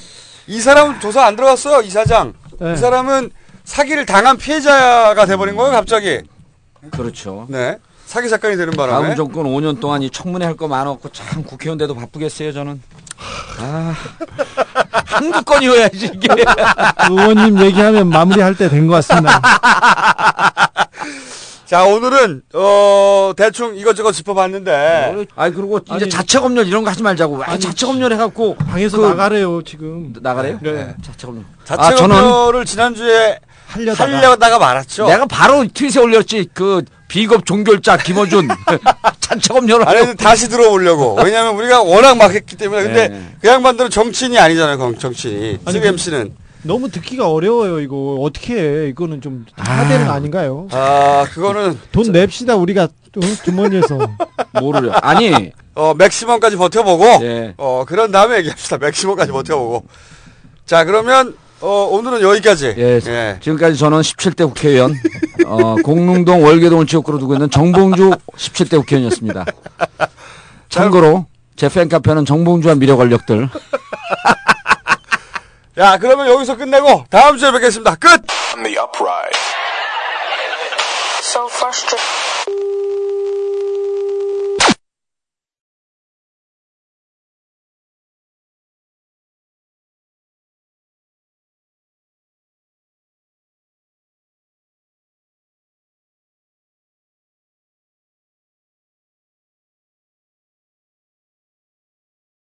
이 사람은 조사 안 들어갔어요. 이 사장. 예. 이 사람은 사기를 당한 피해자가 돼버린 거예요. 갑자기. 그렇죠. 네. 사기 사건이 되는 바람에 다음 정권 오 년 동안 이 청문회 할 거 많았고 참 국회의원대도 바쁘겠어요 저는. 아, 한두 건이어야지 이게. 의원님 얘기하면 마무리할 때 된 것 같습니다. 자 오늘은 어 대충 이것저것 짚어봤는데. 아 그리고 이제 아니, 자체 검열 이런 거 하지 말자고. 왜 자체 검열 해갖고 방에서 그, 나가래요 지금. 나가래요? 네. 네. 자체 검열. 자체 아, 검열을 지난주에 하려다가, 하려다가 말았죠. 내가 바로 트윗에 올렸지 그. 비겁 종결자 김어준 찬척업료를 아니 다시 들어오려고 왜냐하면 우리가 워낙 막했기 때문에 근데 네. 그 양반들은 정치인이 아니잖아요. 정치인이. 아니, 씨비엠씨는 너무 듣기가 어려워요. 이거 어떻게 해? 이거는 좀 하대는 아, 아닌가요? 아 그거는 돈 냅시다 우리가 주머니에서 모르려. 아니 어 맥시멈까지 버텨보고 네. 어 그런 다음에 얘기합시다. 맥시멈까지 버텨보고. 자 그러면 어 오늘은 여기까지. 예, 예. 지금까지 저는 십칠 대 국회의원 어, 공릉동 월계동을 지역구로 두고 있는 정봉주 십칠 대 국회의원이었습니다. 참고로 제 팬카페는 정봉주와 미래권력들. 야 그러면 여기서 끝내고 다음 주에 뵙겠습니다. 끝.